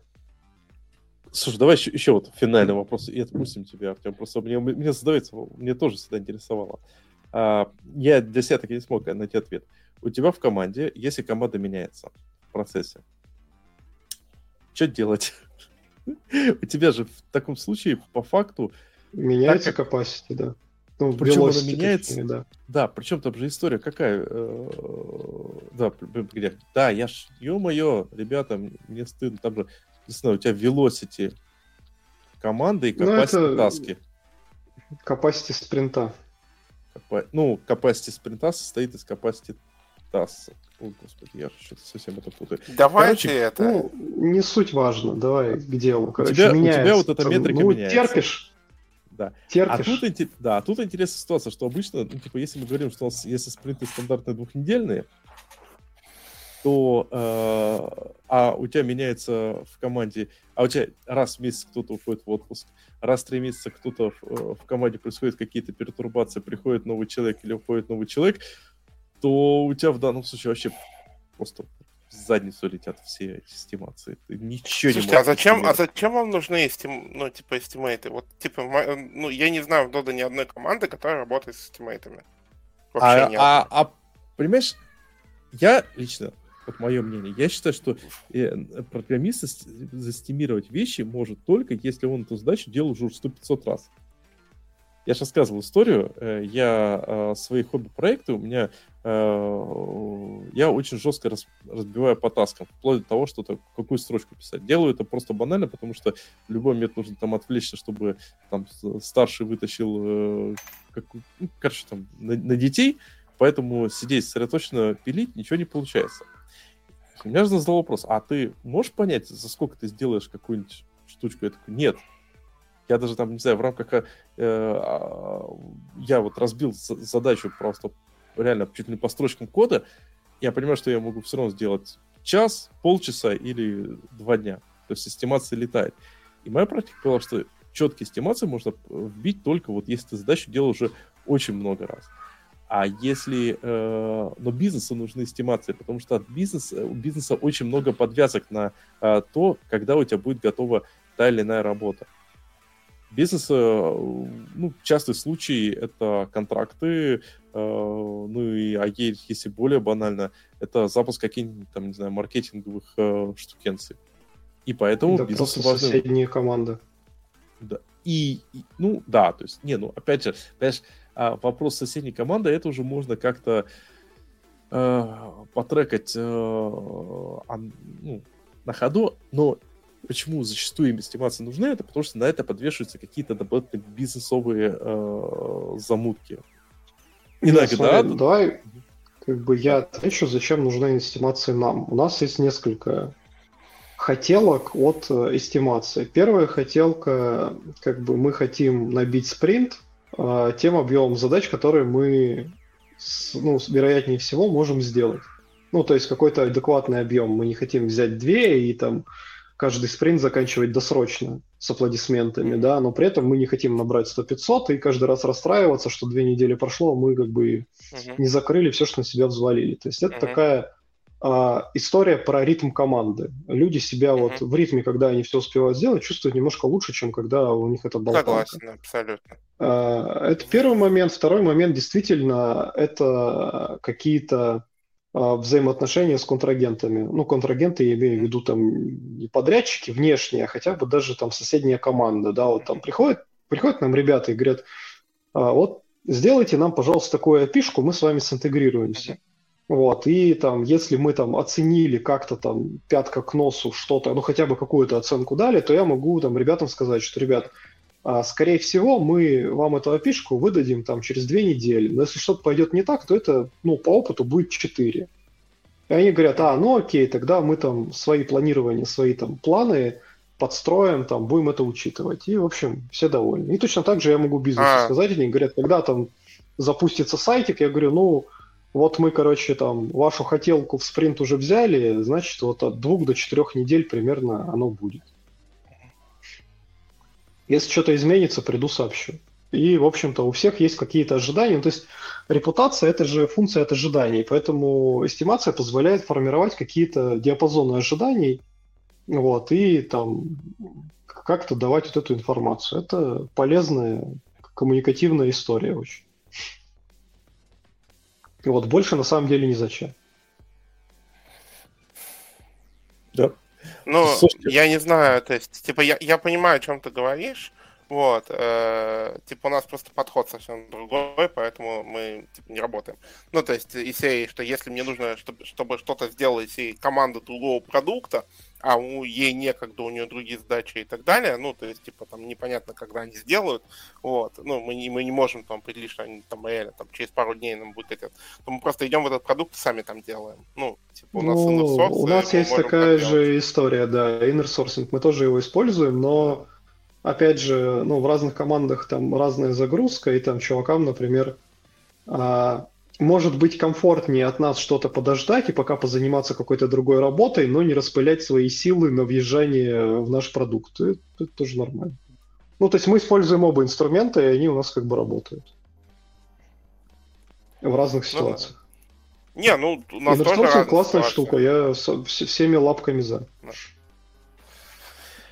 Слушай, давай еще, еще вот финальный вопрос, и отпустим тебя, Артем. Просто мне, мне задается, мне тоже всегда интересовало. А, я для себя так и не смог найти ответ. У тебя в команде, если команда меняется в процессе, что делать? У тебя же в таком случае, по факту... Меняется capacity, да. Ну, причем она меняется, такими, да. Да, причем там же история какая. Да, где? Да, я ж, ё-моё, ребята, мне стыдно. Там же, не знаю, у тебя velocity команды и capacity таски. Capacity спринта. Ну, capacity спринта состоит из capacity тасса. Ой, господи, я что-то совсем это путаю. Давайте короче, это... Ну, не суть важно, давай к делу. Короче, у тебя, меняется, у тебя вот эта метрика ну, меняется. Ну, терпишь. Да. А тут, да, тут интересная ситуация, что обычно, ну, типа, если мы говорим, что у нас если спринты стандартные двухнедельные, то э, а у тебя меняется в команде, а у тебя раз в месяц кто-то уходит в отпуск, раз в три месяца кто-то в, в команде происходит какие-то пертурбации, приходит новый человек или уходит новый человек, то у тебя в данном случае вообще просто в задницу летят все эстимации. Ты ничего Слушайте, не можешь. А зачем, а зачем вам нужны эстим, ну, типа, эстимейты? Вот, типа, ну, я не знаю в Dodo ни одной команды, которая работает с эстимейтами. Вообще а, нет. А, а, понимаешь, я лично, вот мое мнение, я считаю, что э, программист застимировать вещи может только, если он эту задачу делал уже сто пятьсот раз. Я же рассказывал историю, я свои хобби-проекты, у меня, я очень жестко разбиваю по таскам, вплоть до того, что -то, какую строчку писать. Делаю это просто банально, потому что в любой момент нужно там отвлечься, чтобы там старший вытащил, как, ну, короче, там, на, на детей, поэтому сидеть сосредоточенно пилить ничего не получается. У меня же задал вопрос, а ты можешь понять, за сколько ты сделаешь какую-нибудь штучку? Я такой, нет. Я даже там, не знаю, в рамках... Э, я вот разбил задачу просто реально чуть ли не по строчкам кода. Я понимаю, что я могу все равно сделать час, полчаса или два дня. То есть эстимация летает. И моя практика была, что четкие эстимации можно вбить только вот если ты задачу делал уже очень много раз. А если... Э, но бизнесу нужны эстимации, потому что от бизнеса, у бизнеса очень много подвязок на э, то, когда у тебя будет готова та или иная работа. Бизнес, ну, частый случай это контракты, э, ну и а если более банально, это запуск каких-нибудь там, не знаю, маркетинговых э, штукенций. И поэтому да, бизнесу важны... соседние команды. Да. И, и, ну, да, то есть, не, ну, опять же, понимаешь, вопрос соседней команды, это уже можно как-то э, потрекать э, а, ну, на ходу, но почему зачастую им эстимации нужны, это потому что на это подвешиваются какие-то дополнительные бизнесовые э, замутки. Иногда... Смотри, давай как бы я отвечу, зачем нужны эстимации нам. У нас есть несколько хотелок от эстимации. Первая хотелка, как бы мы хотим набить спринт э, тем объемом задач, которые мы ну, вероятнее всего, можем сделать. Ну, то есть какой-то адекватный объем. Мы не хотим взять две и там каждый спринт заканчивать досрочно с аплодисментами, mm-hmm. да, но при этом мы не хотим набрать сто пятьсот и каждый раз расстраиваться, что две недели прошло, мы как бы mm-hmm. не закрыли все, что на себя взвалили. То есть это mm-hmm. такая а, история про ритм команды. Люди себя mm-hmm. вот в ритме, когда они все успевают сделать, чувствуют немножко лучше, чем когда у них это болтанка. Согласен, абсолютно. А, это первый момент. Второй момент, действительно, это какие-то взаимоотношения с контрагентами. Ну, контрагенты, я имею в виду, там, не подрядчики внешние, а хотя бы даже там соседняя команда, да, вот там приходят, приходят нам ребята и говорят, вот, сделайте нам, пожалуйста, такую эй пи ай-шку, мы с вами синтегрируемся. Mm-hmm. Вот, и там, если мы там оценили как-то там пятка к носу что-то, ну, хотя бы какую-то оценку дали, то я могу там ребятам сказать, что, ребят, скорее всего, мы вам эту эй пи ай-шку выдадим там через две недели. Но если что-то пойдет не так, то это, ну, по опыту будет четыре. И они говорят, а, ну окей, тогда мы там свои планирования, свои там планы подстроим, там, будем это учитывать. И, в общем, все довольны. И точно так же я могу бизнесу А-а-а. сказать, они говорят, когда там запустится сайтик, я говорю, ну, вот мы, короче, там, вашу хотелку в спринт уже взяли, значит, вот от двух до четырех недель примерно оно будет. Если что-то изменится, приду, сообщу. И, в общем-то, у всех есть какие-то ожидания. Ну, то есть репутация – это же функция от ожиданий. Поэтому эстимация позволяет формировать какие-то диапазоны ожиданий, вот, и там как-то давать вот эту информацию. Это полезная коммуникативная история очень. Вот, больше на самом деле ни зачем. Да. Ну, слушайте, я не знаю, то есть, типа, я, я понимаю, о чем ты говоришь, вот, э, типа, у нас просто подход совсем другой, поэтому мы, типа, не работаем. Ну, то есть, из серии, что если мне нужно, чтобы, чтобы что-то сделать и команда другого продукта, а у ей некогда, у нее другие задачи и так далее, ну, то есть, типа, там, непонятно, когда они сделают, вот, ну, мы не, мы не можем, там, определить, что они, там, реально, там, через пару дней нам будет это, то мы просто идем в этот продукт и сами там делаем, ну, типа, у нас ну, inner source. У нас есть такая же история, да, inner sourcing, мы тоже его используем, но, опять же, ну, в разных командах, там, разная загрузка, и, там, чувакам, например, а... может быть комфортнее от нас что-то подождать и пока позаниматься какой-то другой работой, но не распылять свои силы на въезжание в наш продукт. Это, это тоже нормально. Ну, то есть мы используем оба инструмента, и они у нас как бы работают. В разных ситуациях. Ну, не, ну, у нас тоже классная штука, я со, всеми лапками за.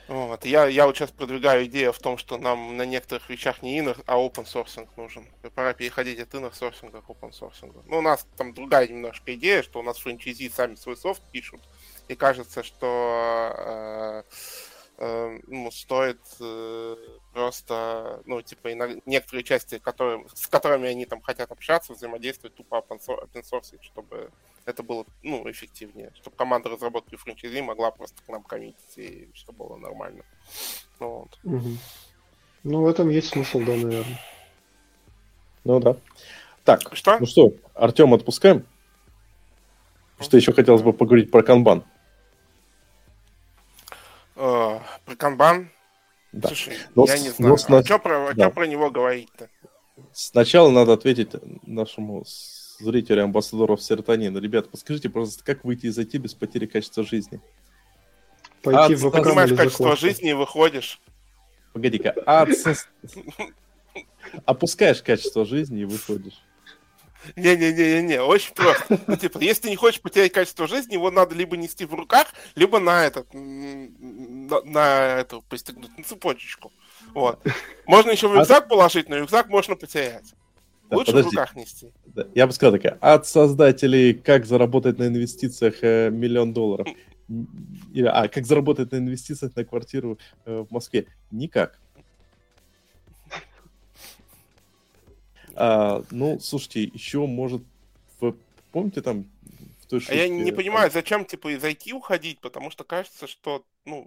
Вот. Я, я вот сейчас продвигаю идею в том, что нам на некоторых вещах не inner, а open sourcing нужен. И пора переходить от inner sourcing к open sourcing. Ну, у нас там другая немножко идея, что у нас франчайзи сами свой софт пишут, и кажется, что э, э, ну, стоит э, просто, ну, типа, иногда, некоторые части, которые, с которыми они там хотят общаться, взаимодействовать тупо open source, чтобы это было, ну, эффективнее, чтобы команда разработки франчайзи могла просто к нам коммитить, и все было нормально. Ну, вот. Угу. Ну, в этом есть смысл, да, наверное. Ну, да. Так, что? Ну что, Артем, отпускаем? Что еще хотелось бы поговорить про Kanban. Э, про Kanban? Да. Слушай, но я с... не знаю. Но... А что про... Да. про него говорить-то? Сначала надо ответить нашему... зрители амбассадоров серотонина. Ребят, подскажите, просто как выйти из ай ти без потери качества жизни? Пойти в Адс... Понимаешь, качество закладки. Жизни и выходишь. Погоди-ка. Адс... Опускаешь качество жизни и выходишь. Не-не-не-не, очень просто. Ну, типа, если ты не хочешь потерять качество жизни, его надо либо нести в руках, либо на этот, на, на эту, пристегнуть, на цепочечку. Вот. Можно еще в рюкзак положить, но рюкзак можно потерять. Лучше Подожди. в руках нести. Я бы сказал так, от создателей «Как заработать на инвестициях э, миллион долларов» или «А, как заработать на инвестициях на квартиру э, в Москве» никак. А, ну, слушайте, еще может, вы помните там в той шутке... А я не понимаю, зачем, типа, из ай ти уходить, потому что кажется, что, ну...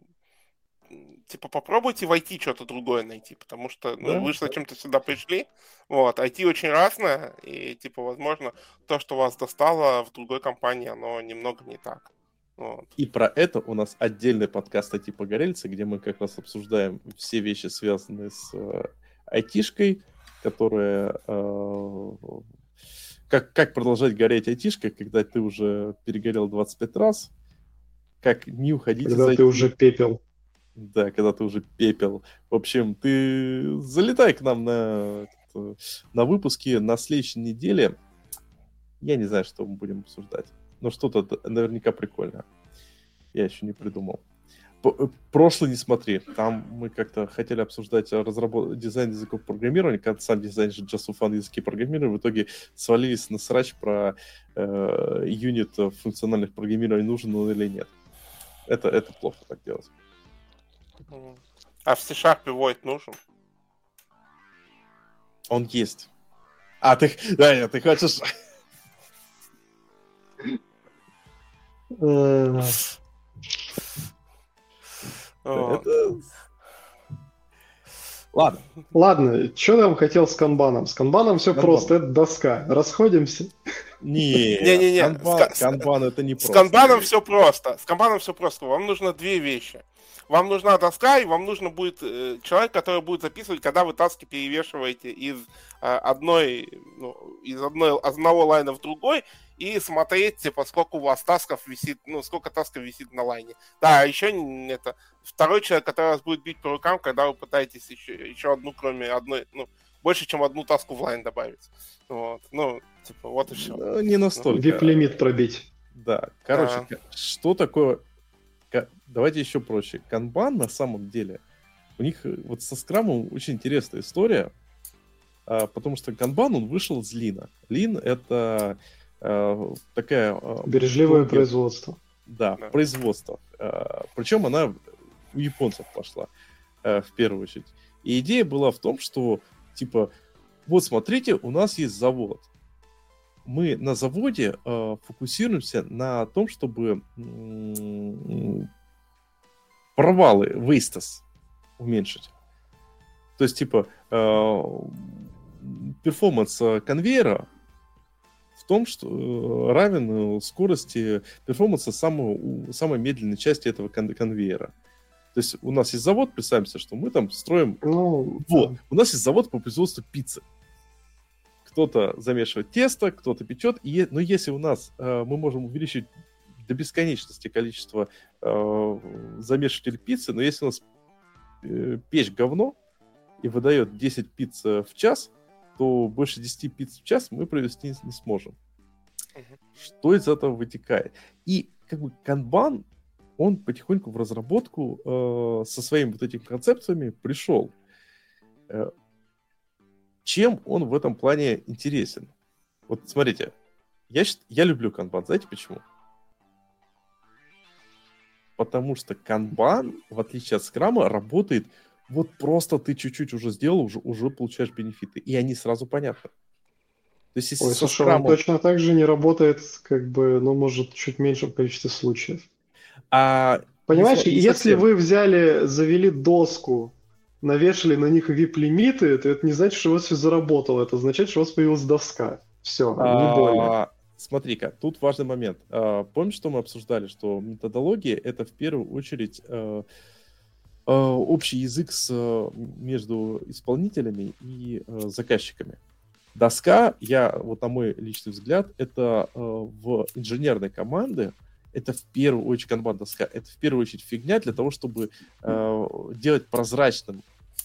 Типа, попробуйте в ай ти что-то другое найти, потому что ну, да, вы же зачем-то сюда пришли. Вот, ай ти очень разное, и, типа, возможно, то, что вас достало в другой компании, оно немного не так. Вот. И про это у нас отдельный подкаст ай ти Погорельцы, где мы как раз обсуждаем все вещи, связанные с э, айтишкой, которая э, как, как продолжать гореть айтишкой, когда ты уже перегорел двадцать пять раз, как не уходить из айти. Когда ты уже пепел. Да, когда ты уже пепел. В общем, ты залетай к нам на, на выпуске на следующей неделе. Я не знаю, что мы будем обсуждать. Но что-то наверняка прикольное. Я еще не придумал. Прошлый не смотри. Там мы как-то хотели обсуждать разработ... дизайн языков программирования, когда сам дизайн же Just for Fun языки программирования. В итоге свалились на срач про э, юнит функциональных программирований, нужен он или нет. Это, это плохо так делать. А в C-Sharp void нужен? Он есть. А, ты, да, ты хочешь... Это... Ладно. Ладно, что там хотел с канбаном? С канбаном все Kanban. Просто, это доска. Расходимся. Не, не, не, не. Kanban, с... Kanban это не просто. С канбаном все просто. С канбаном все просто. Вам нужно две вещи. Вам нужна доска, и вам нужно будет э, человек, который будет записывать, когда вы таски перевешиваете из э, одной, ну, из одной, одного лайна в другой, и смотреть, типа, сколько у вас тасков висит, ну, сколько тасков висит на лайне. Да, а еще это второй человек, который вас будет бить по рукам, когда вы пытаетесь еще, еще одну, кроме одной, ну, больше, чем одну таску в лайн добавить. Вот, ну, типа, вот и все. Ну, не настолько. Вип-лимит пробить. Да, короче, а... что такое... Давайте еще проще. Kanban, на самом деле, у них вот со Scrum очень интересная история, потому что Kanban, он вышел из Lean. Lean — это такая... Бережливое тонкая... производство. Да, да, производство. Причем она у японцев пошла, в первую очередь. И идея была в том, что, типа, вот смотрите, у нас есть завод. Мы на заводе э, фокусируемся на том, чтобы м-м, провалы, вейстес уменьшить. То есть, типа, перформанс э, конвейера в том, что э, равен скорости перформанса самого, самой медленной части этого кон- конвейера. То есть у нас есть завод, представимся, что мы там строим... Ну, вот, да. У нас есть завод по производству пиццы. Кто-то замешивает тесто, кто-то печет. И, но если у нас э, мы можем увеличить до бесконечности количество э, замешивателей пиццы, но если у нас э, печь говно и выдает десять пиц в час, то больше десять пиц в час мы провести не сможем. Uh-huh. Что из этого вытекает? И как бы Kanban, он потихоньку в разработку э, со своими вот этими концепциями пришел. Чем он в этом плане интересен? Вот смотрите, я, я люблю Kanban, знаете почему? Потому что Kanban, в отличие от Scrum, работает вот просто ты чуть-чуть уже сделал, уже, уже получаешь бенефиты, и они сразу понятны. То есть, если Ой, слушай, Scrum... он точно так же не работает, как бы, ну, может, чуть меньше в количестве случаев. А... Понимаешь, не если совсем. Вы взяли, завели доску, навешали на них ви ай пи-лимиты, то это не значит, что у вас все заработало. Это означает, что у вас появилась доска. Все, не больно. Смотри-ка, тут важный момент. Помнишь, что мы обсуждали? Что методология — это в первую очередь общий язык между исполнителями и заказчиками. Доска, я, вот на мой личный взгляд, это в инженерной команде это в первую очередь канбан-доска, это в первую очередь фигня для того, чтобы э, делать прозрачным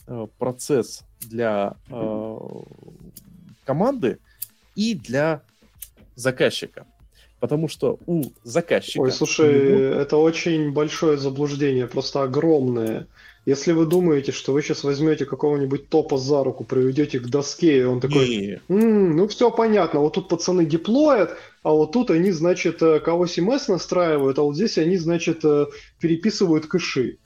э, процесс для э, команды и для заказчика. Потому что у заказчика... Ой, слушай, него... это очень большое заблуждение, просто огромное. Если вы думаете, что вы сейчас возьмете какого-нибудь топа за руку, приведете к доске, и он такой, м-м, ну все понятно, вот тут пацаны деплоят, а вот тут они, значит, кого эс эм эс настраивают, а вот здесь они, значит, переписывают кэши.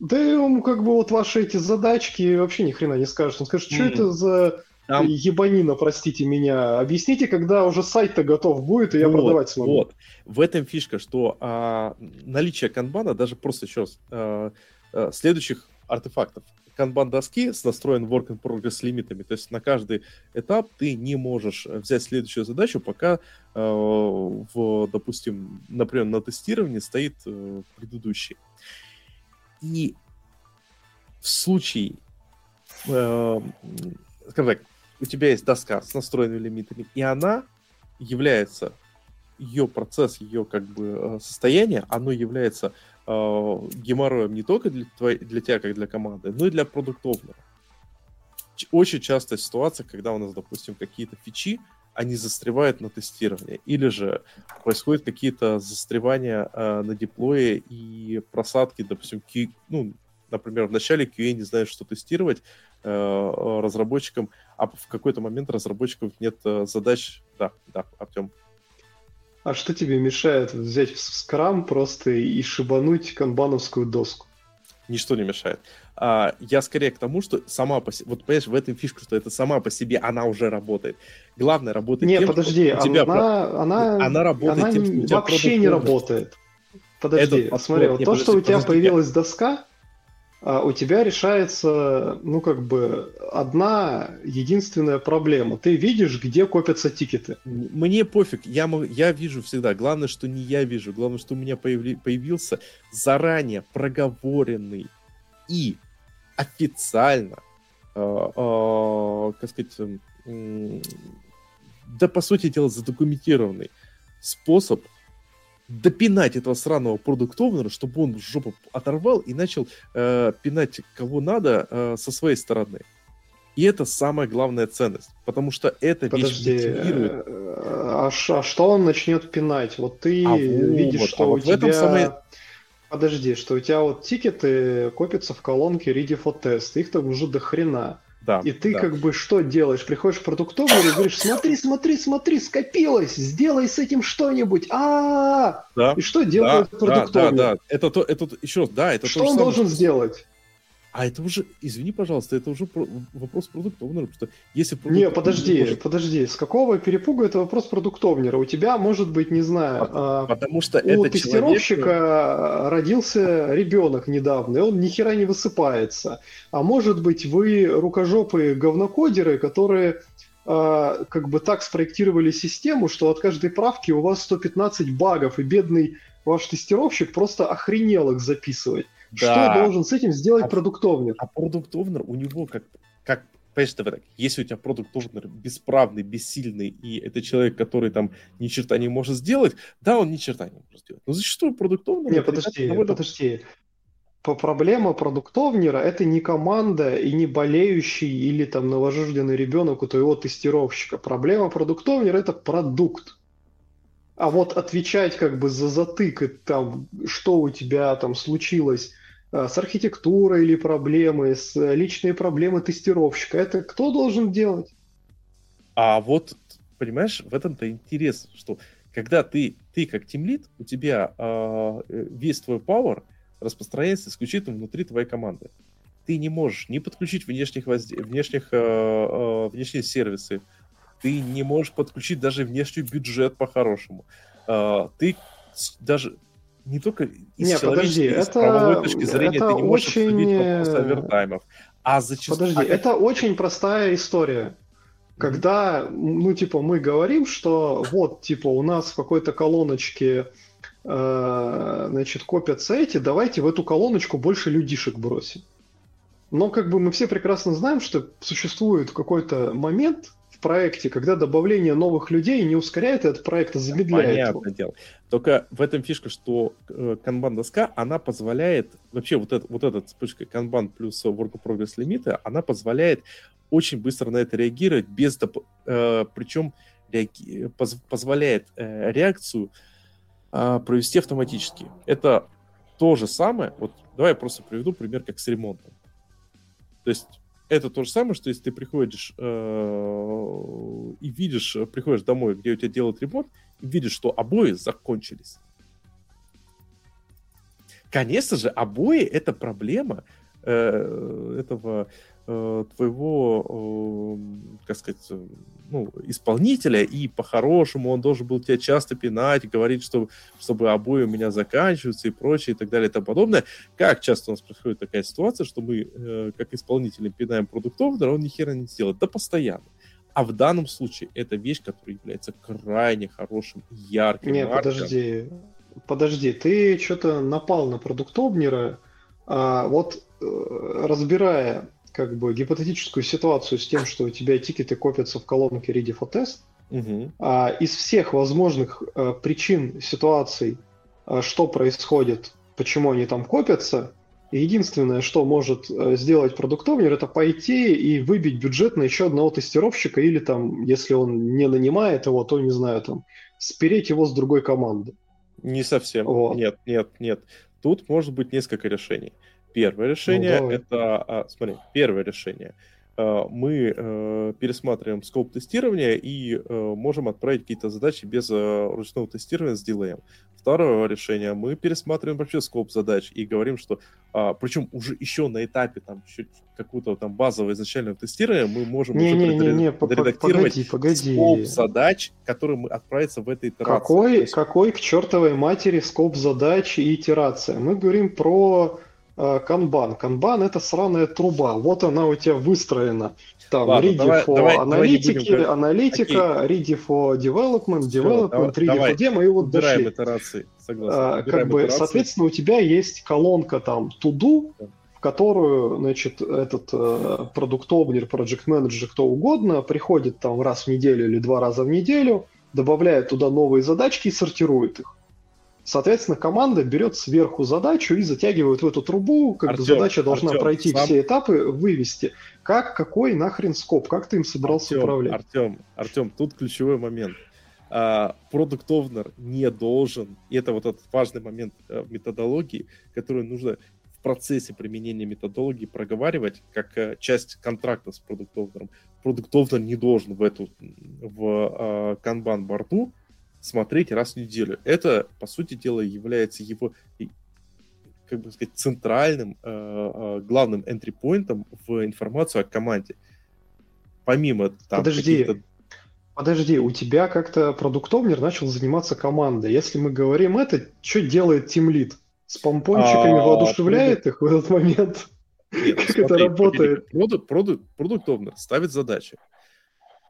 Да и он, как бы, вот ваши эти задачки вообще ни хрена не скажет. Он скажет, что м-м. это за... Там... Ебанина, простите меня. Объясните, когда уже сайт-то готов будет, и я вот, продавать смогу. Вот. В этом фишка, что а, наличие канбана, даже просто еще раз, а, а, следующих артефактов. Канбан-доски с настроен work in progress лимитами. То есть на каждый этап ты не можешь взять следующую задачу, пока, а, в, допустим, например, на тестировании стоит а, предыдущий. И в случае... А, скажем так, у тебя есть доска с настроенными лимитами, и она является ее процесс, ее как бы состояние, оно является э, геморроем не только для, твоей, для тебя, как для команды, но и для продуктовного. Очень частая ситуация, когда у нас, допустим, какие-то фичи, они застревают на тестировании, или же происходят какие-то застревания э, на деплое и просадки, допустим, Q, ну, например, в начале кью эй не знает, что тестировать э, разработчикам, а в какой-то момент разработчиков нет э, задач. Да, да, Артем. А что тебе мешает взять скрам просто и шибануть канбановскую доску? Ничто не мешает. А, я скорее к тому, что сама по себе... Вот понимаешь, в этом фишка, что это сама по себе, она уже работает. Главное, работает не, тем, подожди, что у она, тебя... Про... Она, она работает она тем, что у тебя вообще не работает. Подожди, это, смотри, вот не, то, подожди, что у тебя подожди, появилась я... доска, а у тебя решается, ну, как бы, одна единственная проблема. Ты видишь, где копятся тикеты. Мне пофиг, я, я вижу всегда. Главное, что не я вижу. Главное, что у меня появли, появился заранее проговоренный и официально, э, э, как сказать, э, да, по сути дела, задокументированный способ допинать этого сраного продукт-овнера, чтобы он жопу оторвал и начал э, пинать кого надо э, со своей стороны. И это самая главная ценность, потому что это подожди, вещь мотивирует. А, а что он начнет пинать? Вот ты а видишь, вот, что а вот у тебя... Этом самое... Подожди, что у тебя вот тикеты копятся в колонке Ready for Test, их там уже до хрена. Да, и ты да. как бы что делаешь? Приходишь в продуктовую и говоришь, смотри, смотри, смотри, скопилось, сделай с этим что-нибудь. А-а-а! Да, и что делает да, продуктовый? Да, да, да. Это то, это еще раз, да, это что он должен самое... сделать? А это уже, извини, пожалуйста, это уже про... вопрос продуктовнера, потому что если... Не, подожди, может... подожди, с какого перепуга это вопрос продуктовнера? У тебя, может быть, не знаю, а, потому что у тестировщика человек... родился ребенок недавно, и он нихера не высыпается. А может быть, вы рукожопые говнокодеры, которые а, как бы так спроектировали систему, что от каждой правки у вас сто пятнадцать багов, и бедный ваш тестировщик просто охренел их записывать. Да. Что должен с этим сделать а, продуктовнер? А продуктовнер у него как... как понимаешь, давай так, если у тебя продуктовнер бесправный, бессильный, и это человек, который там ни черта не может сделать, да, он ни черта не может сделать. Но зачастую продуктовнер... Не, подожди, это... подожди. Проблема продуктовнера — это не команда и не болеющий или там новорожденный ребенок у твоего тестировщика. Проблема продуктовнера — это продукт. А вот отвечать как бы за затык, там, что у тебя там случилось с архитектурой или проблемы, с личные проблемы тестировщика, это кто должен делать? А вот, понимаешь, в этом-то интерес, что когда ты, ты как тимлид, у тебя э, весь твой power распространяется исключительно внутри твоей команды. Ты не можешь не подключить внешних, возде... внешних, э, э, внешние сервисы, ты не можешь подключить даже внешний бюджет по-хорошему. Ты даже не только из не, человеческой, подожди, с правовой это, точки зрения ты не можешь очень... обсудить вопрос овертаймов. А зачастую... Подожди, а... это очень простая история. Когда, ну, типа, мы говорим, что вот, типа, у нас в какой-то колоночке э, значит, копятся эти, давайте в эту колоночку больше людишек бросим. Но, как бы, мы все прекрасно знаем, что существует какой-то момент... проекте, когда добавление новых людей не ускоряет этот проект, а замедляет. Понятное дело. Только в этом фишка, что канбан-доска, она позволяет, вообще вот, это, вот эта вспышка канбан плюс work-in-progress лимиты, она позволяет очень быстро на это реагировать, без доп... причем реаги... поз... позволяет реакцию провести автоматически. Это то же самое, вот давай я просто приведу пример как с ремонтом. То есть это то же самое, что если ты приходишь э- и видишь, приходишь домой, где у тебя делают ремонт, и видишь, что обои закончились. Конечно же, обои — это проблема э- этого э- твоего, э- как сказать, э- ну, исполнителя, и по-хорошему он должен был тебя часто пинать, говорить, что, чтобы обои у меня заканчиваются и прочее, и так далее, и тому подобное. Как часто у нас происходит такая ситуация, что мы, э, как исполнители, пинаем продуктовнера, он ни хера не сделает, да постоянно. А в данном случае это вещь, которая является крайне хорошим, ярким. Не, маркером. подожди, подожди, ты что-то напал на продуктовнера, а, вот разбирая... как бы гипотетическую ситуацию с тем, что у тебя тикеты копятся в колонке Ready for Test, Угу. Из всех возможных причин, ситуаций, что происходит, почему они там копятся, единственное, что может сделать продукт-овнер, это пойти и выбить бюджет на еще одного тестировщика или там, если он не нанимает его, то, не знаю, там, спереть его с другой команды. Не совсем. Вот. Нет, нет, нет. Тут может быть несколько решений. Первое решение ну, это... А, смотри, первое решение. Мы э, пересматриваем скоп тестирования и э, можем отправить какие-то задачи без э, ручного тестирования с дилеем. Второе решение. Мы пересматриваем вообще скоп задач и говорим, что... А, причем уже еще на этапе там какого-то там базового изначального тестирования мы можем не, уже не, предре- не, не, доредактировать погоди, погоди. скоп задач, которые мы отправятся в этой итерации. Какой, есть... какой к чертовой матери скоп задач и итерация? Мы говорим про... Kanban. Kanban — это сраная труба. Вот она у тебя выстроена. Там Ладно, ready давай, for давай, аналитики, давай аналитика, окей. ready for development, development, Все, ready давай, for demo, и вот дальше. Итерации, согласен. А, как бы, итерации. Соответственно, у тебя есть колонка там to do, да. в которую, значит, этот продукт-овнер, проджект-менеджер, кто угодно, приходит там раз в неделю или два раза в неделю, добавляет туда новые задачки и сортирует их. Соответственно, команда берет сверху задачу и затягивает в эту трубу, как Артем, бы задача должна Артем, пройти сам... все этапы, вывести. Как, какой нахрен скоп? Как ты им собрался Артем, управлять? Артем, Артем, тут ключевой момент. Продукт-овнер не должен, и это вот этот важный момент методологии, который нужно в процессе применения методологии проговаривать, как часть контракта с продукт-овнером. Продукт-овнер не должен в эту, в канбан-борду смотреть раз в неделю. Это, по сути дела, является его, как бы сказать, центральным, главным энтрипоинтом в информацию о команде. Помимо там... Подожди, каких-то... подожди, у тебя как-то продукт-овнер начал заниматься командой. Если мы говорим это, что делает тимлид? С помпончиками а, воодушевляет их в этот момент? Нет, как смотри, это работает? Продукт-овнер ставит задачи.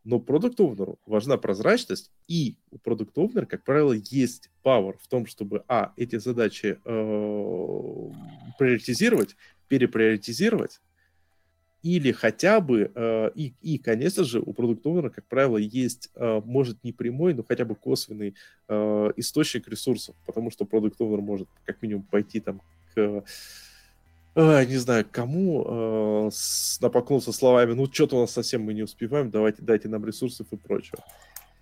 Но продукт-овнеру важна прозрачность, и у продукт-овнера, как правило, есть power в том, чтобы, а, эти задачи э, приоритизировать, переприоритизировать, или хотя бы, э, и, и, конечно же, у продукт-овнера, как правило, есть, э, может, не прямой, но хотя бы косвенный э, источник ресурсов, потому что продукт-овнер может, как минимум, пойти там к... не знаю, кому э, с, напокнулся словами, ну, что-то у нас совсем мы не успеваем, давайте, дайте нам ресурсов и прочего.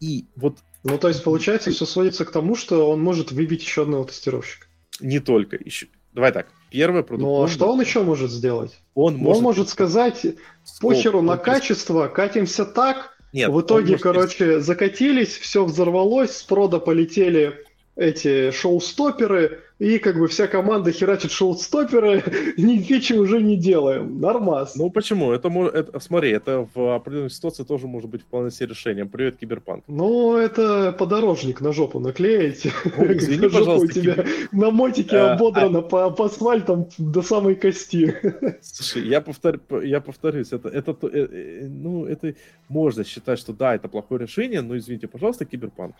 И вот... Ну, то есть, получается, все сводится к тому, что он может выбить еще одного тестировщика. Не только. Еще... Давай так. Первое продукт... Ну, а что он еще может сделать? Он, он может... может сказать, похеру на качество, катимся так, Нет, в итоге, может... короче, закатились, все взорвалось, с прода полетели... эти шоу-стоперы, и как бы вся команда херачит шоу-стоперы, ни фичи уже не делаем. Нормас. Ну почему? Это, это, смотри, это в определенной ситуации тоже может быть вполне себе решением. Привет, Киберпанк. Ну, это подорожник на жопу наклеить. Ой, извини, пожалуйста. У тебя на мотике ободрано по асфальтам до самой кости. Слушай, я повторюсь, это можно считать, что да, это плохое решение, но извините, пожалуйста, Киберпанк.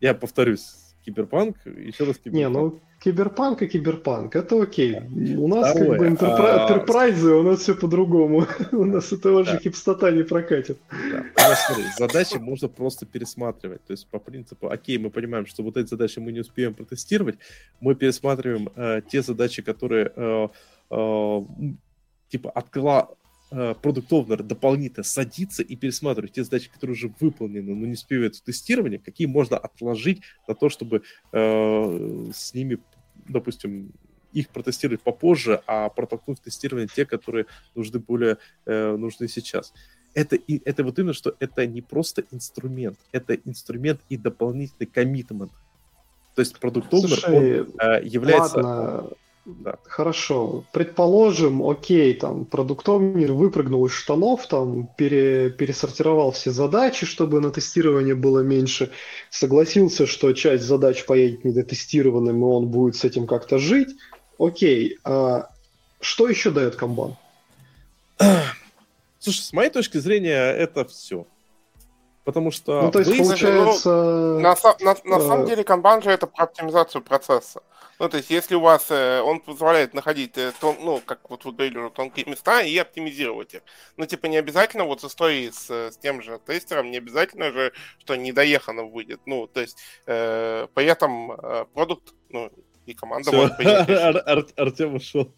Я повторюсь, Киберпанк, еще раз Киберпанк. Не, ну, Киберпанк и Киберпанк, это окей. Да. У нас Второе. как бы интерпрайзы, а... у нас все по-другому. У нас этого да. же хипстота не прокатит. Да. Понимаешь, смотри, задачи можно просто пересматривать. То есть по принципу, окей, мы понимаем, что вот эти задачи мы не успеем протестировать, мы пересматриваем э, те задачи, которые э, э, типа откла... продукт-овнер дополнительно садится и пересматривает те задачи, которые уже выполнены, но не успевают в тестировании, какие можно отложить на то, чтобы э, с ними, допустим, их протестировать попозже, а протолкнуть в тестирование те, которые нужны более э, нужны сейчас. Это, и, это вот именно, что это не просто инструмент, это инструмент и дополнительный коммитмент. То есть продукт-овнер э, является... Ладно. Да. Хорошо. Предположим, окей, там продукт-овнер выпрыгнул из штанов, там пере, пересортировал все задачи, чтобы на тестирование было меньше, согласился, что часть задач поедет недотестированным, и он будет с этим как-то жить. Окей. А что еще дает Kanban? Слушай, с моей точки зрения, это все. Потому что... Ну, то есть, получается... Ну, на, на, на самом деле, Kanban же это про оптимизацию процесса. Ну, то есть, если у вас... Он позволяет находить, ну, как вот вы говорили уже, тонкие места и оптимизировать их. Ну, типа, не обязательно, вот с историей с, с тем же тестером, не обязательно же, что недоехано выйдет. Ну, то есть, э, при этом э, продукт, ну, и команда... Все, Артем ушел.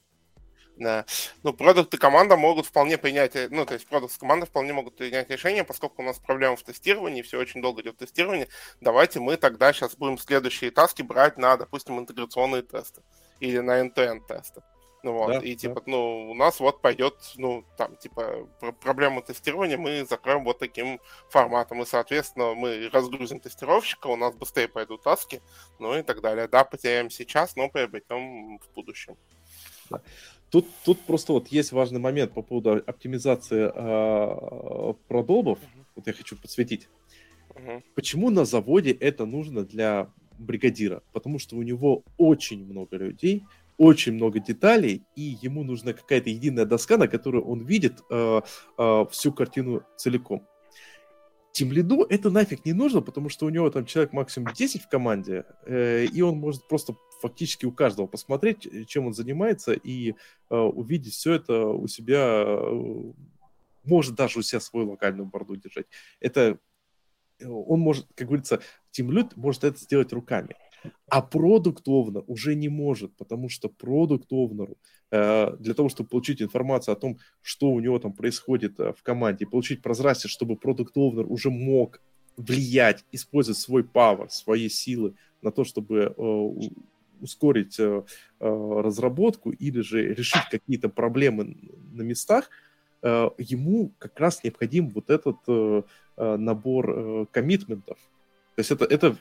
Да. Ну, продукт и команда могут вполне принять, ну, то есть продукт и команда вполне могут принять решение, поскольку у нас проблема в тестировании, все очень долго идет тестирование, давайте мы тогда сейчас будем следующие таски брать на, допустим, интеграционные тесты или на end-to-end тесты. Ну, вот. Да, и, типа, да. ну, у нас вот пойдет, ну, там, типа, проблему тестирования мы закроем вот таким форматом, и, соответственно, мы разгрузим тестировщика, у нас быстрее пойдут таски, ну, и так далее. Да, потеряем сейчас, но приобретем в будущем. Да. Тут, тут просто вот есть важный момент по поводу оптимизации э, продобов. Uh-huh. Вот я хочу подсветить. Uh-huh. Почему на заводе это нужно для бригадира? Потому что у него очень много людей, очень много деталей, и ему нужна какая-то единая доска, на которую он видит э, э, всю картину целиком. Тимлиду это нафиг не нужно, потому что у него там человек максимум десять в команде, э, и он может просто фактически у каждого посмотреть, чем он занимается, и э, увидеть все это у себя, э, может даже у себя свою локальную борду держать. Это он может, как говорится, тимлид может это сделать руками. А продукт-овнер уже не может, потому что продукт-овнеру э, для того, чтобы получить информацию о том, что у него там происходит э, в команде, и получить прозрачность, чтобы продукт-овнер уже мог влиять, использовать свой пауэр, свои силы на то, чтобы э, ускорить э, разработку или же решить какие-то проблемы на местах, э, ему как раз необходим вот этот э, набор э, коммитментов. То есть это... это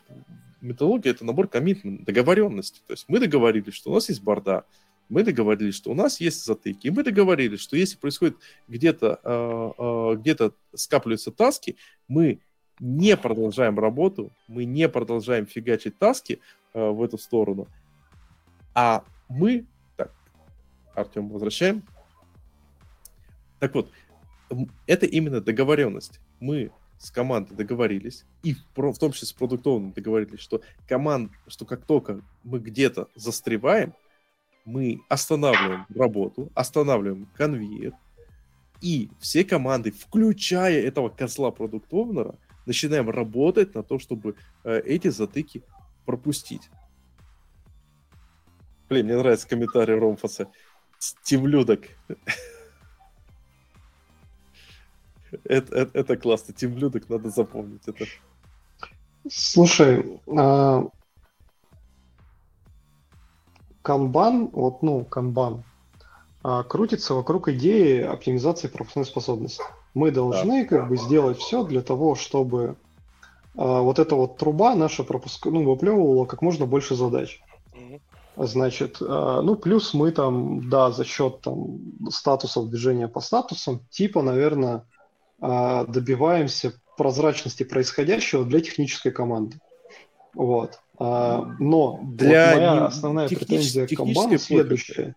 методология — это набор коммитментов, договоренности. То есть мы договорились, что у нас есть борда, мы договорились, что у нас есть затыки, и мы договорились, что если происходит где-то, где-то скапливаются таски, мы не продолжаем работу, мы не продолжаем фигачить таски в эту сторону, а мы... Так, Артем, возвращаем. Так вот, это именно договоренность. Мы с командой договорились, и в том числе с продуктовым договорились, что команд, что как только мы где-то застреваем, мы останавливаем работу, останавливаем конвейер, и все команды, включая этого козла продуктовнера, начинаем работать на то, чтобы эти затыки пропустить. Блин, мне нравится комментарий Ромфаса. Стимлюдок. Это, это, это классно. Тимлюдок, надо запомнить это. Слушай, а... Kanban, вот, ну, Kanban, а, крутится вокруг идеи оптимизации пропускной способности. Мы должны, да, как бы, сделать все для того, чтобы а, вот эта вот труба наша пропуск... ну, выплевывала как можно больше задач. Значит, ну, плюс мы там, да, за счет там статусов, движения по статусам, типа, наверное, добиваемся прозрачности происходящего для технической команды. Вот. Но для вот моя основная технич... претензия к Kanban следующая.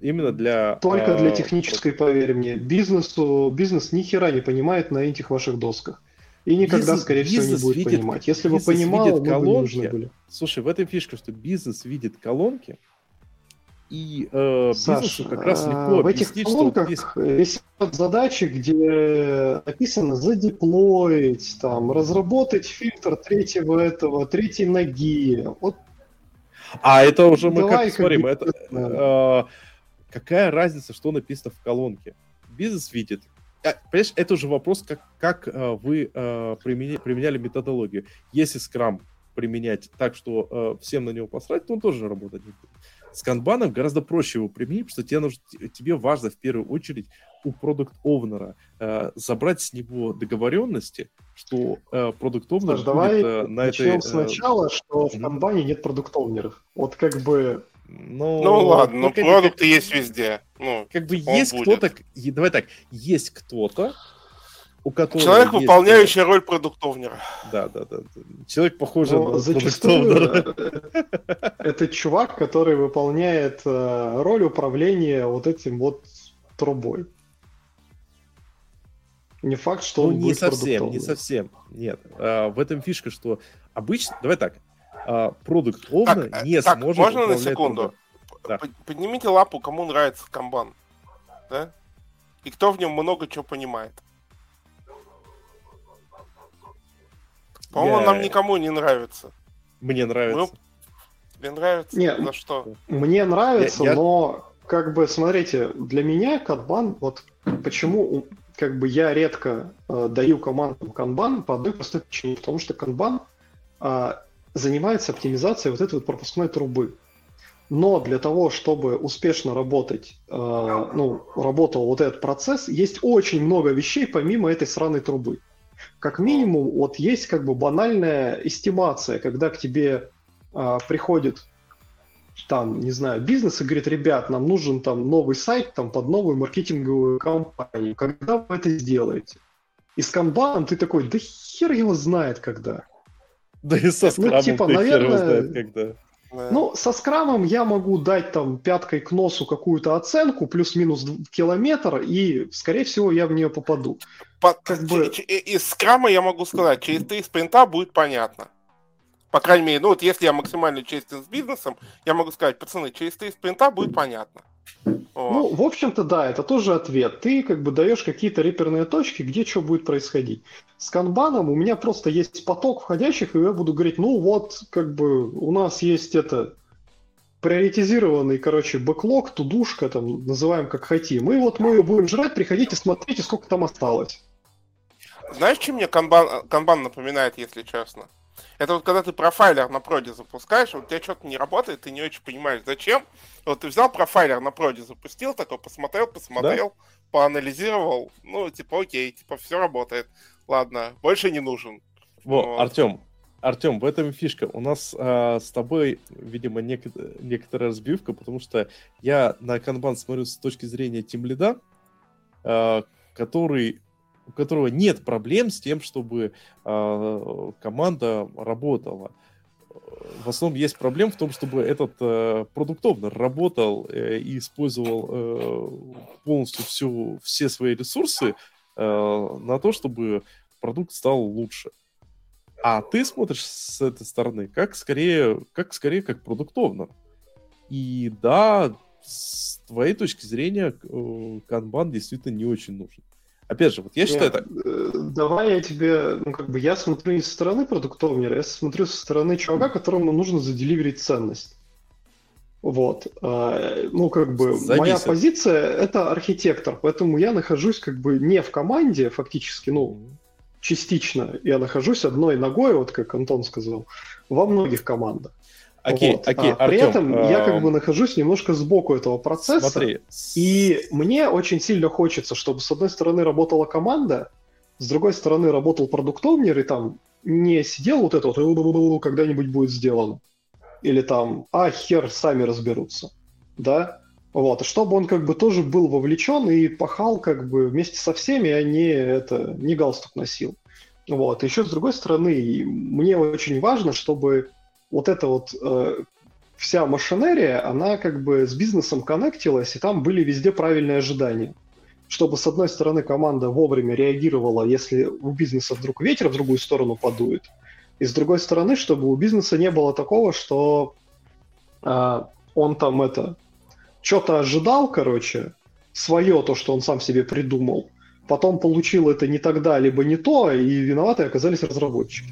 Именно для... Только для технической, поверь мне. Бизнесу, бизнес ни хера не понимает на этих ваших досках. И никогда, бизнес, скорее всего, не будет видит, понимать. Если бы понимал, мы бы не нужны были. Слушай, в этом фишка, что бизнес видит колонки, и э, Саша, бизнесу как раз легко а, объяснить, в этих колонках что есть... есть задачи, где написано задеплоить, там, разработать фильтр третьего этого, третьей ноги. Вот. А это уже мы Давай, как смотрим. Как это, э, какая разница, что написано в колонке? Бизнес видит. Понимаешь, это уже вопрос, как, как э, вы э, применя, применяли методологию. Если Scrum применять так, что э, всем на него посрать, то он тоже работать не будет. С Kanban гораздо проще его применить, потому что тебе, нужно, тебе важно в первую очередь у продукт-овнера э, забрать с него договоренности, что э, продукт-овнер будет давай э, на этой... Давай начнем сначала, э, что в Kanban нет продукт-овнеров. Вот как бы... Но... Ну ладно, но как продукты как... есть везде. Ну, как бы есть будет. кто-то... Давай так, есть кто-то, у которого... Человек, есть... выполняющий роль продуктовнера. Да, да, да. Человек, похожий но на продуктовнера. Это чувак, который выполняет роль управления вот этим вот трубой. Не факт, что ну, он не будет совсем, не совсем. Нет, а, в этом фишка, что обычно, давай так, продукт овна не так, сможет. Можно на секунду? Да. Поднимите лапу, кому нравится Kanban, да? И кто в нем много чего понимает. По-моему, yeah. он нам никому не нравится. Мне нравится. Мы... Мне нравится? Нет, за что? Мне нравится, я, но я... как бы, смотрите, для меня Kanban, вот почему как бы я редко э, даю командам Kanban по одной простой причине, потому что Kanban э, занимается оптимизацией вот этой вот пропускной трубы. Но для того, чтобы успешно работать, э, ну, работал вот этот процесс, есть очень много вещей помимо этой сраной трубы. Как минимум, вот есть как бы банальная эстимация, когда к тебе э, приходит там, не знаю, бизнес и говорит: ребят, нам нужен там новый сайт там, под новую маркетинговую кампанию. Когда вы это сделаете? И с Kanban ты такой: да хер его знает когда. Да и со Scrum ну, типа, ты наверное, хер его знает когда. Ну, со скрамом я могу дать там пяткой к носу какую-то оценку, плюс-минус километр, и, скорее всего, я в нее попаду. По- как бы... Из скрама я могу сказать, через три спринта будет понятно. По крайней мере, ну вот если я максимально честен с бизнесом, я могу сказать: пацаны, через три спринта будет понятно. Вот. Ну, в общем-то, да, это тоже ответ. Ты как бы даешь какие-то реперные точки, где что будет происходить. С Kanban'ом у меня просто есть поток входящих, и я буду говорить: ну вот, как бы у нас есть это приоритизированный, короче, бэклог, тудушка, там, называем как хотим. И вот мы ее будем жрать, приходите, смотрите, сколько там осталось. Знаешь, чем мне Kanban, Kanban напоминает, если честно? Это вот когда ты профайлер на проде запускаешь, вот у тебя что-то не работает, ты не очень понимаешь, зачем. Вот ты взял профайлер на проде, запустил, такой посмотрел, посмотрел, да? Поанализировал, ну, типа, окей, типа, все работает, ладно, больше не нужен. Во, вот. Артем, Артем, в этом фишка. У нас а, с тобой, видимо, нек- некоторая разбивка, потому что я на Kanban смотрю с точки зрения тимлида, а, который... у которого нет проблем с тем, чтобы э, команда работала. В основном есть проблема в том, чтобы этот э, продукт овнер работал э, и использовал э, полностью всю, все свои ресурсы э, на то, чтобы продукт стал лучше. А ты смотришь с этой стороны как скорее как, скорее, как продукт овнер. И да, с твоей точки зрения Kanban действительно не очень нужен. Опять же, вот я считаю так. Давай я тебе, ну как бы я смотрю не со стороны продуктовнера, я смотрю со стороны чувака, которому нужно заделиверить ценность. Вот. Ну как бы Зависит. Моя позиция — это архитектор, поэтому я нахожусь как бы не в команде фактически, ну частично. Я нахожусь одной ногой, вот как Антон сказал, во многих командах. Окей, вот. окей, а, Артем, при этом а... я как бы нахожусь немножко сбоку этого процесса, Смотри. и мне очень сильно хочется, чтобы с одной стороны работала команда, с другой стороны работал продукт-овнер и там не сидел вот это вот «когда-нибудь будет сделано» или там «а, хер, сами разберутся», да, вот, чтобы он как бы тоже был вовлечен и пахал как бы вместе со всеми, а не, это, не галстук носил, вот, еще с другой стороны мне очень важно, чтобы вот эта вот э, вся машинерия, она как бы с бизнесом коннектилась, и там были везде правильные ожидания. Чтобы, с одной стороны, команда вовремя реагировала, если у бизнеса вдруг ветер в другую сторону подует, и, с другой стороны, чтобы у бизнеса не было такого, что э, он там это, что-то ожидал, короче, свое, то, что он сам себе придумал, потом получил это не тогда, либо не то, и виноваты оказались разработчики.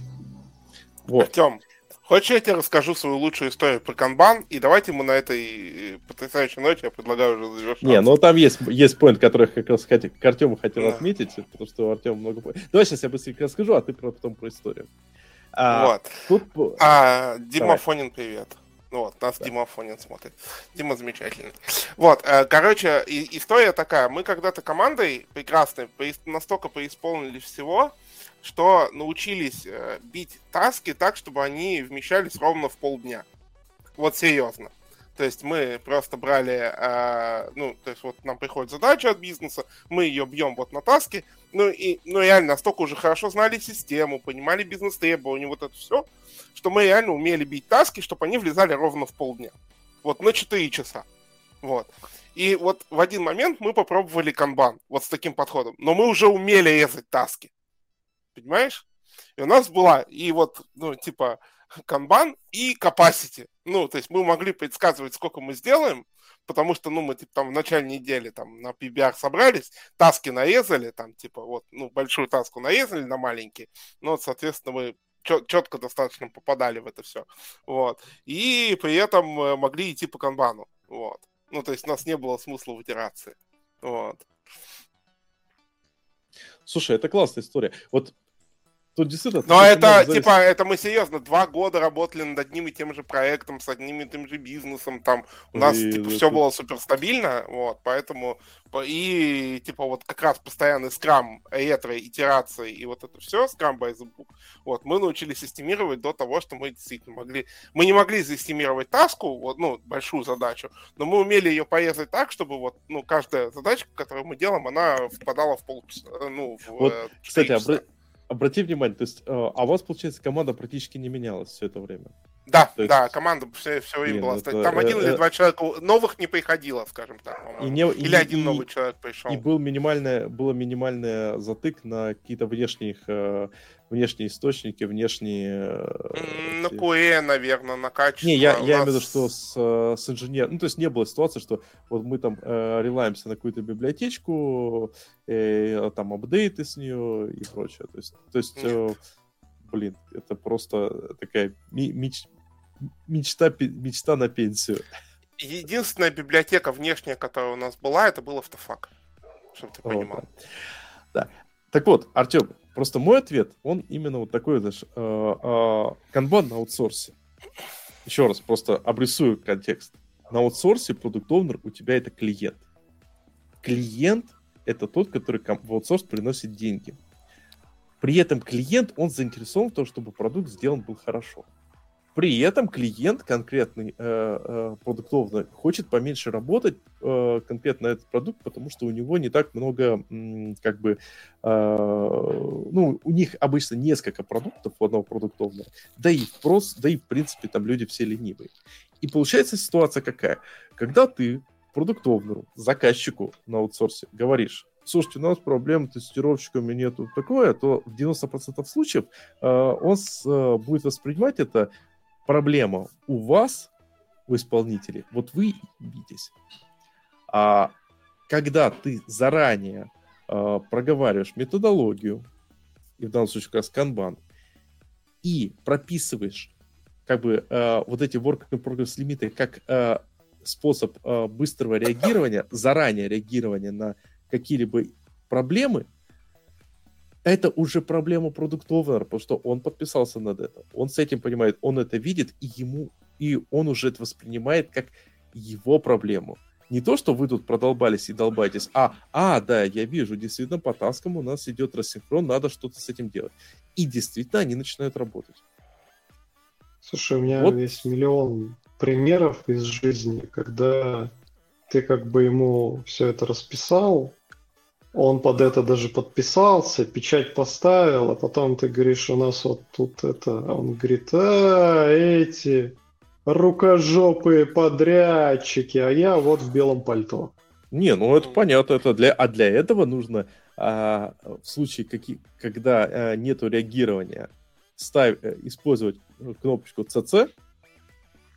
Вот. Артем, хочешь, я тебе расскажу свою лучшую историю про Kanban, и давайте мы на этой потрясающей ноте, я предлагаю, уже завершаться. Не, ну там есть, есть поинт, который я как раз хотел, к Артему хотел да. отметить, потому что Артем много... Давай сейчас я быстренько расскажу, а ты потом про историю. А, вот. Тут... А, Дима Давай. Фонин, привет. Вот, нас да. Дима Фонин смотрит. Дима замечательный. Вот, короче, история такая. Мы когда-то командой прекрасной настолько преисполнили всего, что научились э, бить таски так, чтобы они вмещались ровно в полдня. Вот серьезно. То есть мы просто брали, э, ну, то есть вот нам приходит задача от бизнеса, мы ее бьем вот на таски, ну и ну, реально настолько уже хорошо знали систему, понимали бизнес-требования, вот это все, что мы реально умели бить таски, чтобы они влезали ровно в полдня. Вот на четыре часа. Вот. И вот в один момент мы попробовали Kanban вот с таким подходом. Но мы уже умели резать таски. Понимаешь? И у нас была и вот, ну, типа, Kanban и capacity. Ну, то есть мы могли предсказывать, сколько мы сделаем, потому что, ну, мы, типа, там в начале недели там на пи би ар собрались, таски нарезали, там, типа, вот, ну, большую таску нарезали на маленькие, но, соответственно, мы четко достаточно попадали в это все, вот, и при этом могли идти по канбану, вот, ну, то есть у нас не было смысла в итерации, вот. Слушай, это классная история, вот. Тут действительно... Но это, типа, это мы серьезно два года работали над одним и тем же проектом, с одним и тем же бизнесом, там, у нас, и, типа, да, все ты... было суперстабильно, вот, поэтому, и, типа, вот как раз постоянный скрам, ретро, итерации и вот это все, скрам by the book, вот, мы научились системировать до того, что мы действительно могли, мы не могли системировать таску, вот, ну, большую задачу, но мы умели ее порезать так, чтобы, вот, ну, каждая задачка, которую мы делаем, она впадала в полчаса, ну, в вот, кстати, обратите. Обрати внимание, то есть, а у вас, получается, команда практически не менялась все это время? Да, есть... да, команда все, все время Нет, была. Это... Там один или два человека новых не приходило, скажем так. И не... Или и, один и, новый человек пришел. И был минимальный, было минимальный затык на какие-то внешних, внешние источники, внешние... На кью и, наверное, на качество. Не, я, я нас... имею в виду, что с, с инженером... Ну, то есть не было ситуации, что вот мы там э, релаемся на какую-то библиотечку, э, там апдейты с нее и прочее. То есть, то есть э, блин, это просто такая меч... мечта, мечта на пенсию. Единственная библиотека внешняя, которая у нас была, это был автофак, чтобы ты понимал. Да. Да. Так вот, Артем, просто мой ответ, он именно вот такой, знаешь, Kanban на аутсорсе. Еще раз, просто обрисую контекст. На аутсорсе продукт-оунер у тебя это клиент. Клиент — это тот, который в аутсорс приносит деньги. При этом клиент, он заинтересован в том, чтобы продукт сделан был хорошо. При этом клиент, конкретный продуктовый, хочет поменьше работать э, конкретно на этот продукт, потому что у него не так много, как бы, э, ну, у них обычно несколько продуктов у одного продуктового, да и, просто, да и, в принципе, там люди все ленивые. И получается ситуация какая? Когда ты продуктовному, заказчику на аутсорсе говоришь: слушайте, у нас проблем с тестировщиками нету, такое, то в девяносто процентов случаев э, он с, э, будет воспринимать это: проблема у вас, у исполнителей, вот вы видитесь. А когда ты заранее э, проговариваешь методологию, и в данном случае как раз Kanban, и прописываешь, как бы, э, вот эти work-in-progress лимиты как э, способ э, быстрого реагирования, заранее реагирования на какие-либо проблемы, это уже проблема продукт-оунера, потому что он подписался над это. Он с этим понимает, он это видит, и ему, и он уже это воспринимает как его проблему. Не то, что вы тут продолбались и долбаетесь, а, а, да, я вижу, действительно, по таскам у нас идет рассинхрон, надо что-то с этим делать. И действительно, они начинают работать. Слушай, у меня вот. Есть миллион примеров из жизни, когда ты как бы ему все это расписал, он под это даже подписался, печать поставил, а потом ты говоришь: у нас вот тут это... Он говорит: а, эти рукожопые подрядчики, а я вот в белом пальто. Не, ну это понятно, это для... а для этого нужно, а, в случае, какие... когда а, нету реагирования, став... использовать кнопочку си си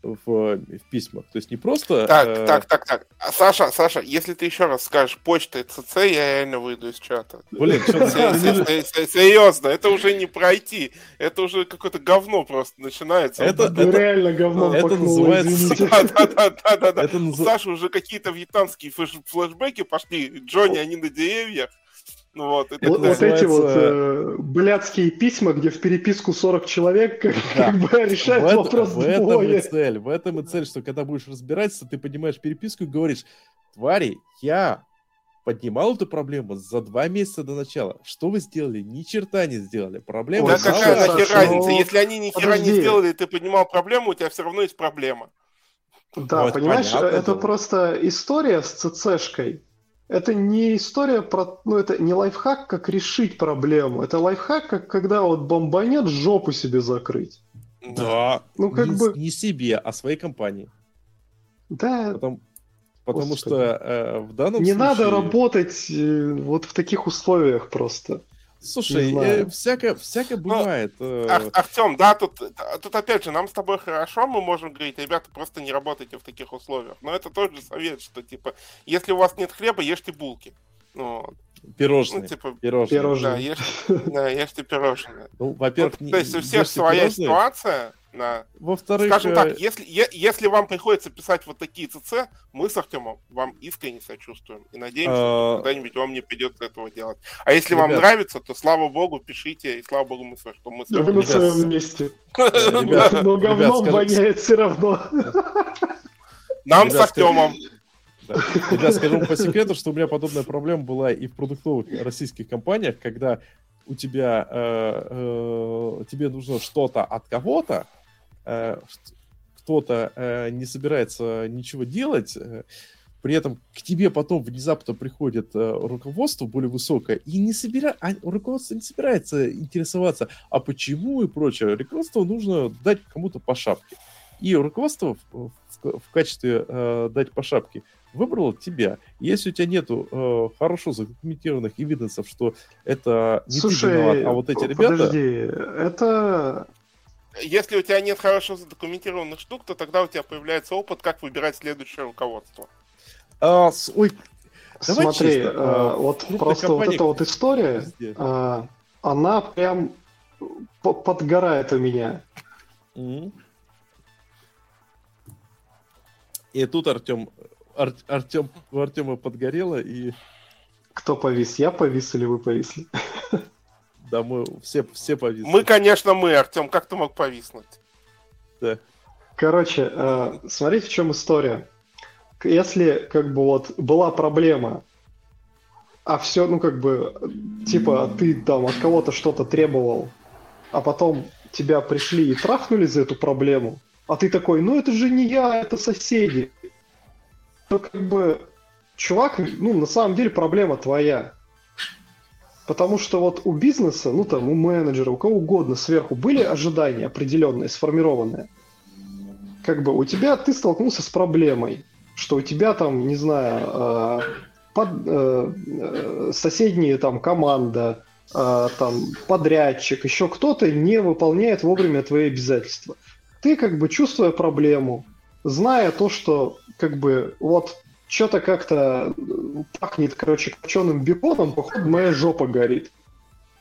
В, в письмах. То есть не просто... Так, э... так, так, так. А, Саша, Саша, если ты еще раз скажешь почта и ЦЦ, я реально выйду из чата. Блин, серьезно, это уже не пройти. Это уже какое-то говно просто начинается. Это реально говно. Это называется... Да-да-да. Саша, уже какие-то вьетнамские флешбеки пошли. Джонни, они на деревьях. Вот, это вот, называется... вот эти вот э, блядские письма, где в переписку сорок человек, как, да, как бы решается вопрос двое. В этом и цель, в этом и цель, что когда будешь разбираться, ты поднимаешь переписку и говоришь: твари, я поднимал эту проблему за два месяца до начала. Что вы сделали? Ни черта не сделали. Проблема... Да какая нахер разница? Если они ни хера не сделали, и ты поднимал проблему, у тебя все равно есть проблема. Да, вот, понимаешь, понятно, это да. Просто история с ЦЦшкой. Это не история про... Ну, это не лайфхак, как решить проблему. Это лайфхак, как когда вот бомбанет, жопу себе закрыть. Да. Ну, как не, бы... не себе, а своей компании. Да. Потом, Потому Господи. что э, в данном не случае... Не надо работать э, вот в таких условиях просто. Слушай, э, всякое, всякое бывает. Ну, Ар- Артем, да, тут, тут опять же, нам с тобой хорошо, мы можем говорить, ребята, просто не работайте в таких условиях. Но это тоже совет, что, типа, если у вас нет хлеба, ешьте булки. Ну, пирожные. Ну, типа, пирожные. пирожные. Да, ешьте, да, ешьте пирожные. Ну, во-первых, вот, не, то есть у всех своя пирожные. ситуация. Да. Во-вторых, скажем так, если, е- если вам приходится писать вот такие ЦЦ, мы с Артемом вам искренне сочувствуем и надеемся, что когда-нибудь вам не придется этого делать. А если ребят, вам нравится, то слава богу, пишите, и слава богу, мы с Артемом. Да вы на своем месте. Но говном воняет все равно. Нам с Артемом. Ребят, скажу по секрету, что у меня подобная проблема была и в продуктовых российских компаниях, когда у тебя тебе нужно что-то от кого-то, кто-то э, не собирается ничего делать, э, при этом к тебе потом внезапно приходит э, руководство более высокое, и не собира... а, руководство не собирается интересоваться, а почему и прочее. Руководству нужно дать кому-то по шапке. И руководство в, в, в качестве э, дать по шапке выбрало тебя. Если у тебя нету э, хорошо задокументированных эвиденсов, что это не Слушай, ты виноват, а вот эти ребята... Подожди, это... Если у тебя нет хорошо задокументированных штук, то тогда у тебя появляется опыт, как выбирать следующее руководство. А, с... Ой, смотри, честно, а, вот просто компания... вот эта вот история, а, она прям подгорает у меня. Mm-hmm. И тут Артем, Ар... Артем, у Артема подгорело и... Кто повис? Я повис или вы повисли? Да, мы все, все повисли. Мы, конечно, мы, Артем, как ты мог повиснуть? Да. Короче, смотрите, в чем история. Если, как бы, вот, была проблема, а все, ну, как бы, типа, ты там от кого-то что-то требовал, а потом тебя пришли и трахнули за эту проблему, а ты такой, ну, это же не я, это соседи. Ну, как бы, чувак, ну, на самом деле проблема твоя. Потому что вот у бизнеса, ну там у менеджера, у кого угодно сверху были ожидания определенные, сформированные. Как бы у тебя, ты столкнулся с проблемой, что у тебя там, не знаю, под, соседняя там команда, там подрядчик, еще кто-то не выполняет вовремя твои обязательства. Ты как бы чувствуя проблему, зная то, что как бы вот... Что-то как-то пахнет, короче, копченым беконом, походу, моя жопа горит.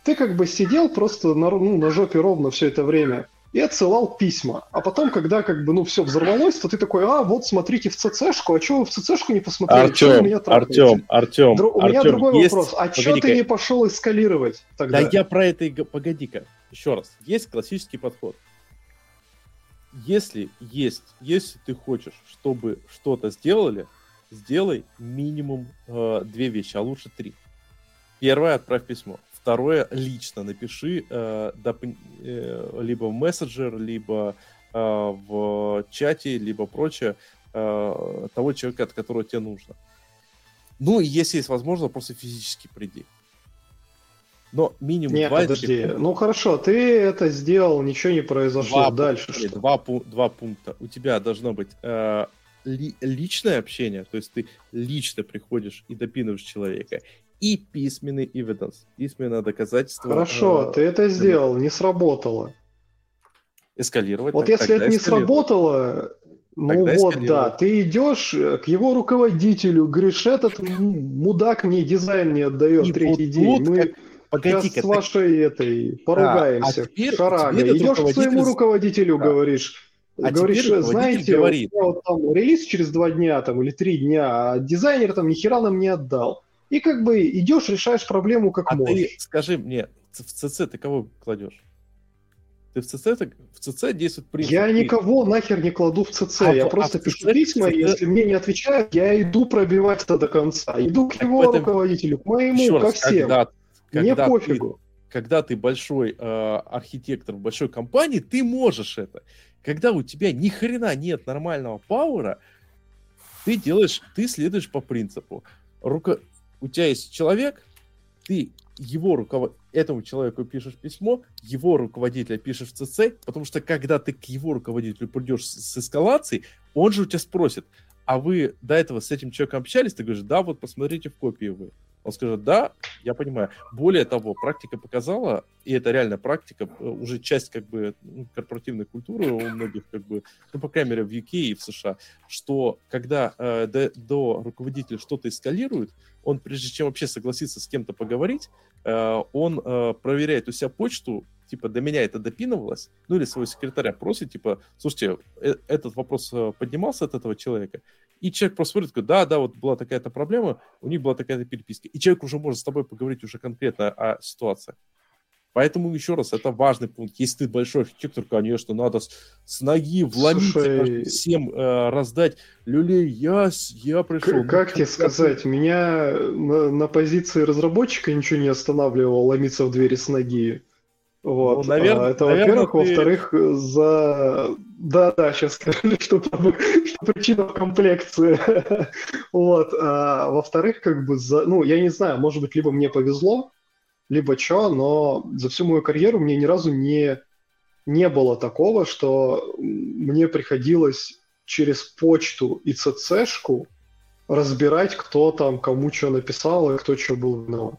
Ты как бы сидел просто на, ну, на жопе ровно все это время и отсылал письма. А потом, когда как бы, ну, все взорвалось, то ты такой, а, вот, смотрите в ЦЦшку, а что вы в ЦЦшку не посмотрели? Артем, Артем, Артем, Дру... Артем, У меня другой есть... вопрос. А что ты не пошел эскалировать тогда? Да я про это и... Погоди-ка, еще раз. Есть классический подход. Если есть, если ты хочешь, чтобы что-то сделали, сделай минимум э, две вещи, а лучше три. Первое, отправь письмо. Второе, лично напиши э, доп... э, либо в мессенджер, либо э, в чате, либо прочее э, того человека, от которого тебе нужно. Ну, и если есть возможность, просто физически приди. Но минимум Нет, два... подожди. Пункта. Ну, хорошо, ты это сделал, ничего не произошло. Два Дальше пункта, что? Два, два пункта. У тебя должно быть... Э, личное общение, то есть ты лично приходишь и допинываешь человека, и письменный evidence, письменное доказательство. Хорошо, э- ты это сделал, не сработало. Эскалировать. Вот так, если это не сработало, ну вот да, ты идешь к его руководителю, говоришь, этот мудак мне дизайн не отдает и третий вот, день. Вот, Мы... как... Погоди-ка, сейчас с вашей этой поругаемся. А, а теперь, шарага. Теперь идешь руководитель... к своему руководителю, да. говоришь... А Говоришь, знаете, говорит. Вот там релиз через два дня там, или три дня, а дизайнер там ни хера нам не отдал. И как бы идешь, решаешь проблему как а можешь. Ты, скажи мне, в ЦЦ ты кого кладешь? Ты в ЦЦ, ты... В ЦЦ действует принцип. Я никого нахер не кладу в ЦЦ. А, я а просто ЦЦ, пишу письма, ЦЦ... если мне не отвечают, я иду пробивать это до конца. Иду к его этом... руководителю, к моему, раз, ко всем. Когда, мне когда пофигу. Ты, когда ты большой э, архитектор в большой компании, ты можешь это. Когда у тебя ни хрена нет нормального пауэра, ты делаешь, ты следуешь по принципу. Руко... У тебя есть человек, ты его руковод... этому человеку пишешь письмо, его руководителя пишешь в ЦЦ, потому что когда ты к его руководителю придешь с эскалацией, он же у тебя спросит, а вы до этого с этим человеком общались? Ты говоришь, да, вот посмотрите в копии вы. Он скажет, да, я понимаю. Более того, практика показала, и это реально практика, уже часть как бы корпоративной культуры у многих, как бы, ну, по крайней мере, в ю кей и в США, что когда э, до, до руководителя что-то эскалирует, он, прежде чем вообще согласиться с кем-то поговорить, э, он э, проверяет у себя почту, типа, до меня это допинывалось, ну, или своего секретаря просит, типа, слушайте, э- этот вопрос поднимался от этого человека, и человек просто смотрит, говорит, да, да, вот была такая-то проблема, у них была такая-то переписка, и человек уже может с тобой поговорить уже конкретно о ситуации. Поэтому, еще раз, это важный пункт. Если ты большой архитектор, конечно, надо с, с ноги вломить, Слушай... всем э, раздать. Люлей, я, я пришел. К- как тебе сказать, меня на, на позиции разработчика ничего не останавливало ломиться в двери с ноги. Вот, ну, наверное, а это, наверное, во-первых, ты... во-вторых, за... Да-да, сейчас скажу, что, там, что причина в комплекции. Вот, а, во-вторых, как бы, за... ну, я не знаю, может быть, либо мне повезло, либо что, но за всю мою карьеру мне ни разу не, не было такого, что мне приходилось через почту и цэ цэ-шку разбирать, кто там кому что написал и кто что был виноват.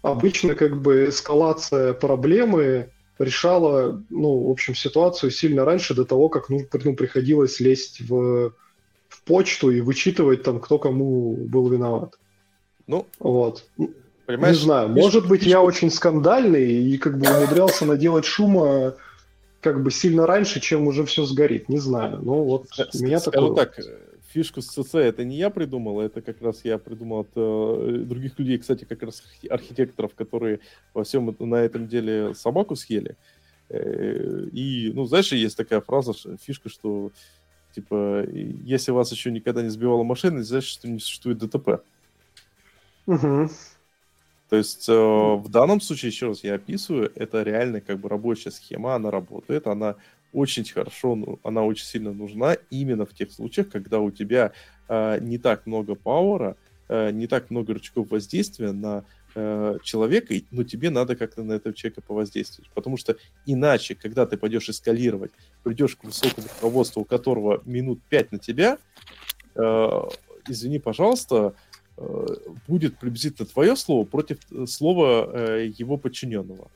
Обычно как бы эскалация проблемы решала, ну, в общем, ситуацию сильно раньше, до того, как ну, приходилось лезть в, в почту и вычитывать там, кто кому был виноват. Ну, вот. Понимаешь, не знаю, может быть, я очень скандальный и как бы умудрялся наделать шума как бы сильно раньше, чем уже все сгорит, не знаю. Ну, вот у меня такое... так. Фишку с си си это не я придумал, это как раз я придумал от э, других людей, кстати, как раз архитекторов, которые во всем на этом деле собаку съели. И, ну, знаешь, есть такая фраза, фишка, что, типа, если вас еще никогда не сбивала машина, значит, что не существует дэ тэ пэ. Угу. То есть э, в данном случае, еще раз я описываю, это реально как бы рабочая схема, она работает, она... очень хорошо, она очень сильно нужна именно в тех случаях, когда у тебя э, не так много пауэра, э, не так много рычагов воздействия на э, человека, но тебе надо как-то на этого человека повоздействовать. Потому что иначе, когда ты пойдешь эскалировать, придешь к высокому руководству, у которого минут пять на тебя, э, извини, пожалуйста, э, будет приблизительно твое слово против слова э, его подчиненного.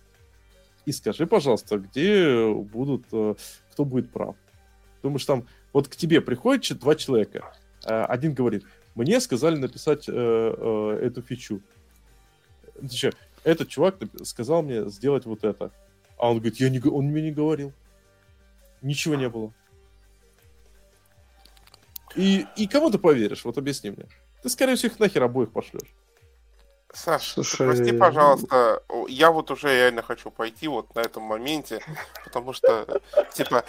И скажи, пожалуйста, где будут, кто будет прав. Думаешь, там, вот к тебе приходят два человека. Один говорит, мне сказали написать э, э, эту фичу. Этот чувак сказал мне сделать вот это. А он говорит, я не, он мне не говорил. Ничего не было. И, и кому ты поверишь? Вот объясни мне. Ты, скорее всего, их нахер обоих пошлешь. Саша, Слушай... прости, пожалуйста, я вот уже реально хочу пойти вот на этом моменте, потому что, типа,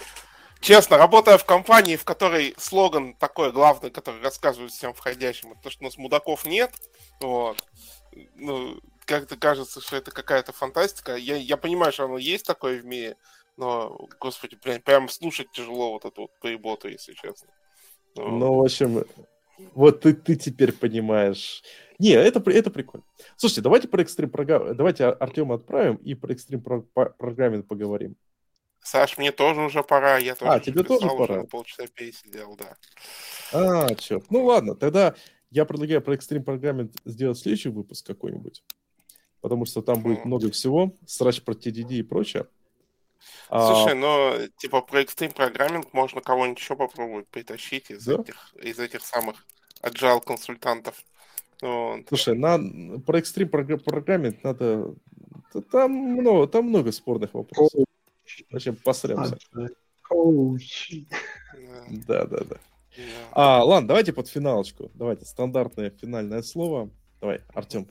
честно, работая в компании, в которой слоган такой главный, который рассказывают всем входящим, это то, что у нас мудаков нет, вот, ну, как-то кажется, что это какая-то фантастика, я, я понимаю, что оно есть такое в мире, но, господи, прям, прям слушать тяжело вот эту вот поеботу, если честно. Вот. Ну, в общем... Вот ты, ты теперь понимаешь. Не, это, это прикольно. Слушайте, давайте про экстрим программинг. Давайте Артема отправим и про экстрим программинг поговорим. Саш, мне тоже уже пора. Я тоже а, тебе писал, тоже пора? Уже полчаса пересидел, да. А, черт. Ну ладно, тогда я предлагаю про экстрим программинг сделать следующий выпуск какой-нибудь. Потому что там будет mm. много всего. Срач про ти ди ди и прочее. Слушай, а... ну, типа, про экстрим программинг можно кого-нибудь еще попробовать притащить из, да? этих, из этих самых agile-консультантов. Вот. Слушай, на... про экстрим программинг надо... Там много, там много спорных вопросов. Зачем посремся? Да-да-да. А, ладно, давайте под финалочку. Давайте, стандартное финальное слово. Давай, Артем.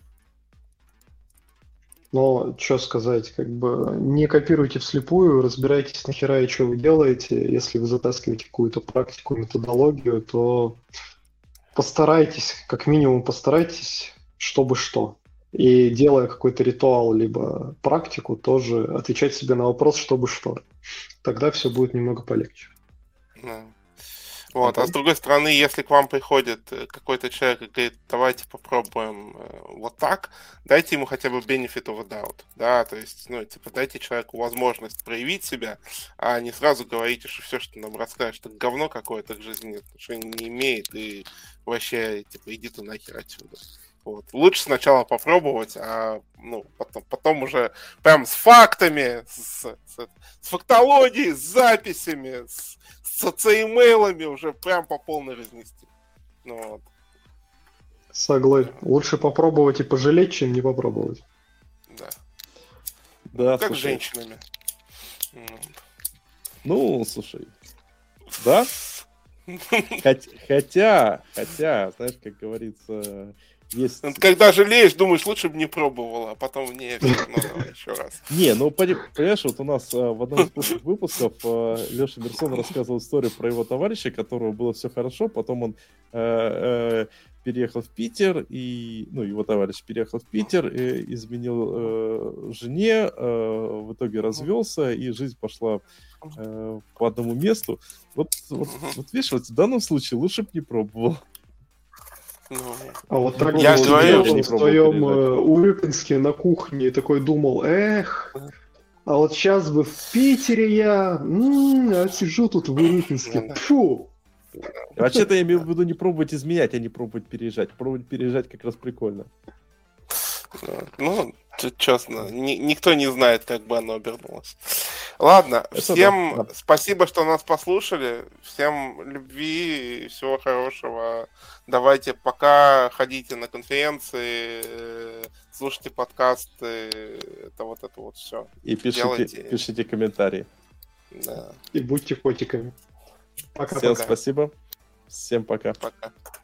Но что сказать, как бы не копируйте вслепую, разбирайтесь нахера и что вы делаете. Если вы затаскиваете какую-то практику, методологию, то постарайтесь, как минимум постарайтесь, чтобы что. И делая какой-то ритуал, либо практику, тоже отвечать себе на вопрос, чтобы что. Тогда все будет немного полегче. Вот, а с другой стороны, если к вам приходит какой-то человек и говорит, давайте попробуем вот так, дайте ему хотя бы benefit of a doubt, да, то есть, ну, типа, дайте человеку возможность проявить себя, а не сразу говорите, что все, что нам расскажешь, это говно какое-то к жизни, что не имеет, и вообще, типа, иди ты нахер отсюда. Вот. Лучше сначала попробовать, а ну, потом, потом уже прям с фактами, с, с, с фактологией, с записями, с, с си-имейлами уже прям по полной разнести. Ну, вот. Согласен. Лучше попробовать и пожалеть, чем не попробовать. Да. Да, как с женщинами. Ну, слушай. Да? Хотя, хотя, знаешь, как говорится... Есть. Когда жалеешь, думаешь, лучше бы не пробовала, а потом не, ну, еще раз. Не, ну, понимаешь, вот у нас в одном из прошлых выпусков Леша Берсон рассказывал историю про его товарища, которого было все хорошо, потом он переехал в Питер, и, ну, его товарищ переехал в Питер, изменил жене, в итоге развелся, и жизнь пошла по одному месту. Вот, вот, вот видишь, вот в данном случае лучше бы не пробовал. Ну, а вот так я же в своем Урюпинске на кухне такой думал, эх, а вот сейчас бы в Питере я, м-м, а сижу тут в Урюпинске, фу. Вообще-то я имею в виду не пробовать изменять, а не пробовать переезжать. Пробовать переезжать как раз прикольно. Ну, честно, ни- никто не знает, как бы оно обернулось. Ладно, что всем да, да. спасибо, что нас послушали. Всем любви и всего хорошего. Давайте пока ходите на конференции, слушайте подкасты, это вот это вот все. И пишите, пишите комментарии. Да. И будьте котиками. Пока-пока. Всем спасибо. Всем пока. Пока.